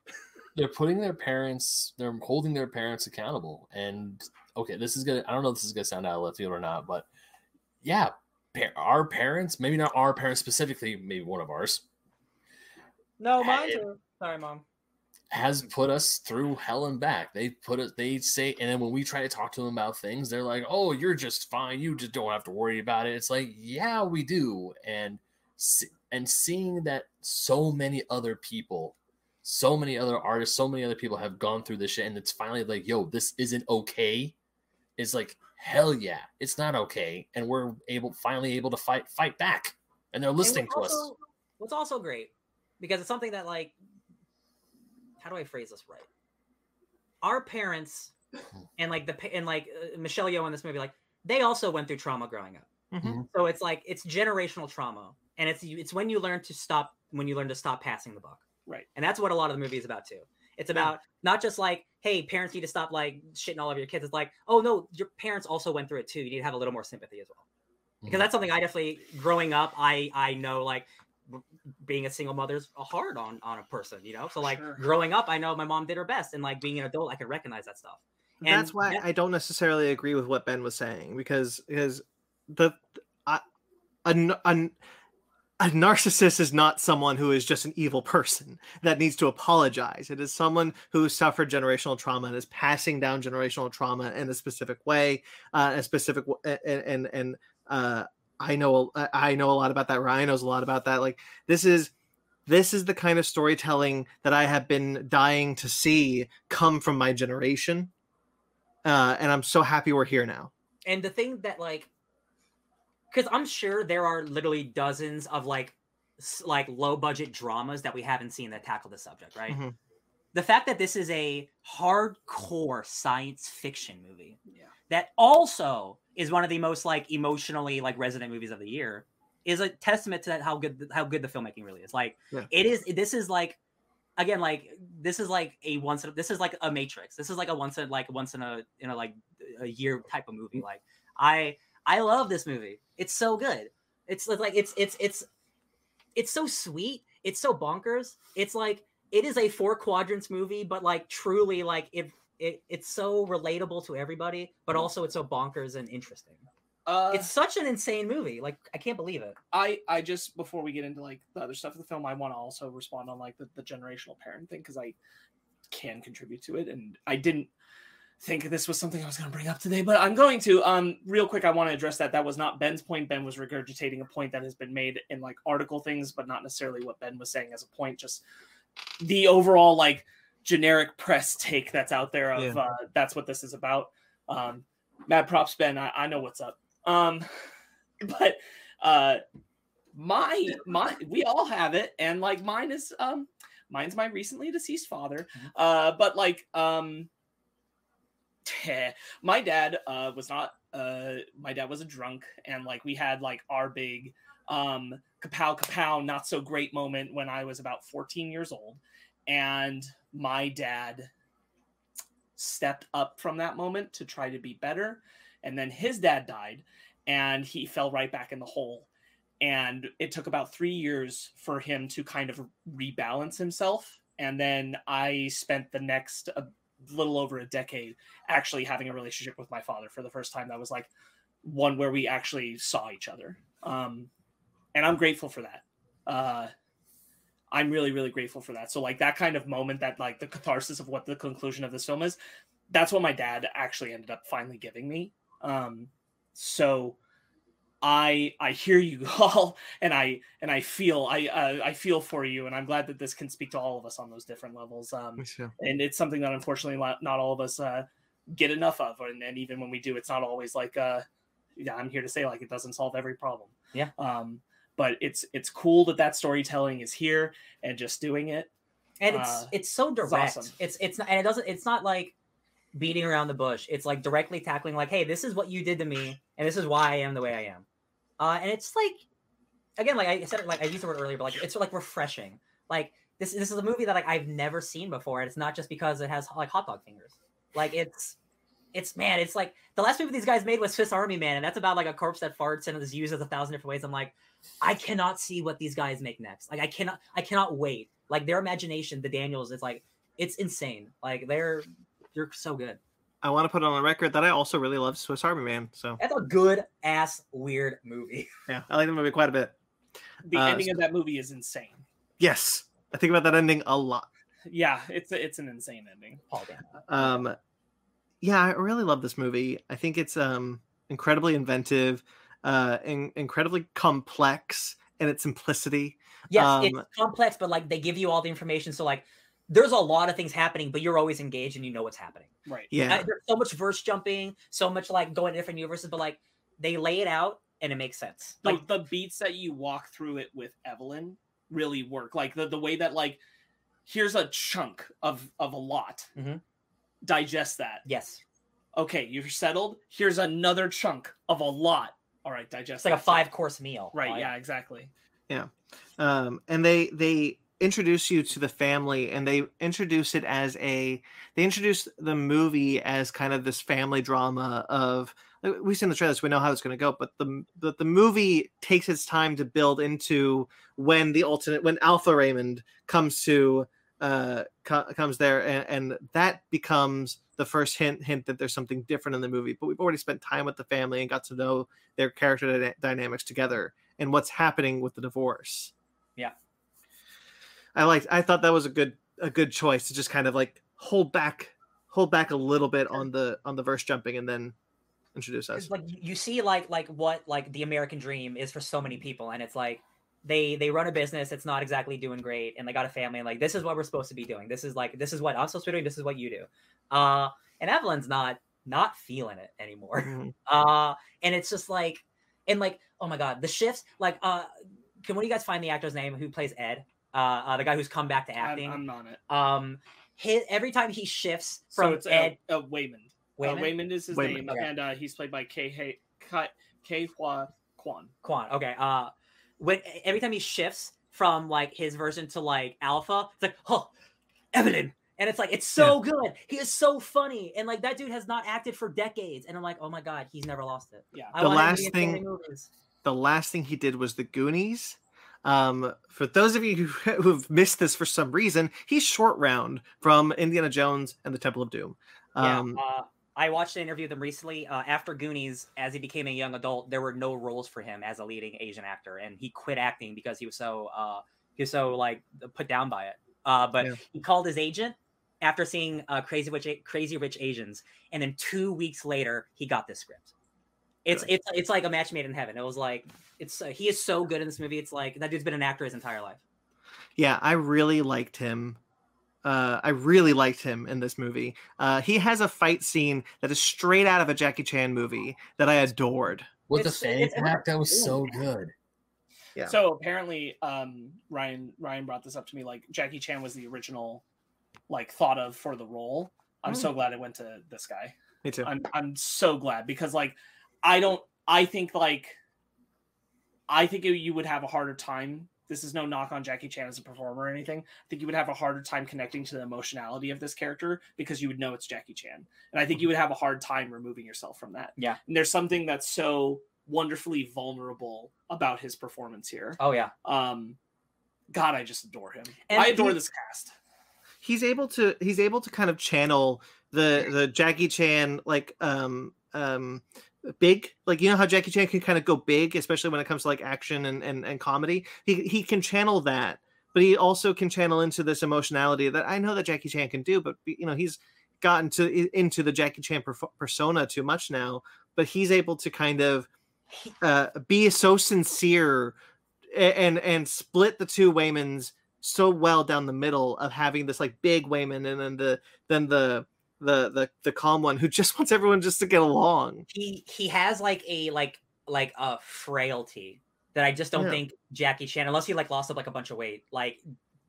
They're putting their parents... They're holding their parents accountable. And, okay, this is going to... I don't know if this is going to sound out of left field or not, but, yeah, our parents... Maybe not our parents specifically, maybe one of ours. No, mine too. Sorry, Mom. Has put us through hell and back. They say, and then when we try to talk to them about things, they're like, "Oh, you're just fine. You just don't have to worry about it." It's like, yeah, we do. And seeing that so many other people, so many other artists, so many other people have gone through this shit, and it's finally like, yo, this isn't okay. It's like, hell yeah, it's not okay, and we're finally able to fight back, and they're listening to us. What's also great, because it's something that like. How do I phrase this right? Our parents and like Michelle Yeoh in this movie, like they also went through trauma growing up. Mm-hmm. So it's like it's generational trauma, and it's when you learn to stop passing the buck, right? And that's what a lot of the movie is about too. It's about not just like, hey, parents need to stop like shitting all over your kids. It's like, oh no, your parents also went through it too. You need to have a little more sympathy as well, because that's something I definitely growing up I know like. Being a single mother's hard on a person, you know. So like growing up, I know my mom did her best, and like being an adult, I can recognize that stuff. And that's why I don't necessarily agree with what Ben was saying because a narcissist is not someone who is just an evil person that needs to apologize. It is someone who suffered generational trauma and is passing down generational trauma in a specific way, I know a lot about that. Ryan knows a lot about that. Like this is the kind of storytelling that I have been dying to see come from my generation. And I'm so happy we're here now. And the thing that like, cause I'm sure there are literally dozens of like low budget dramas that we haven't seen that tackle the subject. Right. Mm-hmm. the fact that this is a hardcore science fiction movie that also is one of the most like emotionally like resonant movies of the year is a testament to that, how good the filmmaking really is. Like it is, this is like, again, like this is like a once in, this is like a Matrix. This is like a once in a year type of movie. Like I love this movie. It's so good. It's like, it's so sweet. It's so bonkers. It's like, it is a 4 quadrants movie, but like truly like it's so relatable to everybody, but also it's so bonkers and interesting. It's such an insane movie. Like, I can't believe it. I just, before we get into like the other stuff of the film, I want to also respond on like the generational parent thing, because I can contribute to it. And I didn't think this was something I was going to bring up today, but I'm going to. Real quick, I want to address that. That was not Ben's point. Ben was regurgitating a point that has been made in like article things, but not necessarily what Ben was saying as a point. Just the overall like generic press take that's out there of that's what this is about. Mad props, Ben. I know what's up. But my we all have it, and like mine is mine's my recently deceased father. But like my dad was not my dad was a drunk, and like we had like our big kapow kapow not so great moment when I was about 14 years old, and my dad stepped up from that moment to try to be better. And then his dad died, and he fell right back in the hole. And it took about 3 years for him to kind of rebalance himself. And then I spent the next little over a decade actually having a relationship with my father for the first time. That was like one where we actually saw each other. And I'm grateful for that. I'm really, really grateful for that. So like that kind of moment, that like the catharsis of what the conclusion of this film is, that's what my dad actually ended up finally giving me. So I hear you all, and I feel I feel for you, and I'm glad that this can speak to all of us on those different levels. And it's something that unfortunately not all of us get enough of, and even when we do, it's not always like I'm here to say like it doesn't solve every problem. But it's cool that that storytelling is here and just doing it, and it's so direct. Awesome. It's not, and it doesn't, it's not like beating around the bush. It's like directly tackling like, hey, this is what you did to me, and this is why I am the way I am. And it's like, again, like I said, like I used the word earlier, but like it's like refreshing. Like this is a movie that like I've never seen before, and it's not just because it has like hot dog fingers. Like it's man, it's like the last movie these guys made was Swiss Army Man, and that's about like a corpse that farts and is used as 1,000 different ways. I'm like, I cannot see what these guys make next. Like I cannot wait. Like their imagination, the Daniels, it's like it's insane. Like You're so good. I want to put on the record that I also really love Swiss Army Man. So that's a good ass weird movie. Yeah, I like the movie quite a bit. The ending of that movie is insane. Yes, I think about that ending a lot. Yeah, it's an insane ending. Yeah, I really love this movie. I think it's incredibly inventive, incredibly complex in its simplicity. Yes, it's complex, but like they give you all the information. So like, there's a lot of things happening, but you're always engaged and you know what's happening. Right. Yeah. There's so much verse jumping, so much like going to different universes, but like they lay it out and it makes sense. Like the beats that you walk through it with Evelyn really work. Like the way that like, here's a chunk of a lot. Mm-hmm. Digest that. Yes. Okay. You're settled. Here's another chunk of a lot. All right. Digest that. It's like a 5-course meal. Right. Right. Yeah, exactly. Yeah. And they introduce you to the family, and they introduce it as they introduce the movie as kind of this family drama of, we've seen the trailers, we know how it's going to go, but the movie takes its time to build into when Alpha Raymond comes to comes there, and that becomes the first hint that there's something different in the movie. But we've already spent time with the family and got to know their character dynamics together and what's happening with the divorce. Yeah. I thought that was a good choice to just kind of like hold back a little bit on the verse jumping and then introduce us. Like you see like what like the American dream is for so many people, and it's like they run a business, it's not exactly doing great, and they got a family, and like this is what we're supposed to be doing. This is what I'm supposed to be doing, this is what you do. And Evelyn's not feeling it anymore. Mm-hmm. And it's just like, and like, oh my god, the shifts, like can one of you guys find the actor's name who plays Ed? The guy who's come back to acting. I'm on it. his every time he shifts from Waymond. Waymond is his name, okay. And he's played by Kei-Hwa Kwan. Okay. When every time he shifts from like his version to like Alpha, it's like, oh, Evelyn. And it's like, it's so good. He is so funny. And like, that dude has not acted for decades. And I'm like, oh my God, he's never lost it. Yeah. The last thing he did was The Goonies. For those of you who've missed this for some reason, he's Short Round from Indiana Jones and the Temple of Doom. I watched an interview with him recently. After Goonies, as he became a young adult, there were no roles for him as a leading Asian actor. And he quit acting because he was so like put down by it. But he called his agent after seeing Crazy Rich Asians, and then 2 weeks later he got this script. It's like a match made in heaven. It was like he is so good in this movie. It's like that dude's been an actor his entire life. Yeah, I really liked him. In this movie. He has a fight scene that is straight out of a Jackie Chan movie that I adored. With the fan pack, that was so good. Yeah. So apparently, Ryan brought this up to me. Like Jackie Chan was the original, like thought of for the role. I'm so glad it went to this guy. Me too. I'm so glad because like I think you would have a harder time. This is no knock on Jackie Chan as a performer or anything. I think you would have a harder time connecting to the emotionality of this character because you would know it's Jackie Chan, and I think you would have a hard time removing yourself from that. Yeah. And there's something that's so wonderfully vulnerable about his performance here. Oh yeah. God, I just adore him. And I adore this cast. He's able to kind of channel the Jackie Chan like big, like, you know how Jackie Chan can kind of go big, especially when it comes to like action and comedy. He can channel that, but he also can channel into this emotionality that I know that Jackie Chan can do, but you know, he's gotten into the Jackie Chan persona too much now, but he's able to kind of be so sincere and split the two Waymans so well down the middle of having this like big Wayman and then the calm one who just wants everyone just to get along. He has like a frailty that I just don't think Jackie Chan, unless he like lost up like a bunch of weight, like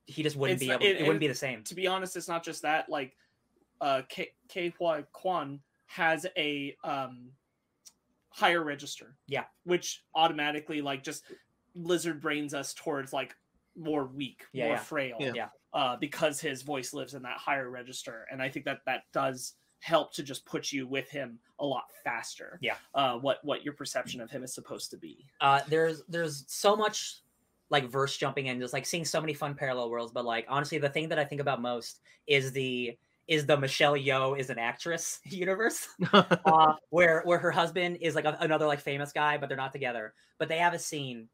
he just wouldn't it wouldn't be the same. To be honest, it's not just that. Like Kei-Hwa Kwan has a higher register, which automatically like just lizard brains us towards like more weak, more frail, because his voice lives in that higher register, and I think that does help to just put you with him a lot faster. What your perception of him is supposed to be. There's so much like verse jumping and just like seeing so many fun parallel worlds, but like honestly, the thing that I think about most is the Michelle Yeoh is an actress universe where her husband is like another like famous guy, but they're not together. But they have a scene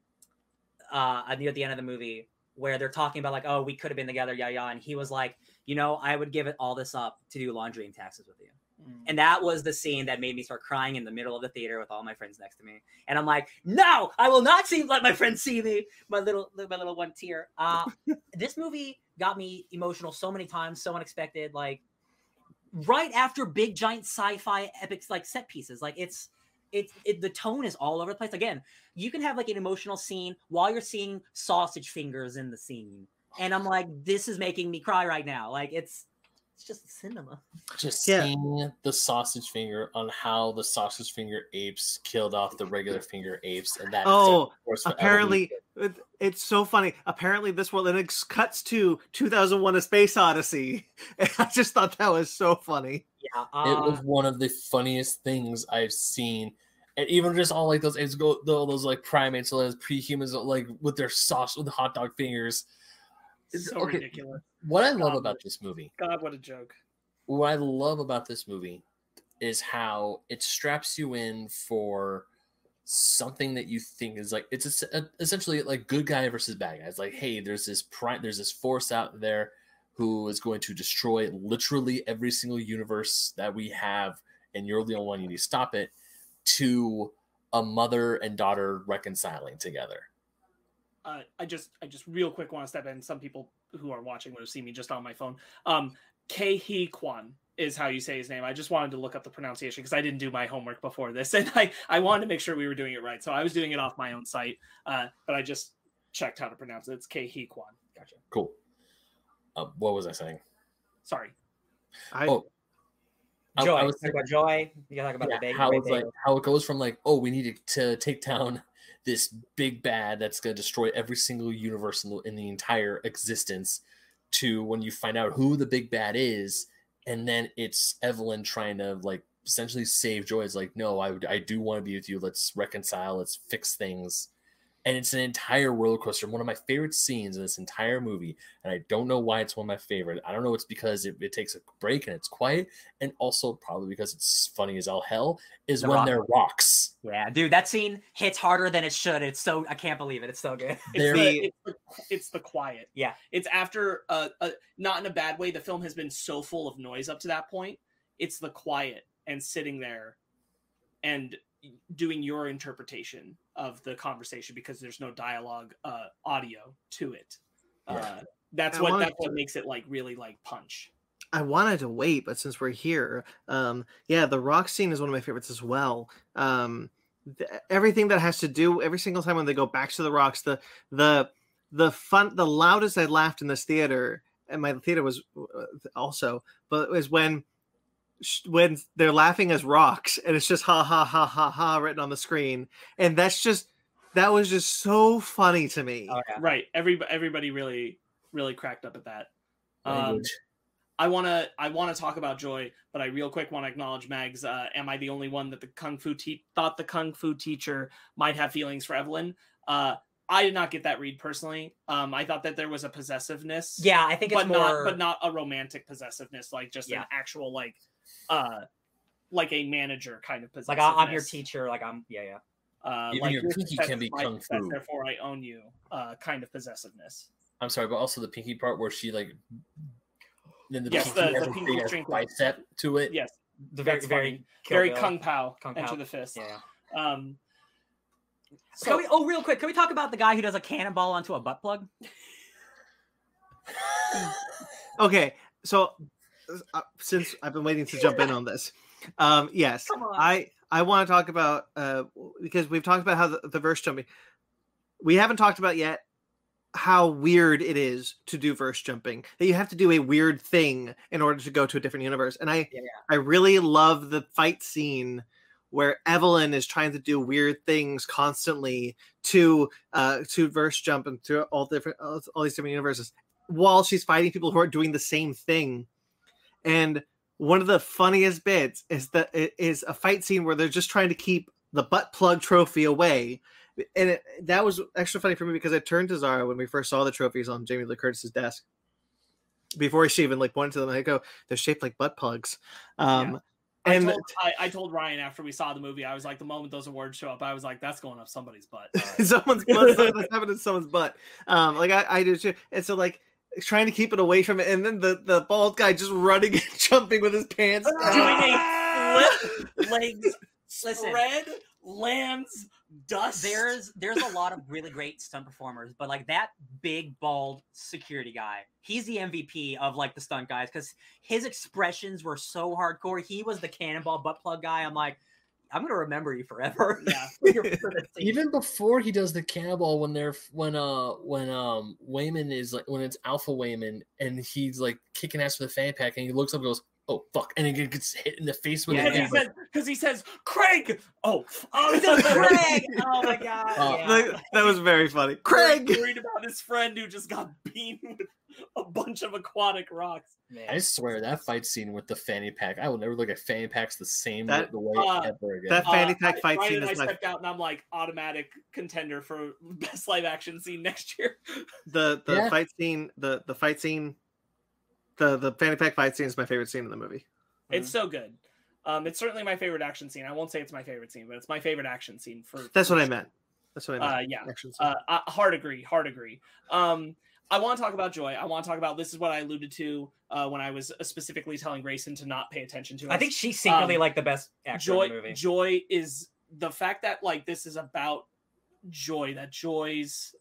near the end of the movie where they're talking about like, oh, we could have been together, yada yada. And he was like, you know, I would give it all this up to do laundry and taxes with you. And that was the scene that made me start crying in the middle of the theater with all my friends next to me. And I'm like, no, I will not let my friends see me. My little one tear. This movie got me emotional so many times, so unexpected. Like right after big giant sci-fi epics, like set pieces, like the tone is all over the place. Again, you can have like an emotional scene while you're seeing sausage fingers in the scene. And I'm like, this is making me cry right now. Like it's just cinema. Just seeing the sausage finger on how the sausage finger apes killed off the regular finger apes, and that apparently it's so funny. Apparently, this world, and it cuts to 2001: A Space Odyssey. And I just thought that was so funny. Yeah, it was one of the funniest things I've seen. And even just all like those apes go, those like primates, all those prehumans, like with their sauce with the hot dog fingers. It's so ridiculous. What I love about this movie. God, what a joke. What I love about this movie is how it straps you in for something that you think is like, it's essentially like good guy versus bad guy. It's like, hey, there's this force out there who is going to destroy literally every single universe that we have, and you're the only one, you need to stop it, to a mother and daughter reconciling together. I just real quick want to step in. Some people who are watching would have seen me just on my phone. Kei-Hwa Kwan is how you say his name. I just wanted to look up the pronunciation because I didn't do my homework before this, and I wanted to make sure we were doing it right. So I was doing it off my own site, but I just checked how to pronounce it. It's Kei-Hwa Kwan. Gotcha. Cool. What was I saying? Sorry. Joy. I was talking about Joy. You gotta talk about the bagel. How it's like how it goes from like, oh, we need to take down this big bad that's gonna destroy every single universe in the entire existence, to when you find out who the big bad is, and then it's Evelyn trying to like essentially save Joy. It's like, no, I do want to be with you. Let's reconcile. Let's fix things. And it's an entire roller coaster. One of my favorite scenes in this entire movie, and I don't know why it's one of my favorite. I don't know. It's because it takes a break and it's quiet, and also probably because it's funny as all hell. Is when they're rocks. Yeah, dude, that scene hits harder than it should. It's so I can't believe it. It's so good. It's the quiet. Yeah, it's after not in a bad way. The film has been so full of noise up to that point. It's the quiet and sitting there, and doing your interpretation of the conversation because there's no dialogue audio to it. That's what makes it like really like punch. I wanted to wait, but since we're here, yeah, the rock scene is one of my favorites as well. Everything that has to do every single time when they go back to the rocks, the loudest I laughed in this theater, and my theater was also, but it was when they're laughing as rocks and it's just ha ha ha ha ha written on the screen, and that was just so funny to me. Oh, yeah. Right, everybody really cracked up at that. I want to talk about Joy, but I real quick want to acknowledge Mag's am I the only one that the kung fu thought the kung fu teacher might have feelings for Evelyn? I did not get that read personally. I thought that there was a possessiveness. Yeah, I think it's but not a romantic possessiveness, like just an actual like a manager kind of possessiveness. Like I'm your teacher. Like I'm even like your pinky can be kung fu. Therefore, I own you. Kind of possessiveness. I'm sorry, but also the pinky part where she like then the pinky has a big bicep to it. Yes, the very kung pao into the fist. Yeah. So, real quick, can we talk about the guy who does a cannonball onto a butt plug? Okay, so since I've been waiting to jump in on this, yes, I want to talk about because we've talked about how the verse jumping. We haven't talked about yet how weird it is to do verse jumping. That you have to do a weird thing in order to go to a different universe. And I really love the fight scene where Evelyn is trying to do weird things constantly to verse jump and to all these different universes while she's fighting people who are doing the same thing. And one of the funniest bits is a fight scene where they're just trying to keep the butt plug trophy away. And that was extra funny for me because I turned to Zara when we first saw the trophies on Jamie Lee Curtis's desk before she even like pointed to them. I go, they're shaped like butt plugs. And I told Ryan after we saw the movie, I was like, the moment those awards show up, I was like, that's going up somebody's butt. That's happening to someone's butt. I do too. And so like trying to keep it away from it, and then the bald guy just running and jumping with his pants doing a flip, legs spread, lands, dust. There's a lot of really great stunt performers, but like that big bald security guy, he's the MVP of like the stunt guys because his expressions were so hardcore. He was the cannonball butt plug guy. I'm like, I'm gonna remember you forever. Yeah. Even before he does the cannonball, when Wayman is like, when it's Alpha Wayman and he's like kicking ass with a fanny pack and he looks up and goes, oh fuck, and he gets hit in the face with it. Because he says, Craig! Oh, he says Craig! Oh my god. That was very funny. Craig! He was worried about his friend who just got beamed with a bunch of aquatic rocks. Man. I swear that fight scene with the fanny pack, I will never look at fanny packs the same way ever again. That fanny pack fight Ryan scene is I stepped out and I'm like automatic contender for best live action scene next year. The fight scene, the fight scene. The fanny pack fight scene is my favorite scene in the movie. It's so good. It's certainly my favorite action scene. I won't say it's my favorite scene, but it's my favorite action scene. That's what I meant. Yeah. Action scene. Hard agree. I want to talk about Joy. I want to talk about, this is what I alluded to when I was specifically telling Grayson to not pay attention to us. I think she's secretly like the best actor in the movie. Joy is the fact that like this is about Joy, that Joy's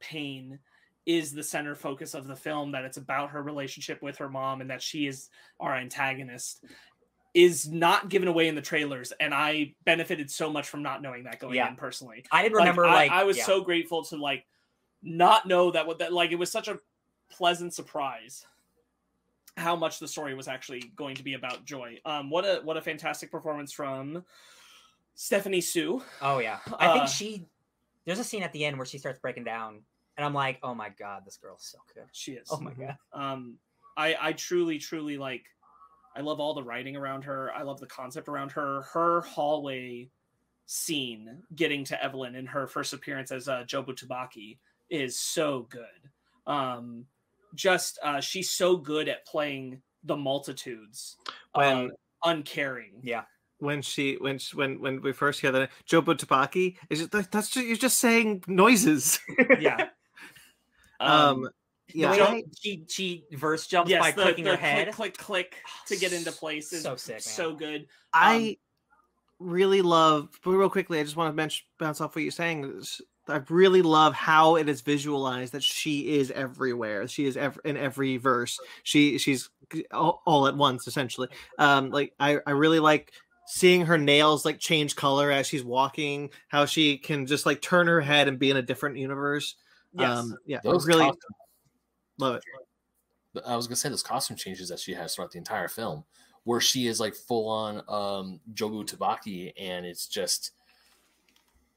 pain is the center focus of the film, that it's about her relationship with her mom and that she is our antagonist, is not given away in the trailers. And I benefited so much from not knowing that going in personally. I didn't remember. I was so grateful to like not know that it was such a pleasant surprise how much the story was actually going to be about joy. What a fantastic performance from Stephanie Sue. Oh yeah, I think she. There's a scene at the end where she starts breaking down, and I'm like, oh my god, this girl's so good. She is. Oh my god. I truly like. I love all the writing around her. I love the concept around her. Her hallway scene getting to Evelyn in her first appearance as Jobu Tabaki is so good. She's so good at playing the multitudes when uncaring. Yeah. When we first hear that Jobu Tabaki is you're just saying noises. Yeah. Yeah, she verse jumps by clicking her head, click to get into place is so sick, man. So good. I really love. But real quickly, I just want to bounce off what you're saying. I really love how it is visualized that she is everywhere. She is in every verse. She's all at once, essentially. I really like seeing her nails change color as she's walking. How she can just turn her head and be in a different universe. Yes. Love it. I was gonna say those costume changes that she has throughout the entire film, where she is full on Jobu Tabaki, and it's just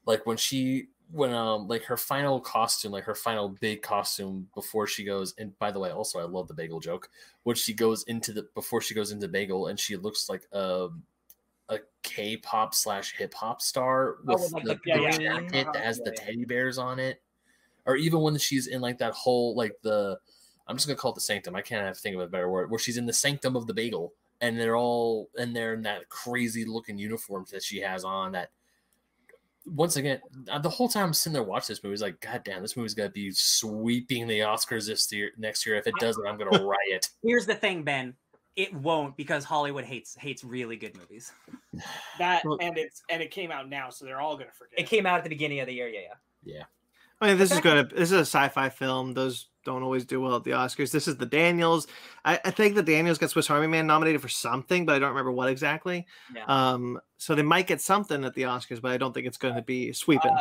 when her final costume, her final big costume before she goes. And by the way, also I love the bagel joke. When she goes into bagel, and she looks like a K-pop / hip hop star with the jacket that has the teddy bears on it. Or even when she's in that whole I'm just gonna call it the sanctum. I can't think of a better word. Where she's in the sanctum of the bagel, and they're in that crazy looking uniforms that she has on. That once again, the whole time I'm sitting there watching this movie, it's God damn, this movie's gonna be sweeping the Oscars next year. If it doesn't, I'm gonna riot. Here's the thing, Ben. It won't, because Hollywood hates really good movies. It came out now, so they're all gonna forget. It came out at the beginning of the year. Yeah. I mean, this is a sci-fi film. Those don't always do well at the Oscars. This is the Daniels. I think the Daniels got Swiss Army Man nominated for something, but I don't remember what exactly. Yeah. So they might get something at the Oscars, but I don't think it's going to be sweeping.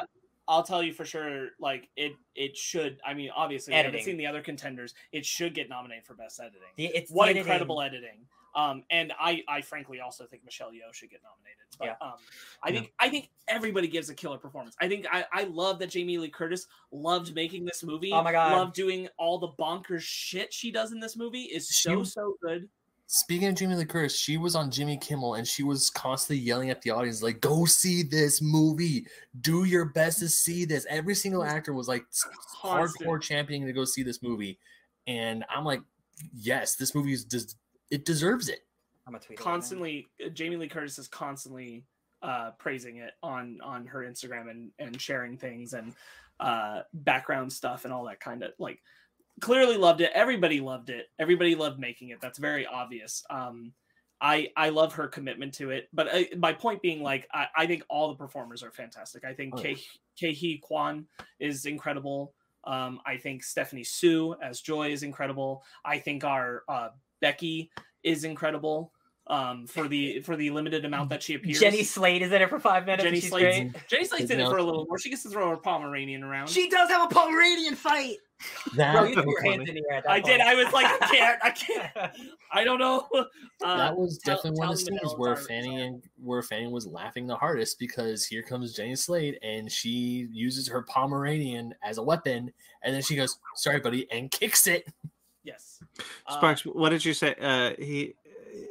I'll tell you for sure. It should. I mean, obviously, I haven't seen the other contenders. It should get nominated for best editing. Incredible editing! And I frankly also think Michelle Yeoh should get nominated. But, yeah. I think everybody gives a killer performance. I think I love that Jamie Lee Curtis loved making this movie. Oh my god, loved doing all the bonkers shit she does in this movie is so good. Speaking of Jamie Lee Curtis, she was on Jimmy Kimmel and she was constantly yelling at the audience, go see this movie. Do your best to see this. Every single actor was hardcore championing to go see this movie. And I'm yes, this movie it deserves it. I'm a tweet constantly. Jamie Lee Curtis is constantly praising it on her Instagram and sharing things and background stuff and all that kind of clearly loved it. Everybody loved it. Everybody loved making it. That's very obvious. I love her commitment to it. But my point being, I think all the performers are fantastic. I think Kei-Hee Kwan is incredible. I think Stephanie Sue as Joy is incredible. I think our Becky is incredible for the limited amount that she appears. Jenny Slate is in it for 5 minutes. Jenny Slate's in it for a little more. She gets to throw her Pomeranian around. She does have a Pomeranian fight. Bro, you threw your hands in the air at that point. Did. I was I can't. I don't know. That was definitely one of the scenes where Fanny was laughing the hardest, because here comes Jenny Slate and she uses her Pomeranian as a weapon, and then she goes, "Sorry, buddy," and kicks it. Yes. Sparks, what did you say?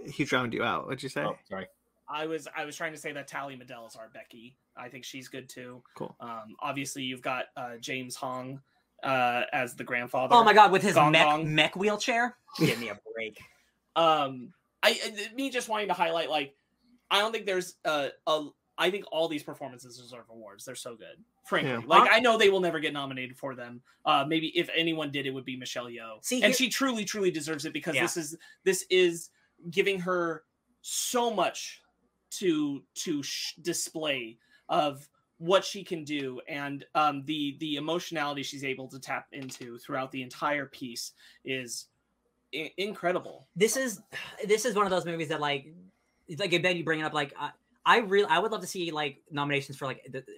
He drowned you out. What'd you say? Oh, sorry. I was trying to say that Tally Medell is our Becky. I think she's good too. Cool. Obviously you've got James Hong as the grandfather. Oh my god, with his mech wheelchair? Give me a break. Me just wanting to highlight, I don't think there's I think all these performances deserve awards. They're so good. Frankly, yeah. I know they will never get nominated for them. Maybe if anyone did, it would be Michelle Yeoh. She truly, truly deserves it, because this is giving her so much to display of what she can do, and the emotionality she's able to tap into throughout the entire piece is incredible. This is one of those movies that Ben, you bring it up I would love to see like nominations for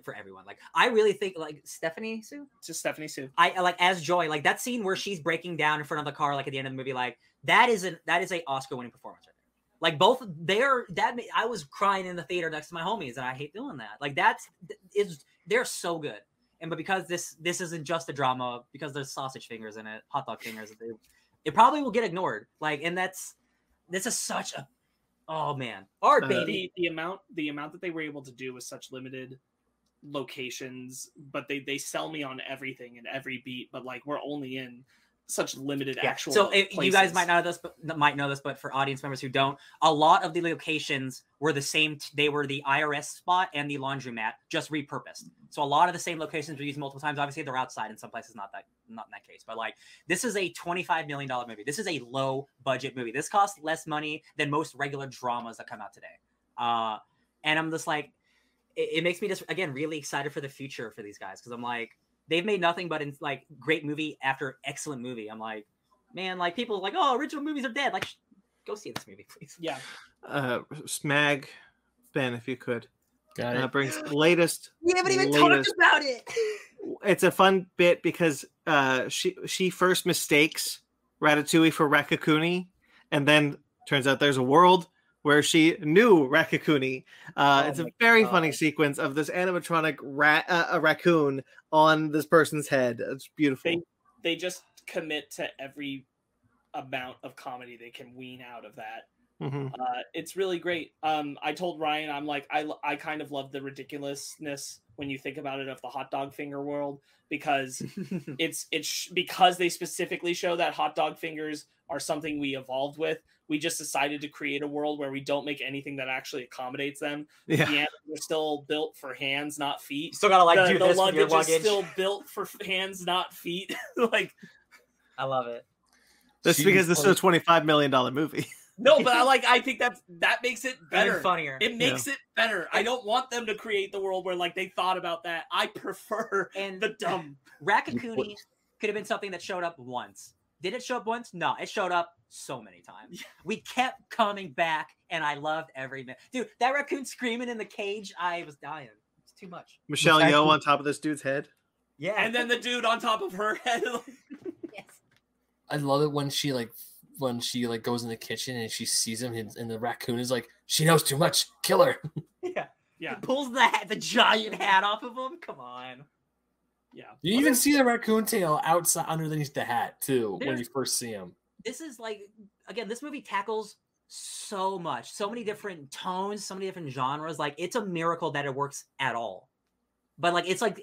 for everyone. Like I really think like Stephanie Sue. It's just Stephanie Sue. I like as Joy, like that scene where she's breaking down in front of the car, like at the end of the movie, like that is a Oscar winning performance right there. Like both they're that I was crying in the theater next to my homies, and I hate doing that. Like they're so good. And but because this isn't just a drama, because there's sausage fingers in it, hot dog fingers, it probably will get ignored. Like, and this is such a art baby. The amount that they were able to do with such limited locations, but they sell me on everything and every beat. But like we're only in such limited actual. So you guys might know this, but for audience members who don't, a lot of the locations were the same. They were the IRS spot and the laundromat, just repurposed. So a lot of the same locations were used multiple times. Obviously, they're outside in some places. Not in that case, but like this is a $25 million movie. This is a low budget movie. This costs less money than most regular dramas that come out today. And I'm just like, it makes me just again really excited for the future for these guys because I'm like. They've made nothing but in like great movie after excellent movie. I'm like, man, like people are like, oh, original movies are dead. Like, go see this movie, please. Yeah. Smag, Ben, if you could. Got it. Brings latest. We haven't even talked about it. It's a fun bit because she first mistakes Ratatouille for Raccoonie, and then turns out there's a world where she knew Raccoonie. It's a very funny sequence of this animatronic a raccoon on this person's head. It's beautiful. They just commit to every amount of comedy they can wean out of that. Mm-hmm. It's really great. I told Ryan, I'm like, I kind of love the ridiculousness when you think about it of the hot dog finger world because it's because they specifically show that hot dog fingers are something we evolved with. We just decided to create a world where we don't make anything that actually accommodates them. Yeah. The animals are still built for hands, not feet. You still gotta like do this with your luggage. Is still built for hands, not feet. Like, I love it. That's because this is a $25 million movie. No, but I think that makes it better, even funnier. It makes it better. I don't want them to create the world where like they thought about that. I prefer the dumb Raccoonie could have been something that showed up once. Did it show up once? No, it showed up so many times. We kept coming back, and I loved every minute. Dude, that raccoon screaming in the cage, I was dying. It's too much. Michelle Yeoh on top of this dude's head. Yeah. And then the dude on top of her head. Yes. I love it when she goes in the kitchen and she sees him, and the raccoon is like, she knows too much. Kill her. Yeah. Yeah. He pulls the giant hat off of him. Come on. Yeah. You even see the raccoon tail outside underneath the hat too when you first see him. This is like, again, this movie tackles so much, so many different tones, so many different genres. Like it's a miracle that it works at all. But like it's like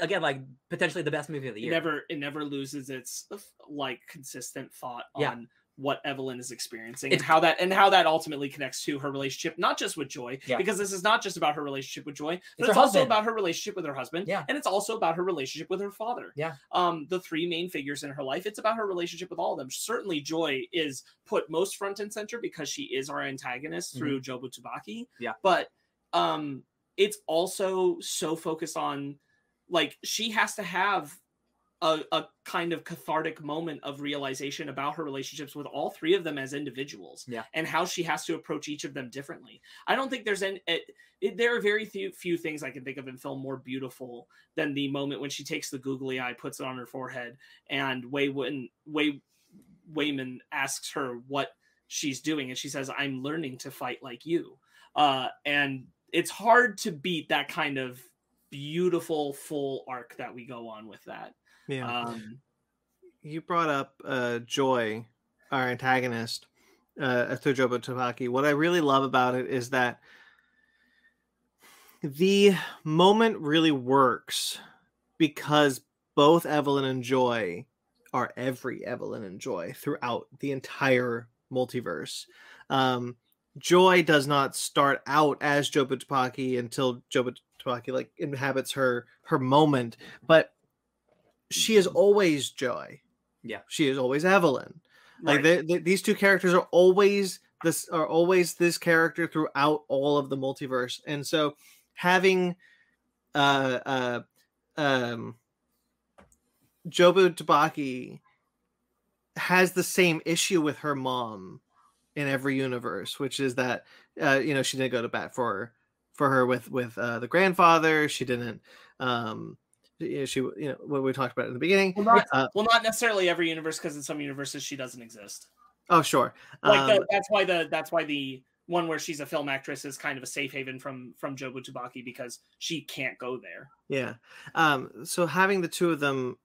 again like potentially the best movie of the year. It never loses its like consistent thought on what Evelyn is experiencing and how that ultimately connects to her relationship, not just with Joy, because this is not just about her relationship with Joy, but it's also about her relationship with her husband. Yeah. And it's also about her relationship with her father. Yeah. The three main figures in her life. It's about her relationship with all of them. Certainly Joy is put most front and center because she is our antagonist through Jobu Tsubaki. Yeah. But it's also so focused on like, she has to have a kind of cathartic moment of realization about her relationships with all three of them as individuals and how she has to approach each of them differently. I don't think there's there are very few things I can think of in film more beautiful than the moment when she takes the googly eye, puts it on her forehead, and Wayman asks her what she's doing. And she says, I'm learning to fight like you. And it's hard to beat that kind of beautiful full arc that we go on with that. Yeah, you brought up Joy, our antagonist, through Jobu Tsubaki. What I really love about it is that the moment really works because both Evelyn and Joy are every Evelyn and Joy throughout the entire multiverse. Joy does not start out as Jobu Tsubaki until Jobu Tsubaki like inhabits her moment, but she is always Joy. Yeah, she is always Evelyn. Right. Like these two characters are always this character throughout all of the multiverse. And so having Jobu Tsubaki has the same issue with her mom in every universe, which is that she didn't go to bat for for her with the grandfather. She didn't. You know what we talked about in the beginning. Well, not necessarily every universe, because in some universes she doesn't exist. Oh, sure. Like that's why the one where she's a film actress is kind of a safe haven from Jobu Tubaki, because she can't go there. Yeah. So having the two of them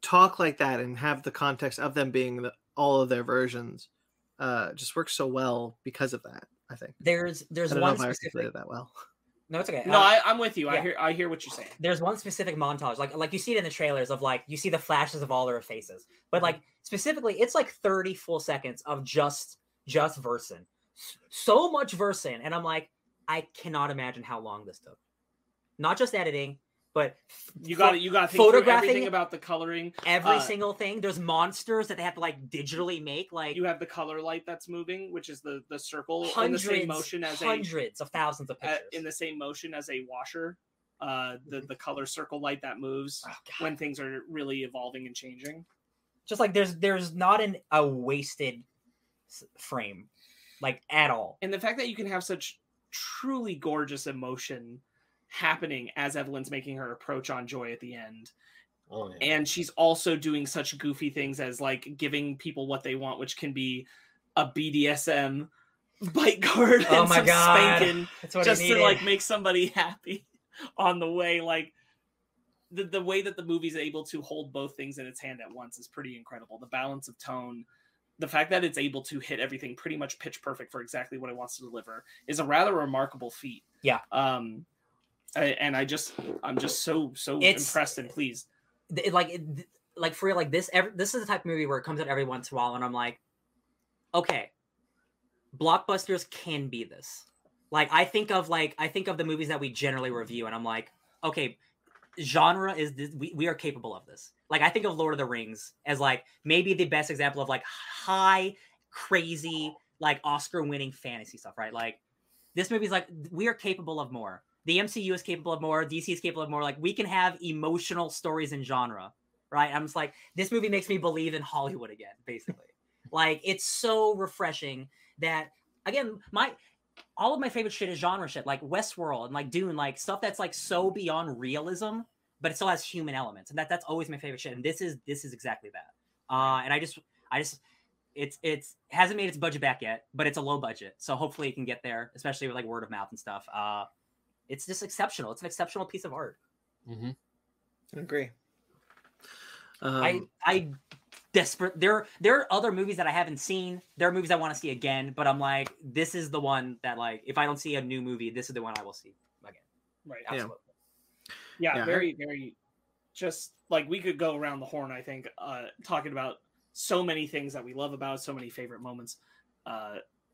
talk like that and have the context of them being all of their versions just works so well because of that. I think there's one specific that well. No, it's okay. No, I'm with you. Yeah. I hear what you're saying. There's one specific montage, like you see it in the trailers, of like you see the flashes of all their faces, but like specifically, it's like 30 full seconds of just versing. So much versing, and I'm like, I cannot imagine how long this took. Not just editing, but you got to think photographing, everything about the coloring, every single thing. There's monsters that they have to like digitally make. Like you have the color light that's moving, which is the circle hundreds of thousands of pictures in the same motion as a washer. The color circle light that moves when things are really evolving and changing. Just like there's not a wasted frame. Like, at all. And the fact that you can have such truly gorgeous emotion happening as Evelyn's making her approach on Joy at the end. Oh, yeah. And she's also doing such goofy things as, like, giving people what they want, which can be a BDSM bite guard and some spanking. That's what I needed. Just to, like, make somebody happy on the way. Like, the way that the movie's able to hold both things in its hand at once is pretty incredible. The balance of tone... The fact that it's able to hit everything pretty much pitch perfect for exactly what it wants to deliver is a rather remarkable feat. Yeah. I'm just so impressed and pleased. Like for real, like this is the type of movie where it comes out every once in a while, and I'm like, okay, blockbusters can be this. Like I think of the movies that we generally review, and I'm like, okay, genre is this, we are capable of this. Like I think of Lord of the Rings as like maybe the best example of like high, crazy, like Oscar-winning fantasy stuff, right? Like this movie's like we are capable of more. The MCU is capable of more. DC is capable of more. Like we can have emotional stories in genre, right? I'm just like this movie makes me believe in Hollywood again, basically. Like it's so refreshing that again all of my favorite shit is genre shit, like Westworld and like Dune, like stuff that's like so beyond realism. But it still has human elements, and that's always my favorite shit. And this is exactly that. And I just, it's hasn't made its budget back yet, but it's a low budget, so hopefully it can get there, especially with like word of mouth and stuff. It's just exceptional. It's an exceptional piece of art. Mm-hmm. I agree. I desperate. There are other movies that I haven't seen. There are movies I want to see again, but I'm like, this is the one that like, if I don't see a new movie, this is the one I will see again. Right. Absolutely. Yeah. Yeah, very, very, just like we could go around the horn, I think, talking about so many things that we love about, so many favorite moments.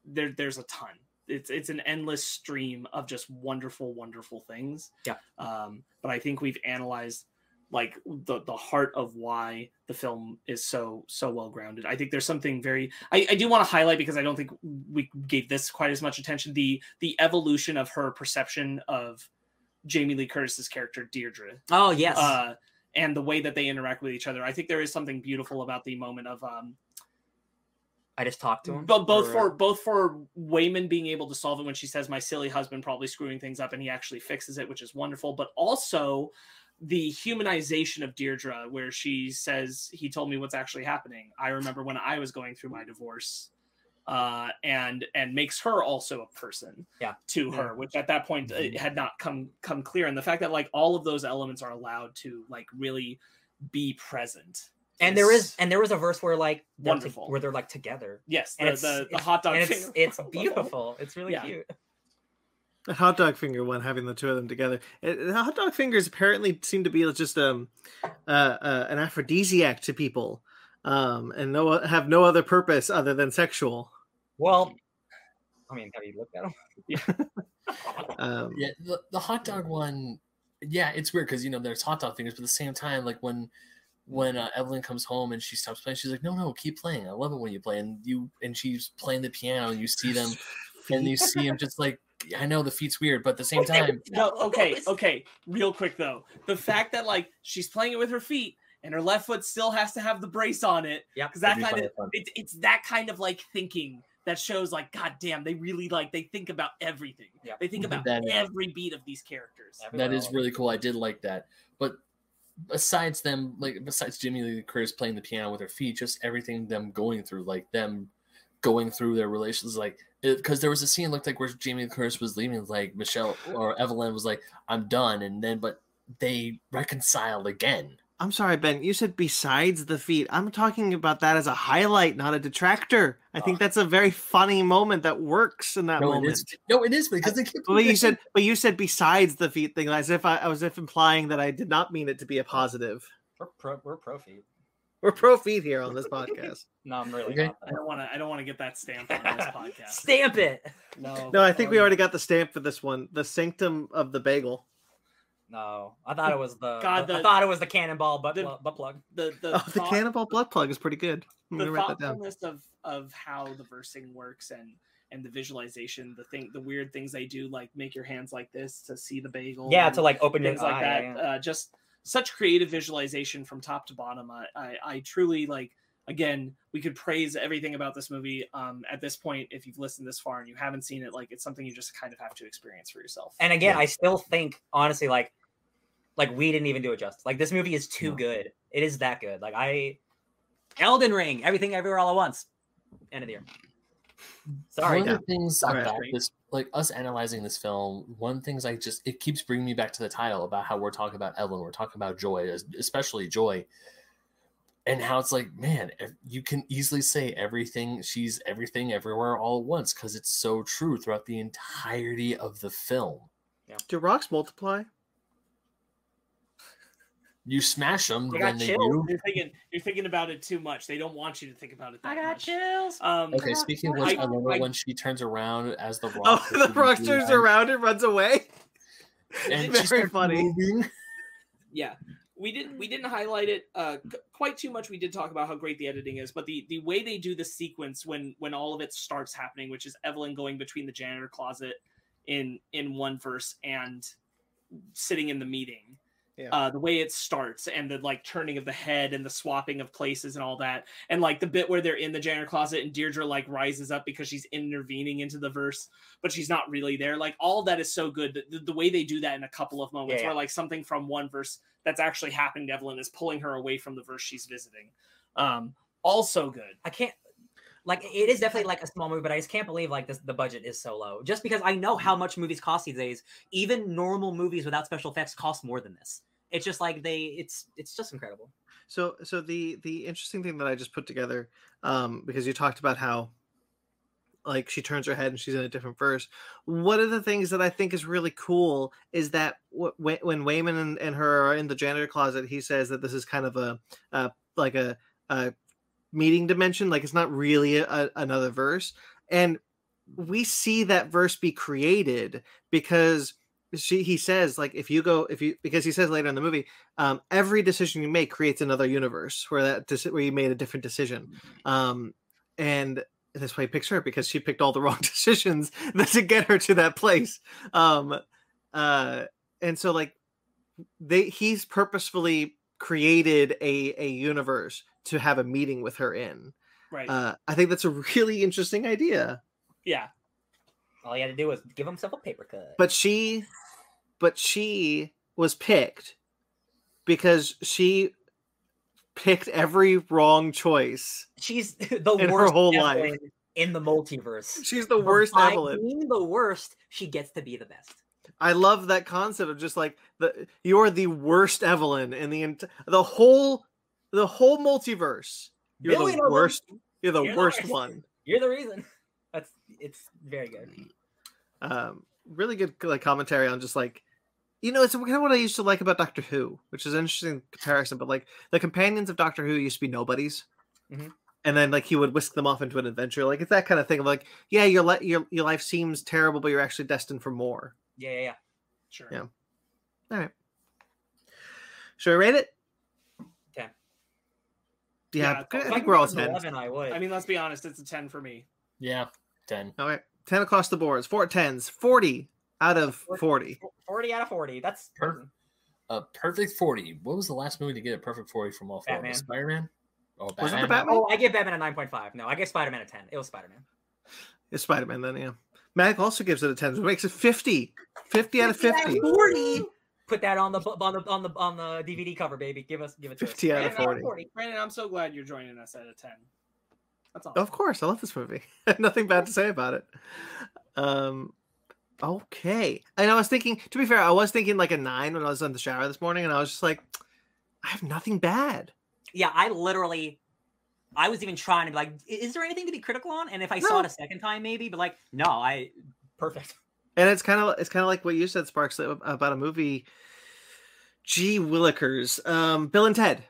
There's a ton. It's an endless stream of just wonderful, wonderful things. Yeah. But I think we've analyzed like the heart of why the film is so well grounded. I think there's something very I do want to highlight, because I don't think we gave this quite as much attention, the evolution of her perception of Jamie Lee Curtis's character Deirdre. Oh yes. And the way that they interact with each other. I think there is something beautiful about the moment of I just talked to him. Both for Wayman being able to solve it when she says my silly husband probably screwing things up, and he actually fixes it, which is wonderful, but also the humanization of Deirdre, where she says he told me what's actually happening. I remember when I was going through my divorce. And makes her also a person to her, which at that point it had not come clear. And the fact that like all of those elements are allowed to like really be present. And there was a verse where like wonderful where they're like together. Yes, and the hot dog finger. It's beautiful. It's really cute. The hot dog finger one, having the two of them together. The hot dog fingers apparently seem to be just an aphrodisiac to people, and have no other purpose other than sexual. Well, I mean, have you looked at them? Yeah. The hot dog one, it's weird because, you know, there's hot dog fingers, but at the same time, like when Evelyn comes home and she stops playing, she's like, no, keep playing. I love it when you play. And she's playing the piano, and you see them, and you see him just like, I know the feet's weird, but at the same time. No, okay. Real quick, though. The fact that, like, she's playing it with her feet, and her left foot still has to have the brace on it. Yeah, because that kind of it's that kind of like thinking that shows like, God damn, they really like, they think about everything. Yep. They think about every beat of these characters. That is really cool. I did like that. But besides them, like besides Jimmy Lee Curtis playing the piano with her feet, just everything them going through, like them going through their relations, like because there was a scene looked like where Jamie Lee Curtis was leaving, like Michelle or Evelyn was like, I'm done, and then but they reconciled again. I'm sorry, Ben, you said besides the feet. I'm talking about that as a highlight, not a detractor. I think that's a very funny moment that works in that moment. It is. No, it is because they keep but you said besides the feet thing as if I was implying that I did not mean it to be a positive. We're pro feet. We're pro feet here on this podcast. No, I'm really not. I don't want to get that stamp on this podcast. Stamp it. No, I think we already got the stamp for this one. The Sanctum of the Bagel. No, I thought it was the Cannonball butt plug. The Cannonball butt plug is pretty good. I'm gonna write that down. The thoughtfulness of how the versing works and the visualization, the weird things they do, like make your hands like this to see the bagel. Yeah, to like open things like that. Yeah. Just such creative visualization from top to bottom. I truly like. Again, we could praise everything about this movie. At this point, if you've listened this far and you haven't seen it, like it's something you just kind of have to experience for yourself. And again, yeah. I still think, honestly, like we didn't even do it justice. Like this movie is too good. It is that good. Like Elden Ring, Everything Everywhere All at Once. End of the year. Sorry. One of the things about this, like us analyzing this film, one of the things it keeps bringing me back to the title about how we're talking about Evelyn, we're talking about Joy, especially Joy. And how it's like, man, you can easily say everything. She's everything, everywhere, all at once, because it's so true throughout the entirety of the film. Yeah. Do rocks multiply? You smash them. I got chills. You're thinking about it too much. They don't want you to think about it that much. I got chills. Okay, speaking of which, I love it when she turns around as the rock. Oh, the rock turns around and runs away. And it's very funny. Moving. Yeah. We didn't highlight it quite too much. We did talk about how great the editing is, but the way they do the sequence when all of it starts happening, which is Evelyn going between the janitor closet in one verse and sitting in the meeting, the way it starts and the like turning of the head and the swapping of places and all that, and like the bit where they're in the janitor closet and Deirdre like rises up because she's intervening into the verse, but she's not really there. Like all that is so good. The way they do that in a couple of moments where like something from one verse that's actually happened to Evelyn is pulling her away from the verse she's visiting. Also good. I can't, like, it is definitely like a small movie, but I just can't believe like the budget is so low. Just because I know how much movies cost these days, even normal movies without special effects cost more than this. It's just like it's just incredible. So the interesting thing that I just put together, because you talked about how like she turns her head and she's in a different verse. One of the things that I think is really cool is that when Wayman and her are in the janitor closet, he says that this is kind of a meeting dimension. Like it's not really another verse. And we see that verse be created because he says like, because he says later in the movie, every decision you make creates another universe where you made a different decision. And that's why he picks her, because she picked all the wrong decisions to get her to that place. And so like he's purposefully created a universe to have a meeting with her in. Right. I think that's a really interesting idea. Yeah. All he had to do was give himself a paper cut. But she was picked because she picked every wrong choice. She's the worst her whole Evelyn life in the multiverse. She's the worst Evelyn. Being the worst, she gets to be the best. I love that concept of just like you're the worst Evelyn in the whole multiverse. You're Billion the worst. You're the worst one. You're the reason. It's very good. Really good like commentary on just like, you know, it's kind of what I used to like about Doctor Who, which is an interesting comparison, but like the companions of Doctor Who used to be nobodies. Mm-hmm. And then like he would whisk them off into an adventure. Like it's that kind of thing of like, yeah, your life seems terrible, but you're actually destined for more. Yeah. Sure. Yeah. All right. Should I rate it? 10. Yeah, I think we're all 10. 11, I would. I mean, let's be honest, it's a 10 for me. Yeah, 10. All right. 10 across the boards. 4 10s. 40 out of 40. 40 out of 40. That's perfect. A perfect 40. What was the last movie to get a perfect 40 from all four? Spider-Man? Oh, Batman. Was it the Batman? Oh, I gave Batman a 9.5. No, I gave Spider-Man a 10. It was Spider-Man. It's Spider-Man then, yeah. Mac also gives it a 10, so it makes it 50. 50 out of 50. 40. Put that on the DVD cover, baby. Give it 50 out of 40. Brandon, I'm so glad you're joining us at a 10. That's all. Of course, I love this movie. Nothing bad to say about it. Okay. And I was thinking, to be fair, I was thinking like a 9 when I was in the shower this morning, and I was just like, I have nothing bad. Yeah, I was even trying to be like, is there anything to be critical on? And if I saw it a second time, maybe, but like, no, perfect. And it's kind of like what you said, Sparks, about a movie. Gee willikers. Bill and Ted.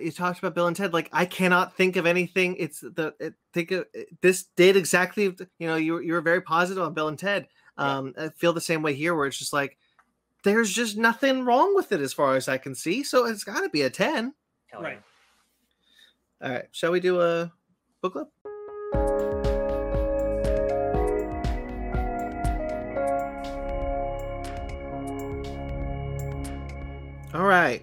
You talked about Bill and Ted. Like, I cannot think of anything. This did exactly, you were very positive on Bill and Ted. I feel the same way here, where it's just like, there's just nothing wrong with it as far as I can see. So it's got to be a 10. Hell yeah. Right. All right. Shall we do a book club? All right.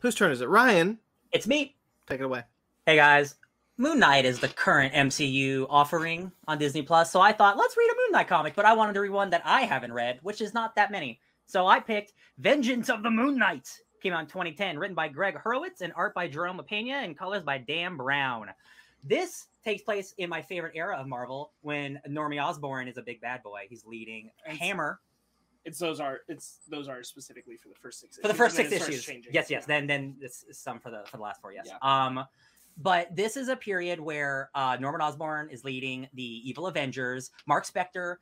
Whose turn is it? Ryan. It's me. Take it away. Hey, guys. Moon Knight is the current MCU offering on Disney Plus. So I thought, let's read a Moon Knight comic, but I wanted to read one that I haven't read, which is not that many. So I picked Vengeance of the Moon Knight. Came out in 2010, written by Greg Hurwitz and art by Jerome Pena and colors by Dan Brown. This takes place in my favorite era of Marvel, when Normie Osborn is a big bad boy. He's leading Hammer. Those are specifically for the first 6 issues. For the first 6 issues. Yes. Yeah. Then this is some for the last 4. Yes. Yeah. But this is a period where Norman Osborn is leading the evil Avengers. Mark Spector.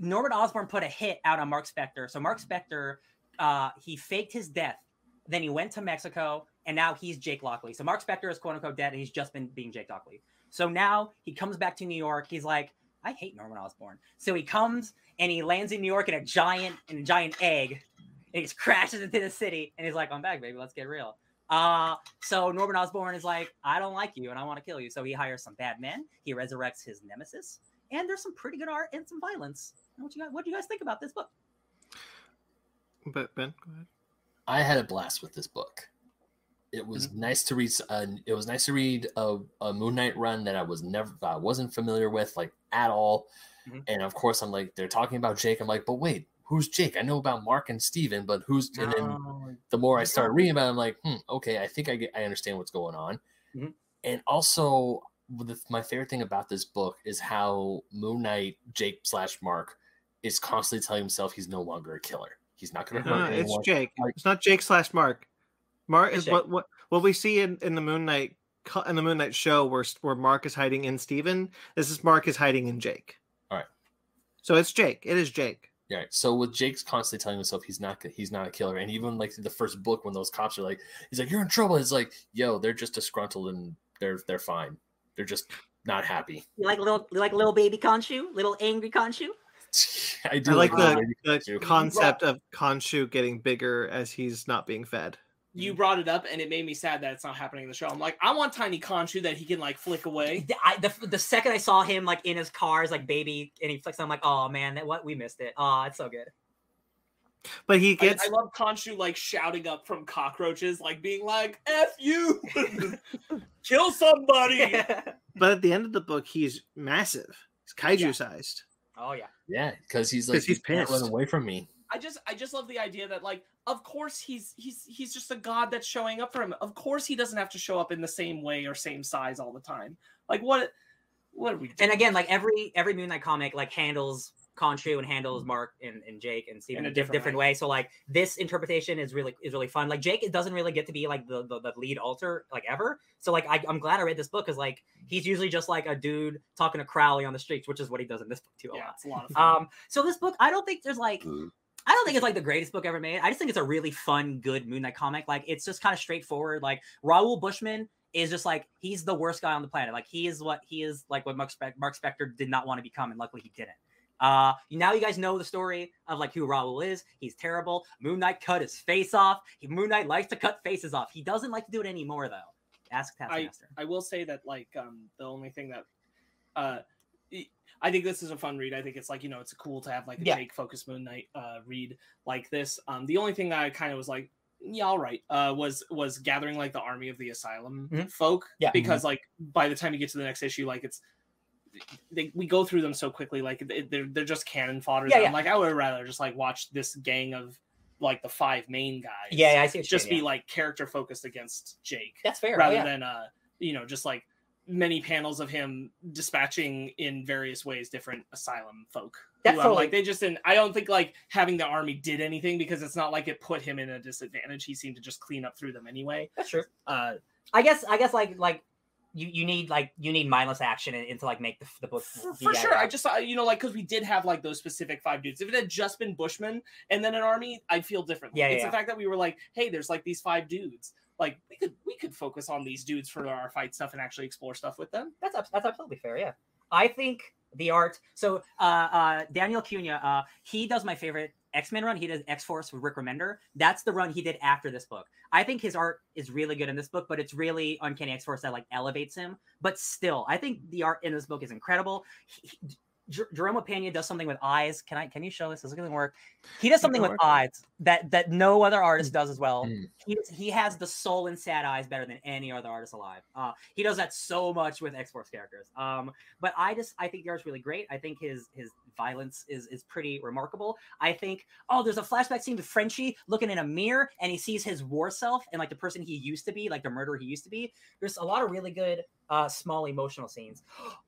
Norman Osborn put a hit out on Mark Spector. So Mark Spector, he faked his death. Then he went to Mexico, and now he's Jake Lockley. So Mark Spector is quote unquote dead, and he's just been being Jake Lockley. So now he comes back to New York. He's like, I hate Norman Osborn. So he comes and he lands in New York in a giant egg, and he just crashes into the city. And he's like, I'm back, baby. Let's get real. So Norman Osborn is like, I don't like you and I want to kill you. So he hires some bad men. He resurrects his nemesis, and there's some pretty good art and some violence. What do you guys think about this book? But Ben, go ahead. I had a blast with this book. It was nice to read. It was nice to read a Moon Knight run that I wasn't familiar with, like, at all. Mm-hmm. And of course, I'm like, they're talking about Jake. I'm like, but wait, who's Jake? I know about Mark and Steven, but who's? No. And then the more I started reading about it, I'm like, okay, I think I understand what's going on. Mm-hmm. And also, my favorite thing about this book is how Moon Knight Jake/Mark is constantly telling himself he's no longer a killer. He's not going to hurt anyone. It's Jake. Like, it's not Jake/Mark. Mark is what we see in the Moon Knight show, where Mark is hiding in Steven. This is Mark is hiding in Jake. All right. So it's Jake. It is Jake. Yeah. Right. So with Jake's constantly telling himself he's not a killer, and even like the first book when those cops are like, he's like, you're in trouble. It's like, yo, they're just disgruntled and they're fine. They're just not happy. You like little baby Khonshu, little angry Khonshu. I do. I like the concept of Khonshu getting bigger as he's not being fed. You brought it up, and it made me sad that it's not happening in the show. I'm like, I want tiny Khonshu that he can, like, flick away. The second I saw him, like, in his car as, like, baby, and he flicks, I'm like, oh, man, we missed it. Oh, it's so good. But he gets... I love Khonshu, like, shouting up from cockroaches, like, being like, F you! Kill somebody! But at the end of the book, he's massive. He's kaiju-sized. Yeah. Oh, yeah. Yeah, because he's like, you can't run away from me. I just love the idea that, like, of course he's just a god that's showing up for him. Of course he doesn't have to show up in the same way or same size all the time. Like, what are we doing? And again, like, every Moon Knight comic, like, handles Khonshu and handles Mark and Jake and Steven in a different way. So, like, this interpretation is really fun. Like, Jake doesn't really get to be like the lead alter, like, ever. So, like, I'm glad I read this book, because, like, he's usually just like a dude talking to Crowley on the streets, which is what he does in this book too a lot. It's a lot of fun. So this book, I don't think it's like the greatest book ever made. I just think it's a really fun, good Moon Knight comic. Like, it's just kind of straightforward. Like, Raoul Bushman is just like, he's the worst guy on the planet. Like, he is like what Mark Spector did not want to become, and luckily he didn't. Now you guys know the story of, like, who Raoul is. He's terrible. Moon Knight cut his face off. Moon Knight likes to cut faces off. He doesn't like to do it anymore, though. Ask Taskmaster. I will say that, like, the only thing that I think this is a fun read. I think it's like, it's cool to have, like, a Jake-focused Moon Knight read like this. The only thing that I kind of was like, yeah, all right, was gathering, like, the army of the asylum folk. Yeah. Because, like, by the time you get to the next issue, like, it's we go through them so quickly, like they're just cannon fodder. Yeah, yeah. I'm like, I would rather just like watch this gang of like the five main guys. Yeah, I see. Just be like character focused against Jake. That's fair. Rather than you know, just like many panels of him dispatching in various ways different asylum folk. That's totally... like they just didn't. I don't think like having the army did anything, because it's not like it put him in a disadvantage. He seemed to just clean up through them anyway. That's true. I guess like you need mindless action and to like make the book for sure. I just, you know, like, because we did have like those specific five dudes. If it had just been Bushmen and then an army, I'd feel differently. Yeah, it's the fact that we were like, hey, there's like these five dudes. Like we could focus on these dudes for our fight stuff and actually explore stuff with them. That's absolutely fair. Yeah, I think the art. So Daniel Cunha, he does my favorite X-Men run. He does X-Force with Rick Remender. That's the run he did after this book. I think his art is really good in this book, but it's really Uncanny X-Force that like elevates him. But still, I think the art in this book is incredible. Jerome Pena does something with eyes. Can you show this? This is going to work. He does something with eyes that no other artist does as well. He has the soul and sad eyes better than any other artist alive. He does that so much with X-Force characters. But I think the art's really great. I think his violence is pretty remarkable. I think, oh, there's a flashback scene with Frenchie looking in a mirror and he sees his war self and like the person he used to be, like the murderer he used to be. There's a lot of really good small emotional scenes.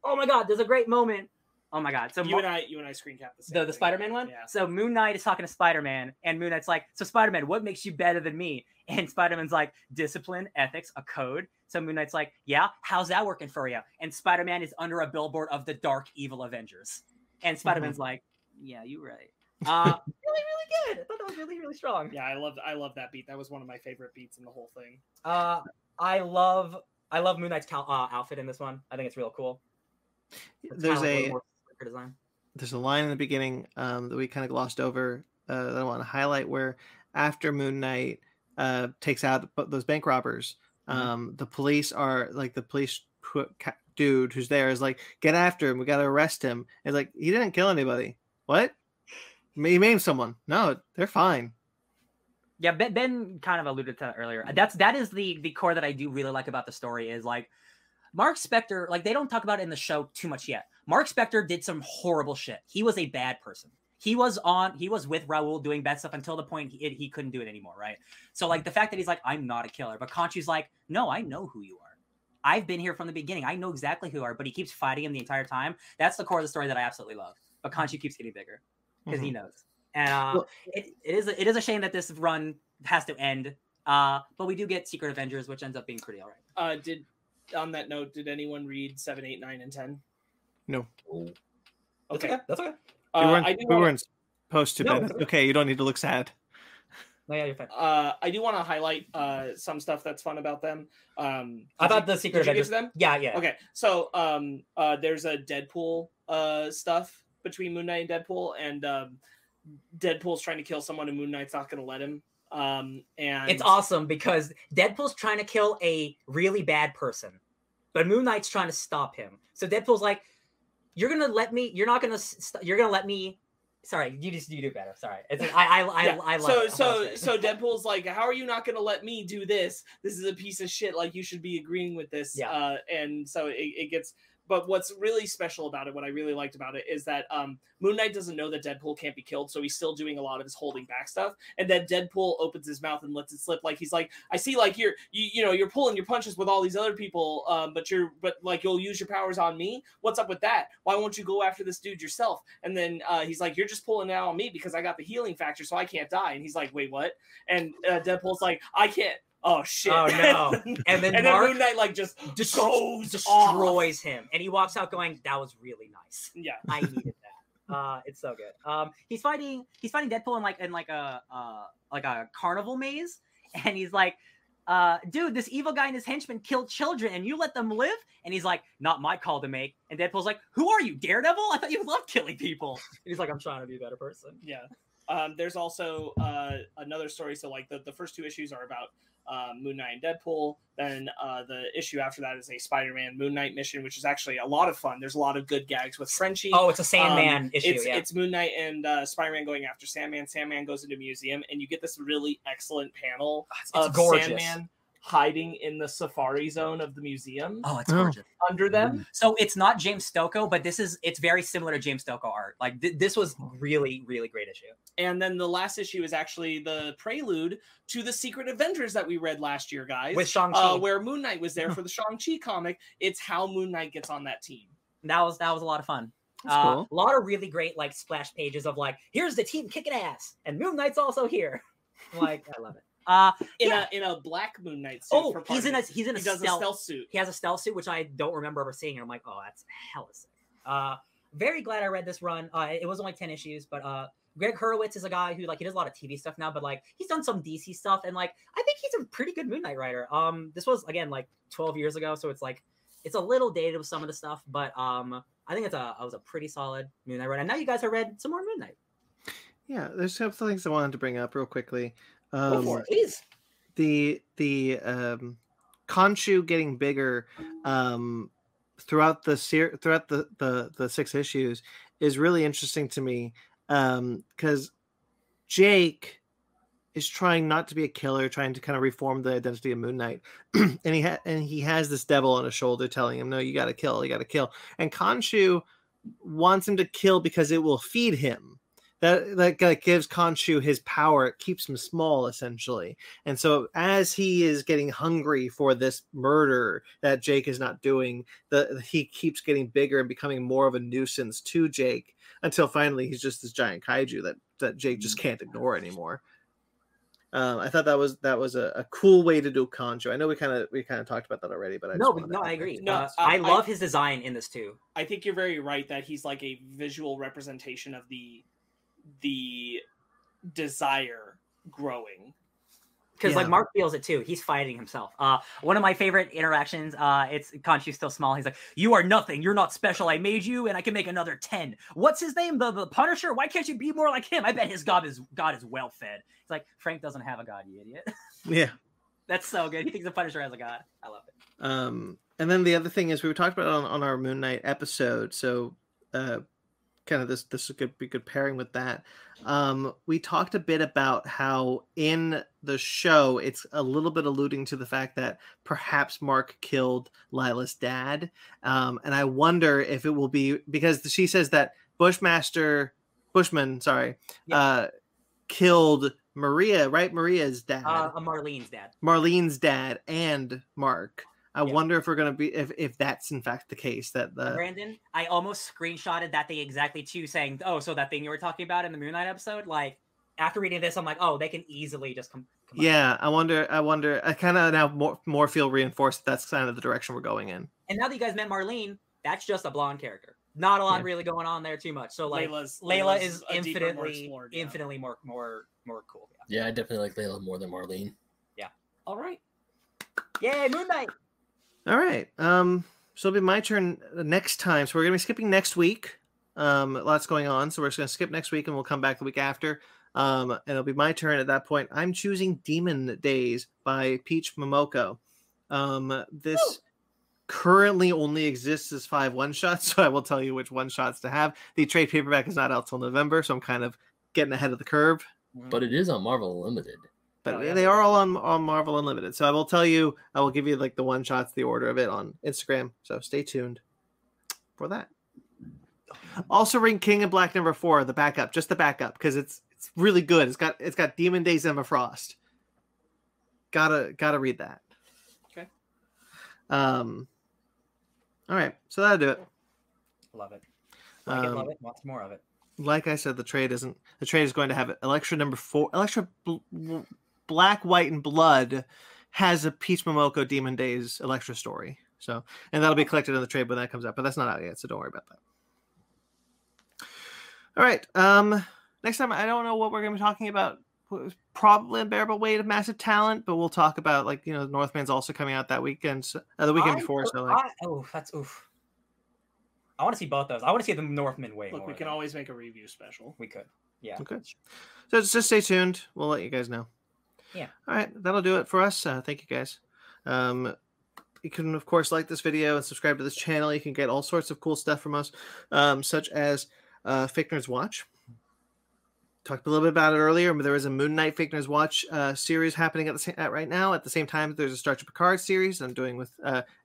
Oh my God, there's a great moment. Oh my God! So you and I screen cap the Spider-Man one. Yeah. So Moon Knight is talking to Spider-Man, and Moon Knight's like, "So Spider-Man, what makes you better than me?" And Spider-Man's like, "Discipline, ethics, a code." So Moon Knight's like, "Yeah, how's that working for you?" And Spider-Man is under a billboard of the dark, evil Avengers, and Spider-Man's like, "Yeah, you're right." Really, really good. I thought that was really, really strong. Yeah, I love that beat. That was one of my favorite beats in the whole thing. I love Moon Knight's outfit in this one. I think it's real cool. It's There's a line in the beginning that we kind of glossed over that I want to highlight, where after Moon Knight takes out those bank robbers, the police dude who's there is like, "Get after him! We got to arrest him!" And it's like, he didn't kill anybody. What? He maimed someone. No, they're fine. Yeah, Ben kind of alluded to that earlier. That is the core that I do really like about the story is like. Mark Spector, like, they don't talk about it in the show too much yet. Mark Spector did some horrible shit. He was a bad person. He was with Raul doing bad stuff until the point he couldn't do it anymore, right? So, like, the fact that he's like, "I'm not a killer." But Conchu's like, "No, I know who you are. I've been here from the beginning. I know exactly who you are." But he keeps fighting him the entire time. That's the core of the story that I absolutely love. But Conchu keeps getting bigger because he knows. And it is a shame that this run has to end. But we do get Secret Avengers, which ends up being pretty all right. On that note, did anyone read 7, 8, 9, and 10? No. Okay. That's okay. We weren't supposed to, no, but okay, you don't need to look sad. No, yeah, you're fine. I do want to highlight some stuff that's fun about them. I thought the Secret Avengers. Them? Yeah. Okay, so there's a Deadpool stuff between Moon Knight and Deadpool, and Deadpool's trying to kill someone and Moon Knight's not going to let him. And it's awesome because Deadpool's trying to kill a really bad person, but Moon Knight's trying to stop him. So Deadpool's like, you do better. Sorry. It's like, I love it. So Deadpool's like, "How are you not going to let me do this? This is a piece of shit. Like, you should be agreeing with this." Yeah. And so it gets, but what's really special about it, what I really liked about it, is that Moon Knight doesn't know that Deadpool can't be killed, so he's still doing a lot of his holding back stuff. And then Deadpool opens his mouth and lets it slip. Like, he's like, "I see, like, you're pulling your punches with all these other people, but you'll use your powers on me. What's up with that? Why won't you go after this dude yourself?" And then he's like, "You're just pulling out on me because I got the healing factor, so I can't die." And he's like, "Wait, what?" And Deadpool's like, "I can't." Oh shit! Oh no! And then Moon Knight like just destroys him, and he walks out going, "That was really nice. Yeah, I needed that. It's so good." He's fighting Deadpool in like a carnival maze, and he's like, "Dude, this evil guy and his henchmen killed children, and you let them live?" And he's like, "Not my call to make." And Deadpool's like, "Who are you, Daredevil? I thought you loved killing people." And he's like, "I'm trying to be a better person." Yeah. There's also another story. So like the first two issues are about. Moon Knight and Deadpool. Then the issue after that is a Spider-Man Moon Knight mission, which is actually a lot of fun. There's a lot of good gags with Frenchie. Oh, it's a Sandman issue. It's Moon Knight and Spider-Man going after Sandman. Sandman goes into a museum, and you get this really excellent panel of gorgeous. Sandman hiding in the safari zone of the museum. Oh, it's gorgeous. Under them. So it's not James Stokoe, but this is, it's very similar to James Stokoe art. Like this was really, really great issue. And then the last issue is actually the prelude to the Secret Avengers that we read last year, guys. With Shang-Chi. Where Moon Knight was there for the Shang-Chi comic. It's how Moon Knight gets on that team. That was a lot of fun. Cool. A lot of really great like splash pages of like, here's the team kicking ass and Moon Knight's also here. Like, I love it. In a black Moon Knight suit. Oh, he's in a stealth suit. He has a stealth suit, which I don't remember ever seeing. And I'm like, oh, that's hella sick. Very glad I read this run. It was only 10 issues, but Greg Hurwitz is a guy who like he does a lot of TV stuff now, but like he's done some DC stuff, and like I think he's a pretty good Moon Knight writer. This was again like 12 years ago, so it's like it's a little dated with some of the stuff, but I think it was a pretty solid Moon Knight run. And now you guys have read some more Moon Knight. Yeah, there's a couple things I wanted to bring up real quickly. Go for it, please. The Khonshu getting bigger throughout the 6 issues is really interesting to me because Jake is trying not to be a killer, trying to kind of reform the identity of Moon Knight, and he has this devil on his shoulder telling him, "No, you got to kill." And Khonshu wants him to kill because it will feed him. That gives Khonshu his power. It keeps him small, essentially. And so as he is getting hungry for this murder that Jake is not doing, he keeps getting bigger and becoming more of a nuisance to Jake until finally he's just this giant kaiju that Jake just can't ignore anymore. I thought that was a cool way to do Khonshu. I know we kind of talked about that already, but I agree. I love his design in this too. I think you're very right that he's like a visual representation of the desire growing, because like Mark feels it too. He's fighting himself. One of my favorite interactions, it's Khonshu's still small. He's like, "You are nothing. You're not special. I made you, and I can make another 10. What's his name? The Punisher. Why can't you be more like him? I bet his God is well fed." It's like, Frank doesn't have a God, you idiot. Yeah, that's so good. He thinks the Punisher has a God. I love it. And then the other thing is we talked about it on our Moon Knight episode. So, kind of this could be good pairing with that. We talked a bit about how in the show it's a little bit alluding to the fact that perhaps Mark killed Lila's dad, and I wonder if it will be because she says that Bushman killed Maria, right? Maria's dad, Marlene's dad, and Mark. I wonder if we're going to be, if that's in fact the case that Brandon, I almost screenshotted that thing exactly too, saying, oh, so that thing you were talking about in the Moon Knight episode, like after reading this, I'm like, oh, they can easily just come yeah. Up. I wonder, I kind of now more feel reinforced. That's kind of the direction we're going in. And now that you guys met Marlene, that's just a blonde character. Not a lot really going on there too much. So like Layla is infinitely more cool. Yeah. I definitely like Layla more than Marlene. Yeah. All right. Yay, Moon Knight. All right, so it'll be my turn next time. So we're going to be skipping next week. Lots going on, so we're just going to skip next week, and we'll come back the week after. And it'll be my turn at that point. I'm choosing Demon Days by Peach Momoko. This currently only exists as 5 one-shots, so I will tell you which one-shots to have. The trade paperback is not out till November, so I'm kind of getting ahead of the curve. But it is on Marvel Unlimited. But they are all on Marvel Unlimited. So I will give you like the one shots, the order of it on Instagram. So stay tuned for that. Also Ring King and Black #4, the backup, because it's really good. It's got Demon Days, Emma Frost. Gotta read that. Okay. All right, so that'll do it. Love it. I love it. Lots more of it. Like I said, the trade is going to have it. Elektra #4. Elektra Black, White, and Blood has a Peach Momoko Demon Days Elektra story. So, and that'll be collected in the trade when that comes out, but that's not out yet, so don't worry about that. All right. Next time, I don't know what we're going to be talking about. Probably Unbearable Weight of Massive Talent, but we'll talk about, like, you know, Northman's also coming out that weekend, the weekend before. I want to see both those. I want to see the Northman way. Look, more we can always make a review special. We could. Yeah. Okay. So just stay tuned. We'll let you guys know. Yeah. All right. That'll do it for us. Thank you guys. You can, of course, like this video and subscribe to this channel. You can get all sorts of cool stuff from us, such as Fickner's Watch. talked a little bit about it earlier, but there is a Moon Knight Fakeners Watch series happening right now. At the same time, there's a Star Trek Picard series I'm doing with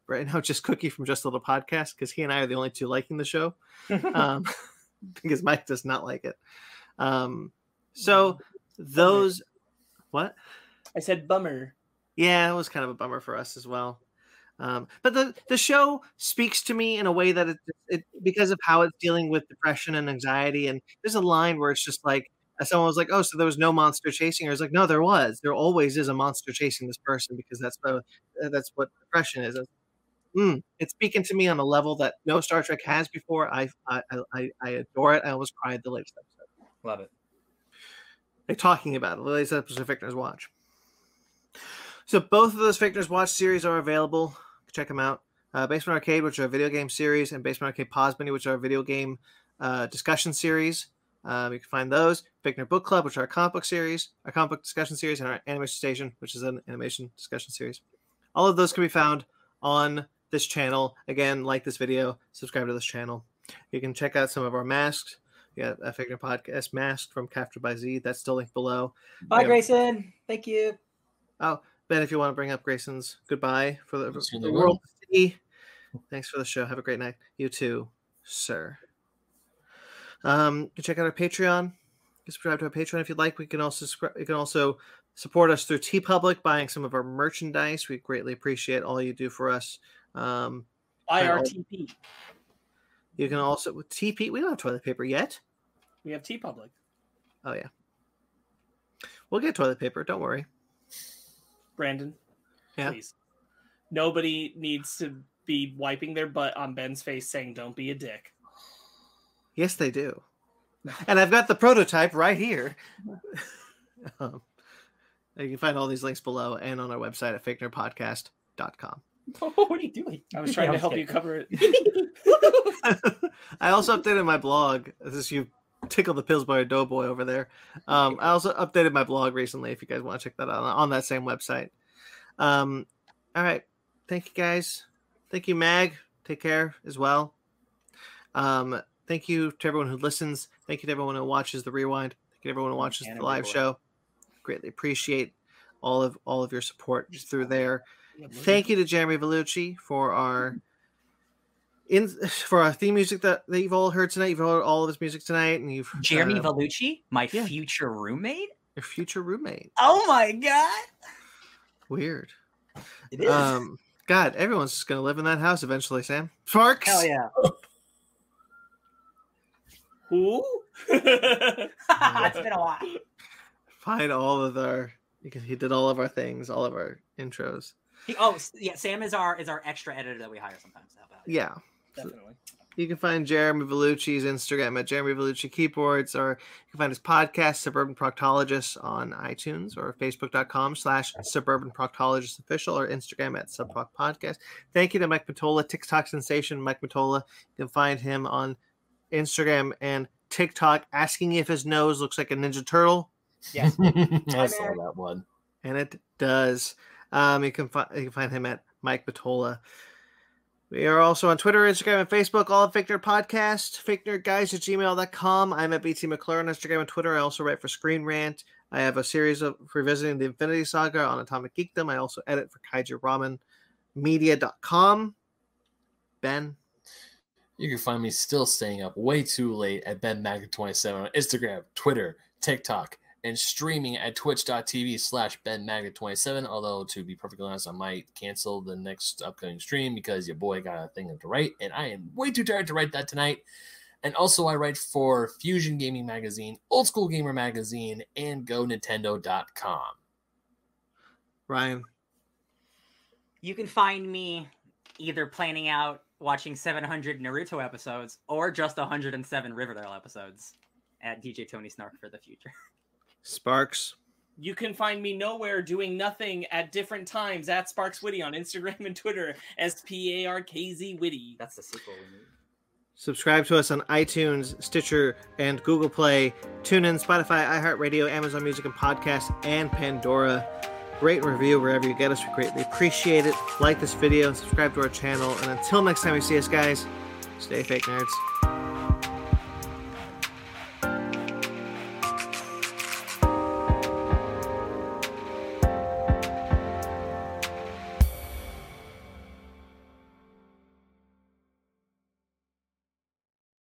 right now just Cookie from Just a Little Podcast, because he and I are the only two liking the show, because Mike does not like it. So those, what? I said bummer. Yeah, it was kind of a bummer for us as well. But the show speaks to me in a way that it because of how it's dealing with depression and anxiety. And there's a line where it's just like, someone was like, oh, so there was no monster chasing her. It's like, no, there was. There always is a monster chasing this person, because that's what depression is. It's speaking to me on a level that no Star Trek has before. I adore it. I almost cried the latest episode. Love it. They're talking about it. The latest episode of Fakeners Watch. So both of those Fakeners Watch series are available. Check them out. Basement Arcade, which are a video game series, and Basement Arcade Pause Mini, which are a video game discussion series. You can find those. Fakener Book Club, which are a comic book series, a comic book discussion series, and our Animation Station, which is an animation discussion series. All of those can be found on this channel. Again, like this video, subscribe to this channel. You can check out some of our masks. We got a Fakener Podcast mask from Captured by Z. That's still linked below. Bye, Grayson. Thank you. Oh, Ben, if you want to bring up Grayson's goodbye for the world to see. Thanks for the show. Have a great night. You too, sir. You can check out our Patreon. You can subscribe to our Patreon if you'd like. You can also support us through TeePublic, buying some of our merchandise. We greatly appreciate all you do for us. IRTP. You can also TP. We don't have toilet paper yet. We have TeePublic. Oh yeah. We'll get toilet paper. Don't worry. Brandon, yeah. Please. Nobody needs to be wiping their butt on Ben's face saying, don't be a dick. Yes, they do. And I've got the prototype right here. You can find all these links below and on our website at fakenerpodcast.com. Oh, what are you doing? I was trying to help you cover it. I also updated my blog. You tickle the Pillsbury Doughboy over there. I also updated my blog recently if you guys want to check that out on that same website. All right. Thank you, guys. Thank you, Mag. Take care as well. Thank you to everyone who listens. Thank you to everyone who watches the rewind. Thank you to everyone who watches the live show. Greatly appreciate all of your support through there. Thank you to Jeremy Vellucci for our theme music that you've all heard tonight. You've heard all of his music tonight, and you've Jeremy Vellucci, my future roommate. Your future roommate. Oh my god. Weird. It is. God, everyone's just gonna live in that house eventually, Sam. Sparks. Hell yeah. Who? It's been a while. Find all of our because he did all of our things, all of our intros. Sam is our extra editor that we hire sometimes. How about it? Yeah. Definitely. You can find Jeremy Vellucci's Instagram at Jeremy Vellucci Keyboards, or you can find his podcast, Suburban Proctologist, on iTunes or facebook.com/Suburban Proctologist Official or Instagram at Subproc Podcast. Thank you to Mike Mottola, TikTok sensation Mike Mottola. You can find him on Instagram and TikTok asking if his nose looks like a Ninja Turtle. Yes. I saw that one. And it does. You can find him at Mike Mottola. We are also on Twitter, Instagram, and Facebook, all at Fakener Podcast, fakenerguys@gmail.com. I'm at BT McClure on Instagram and Twitter. I also write for Screen Rant. I have a series of revisiting the Infinity Saga on Atomic Geekdom. I also edit for KaijuRamenMedia.com. Ben? You can find me still staying up way too late at BenMagnet27 on Instagram, Twitter, TikTok, and streaming at twitch.tv/benmagnet27, although to be perfectly honest, I might cancel the next upcoming stream because your boy got a thing to write, and I am way too tired to write that tonight. And also I write for Fusion Gaming Magazine, Old School Gamer Magazine, and GoNintendo.com. Ryan? You can find me either planning out watching 700 Naruto episodes or just 107 Riverdale episodes at DJ Tony Snark for the future. Sparks. You can find me nowhere doing nothing at different times at Sparks Witty on Instagram and Twitter, SPARKZ Witty. That's the sequel we need. Subscribe to us on iTunes, Stitcher, and Google Play. Tune in, Spotify, iHeartRadio, Amazon Music and Podcasts, and Pandora. Rate and review wherever you get us. We greatly appreciate it. Like this video and subscribe to our channel. And until next time you see us, guys, stay fake nerds.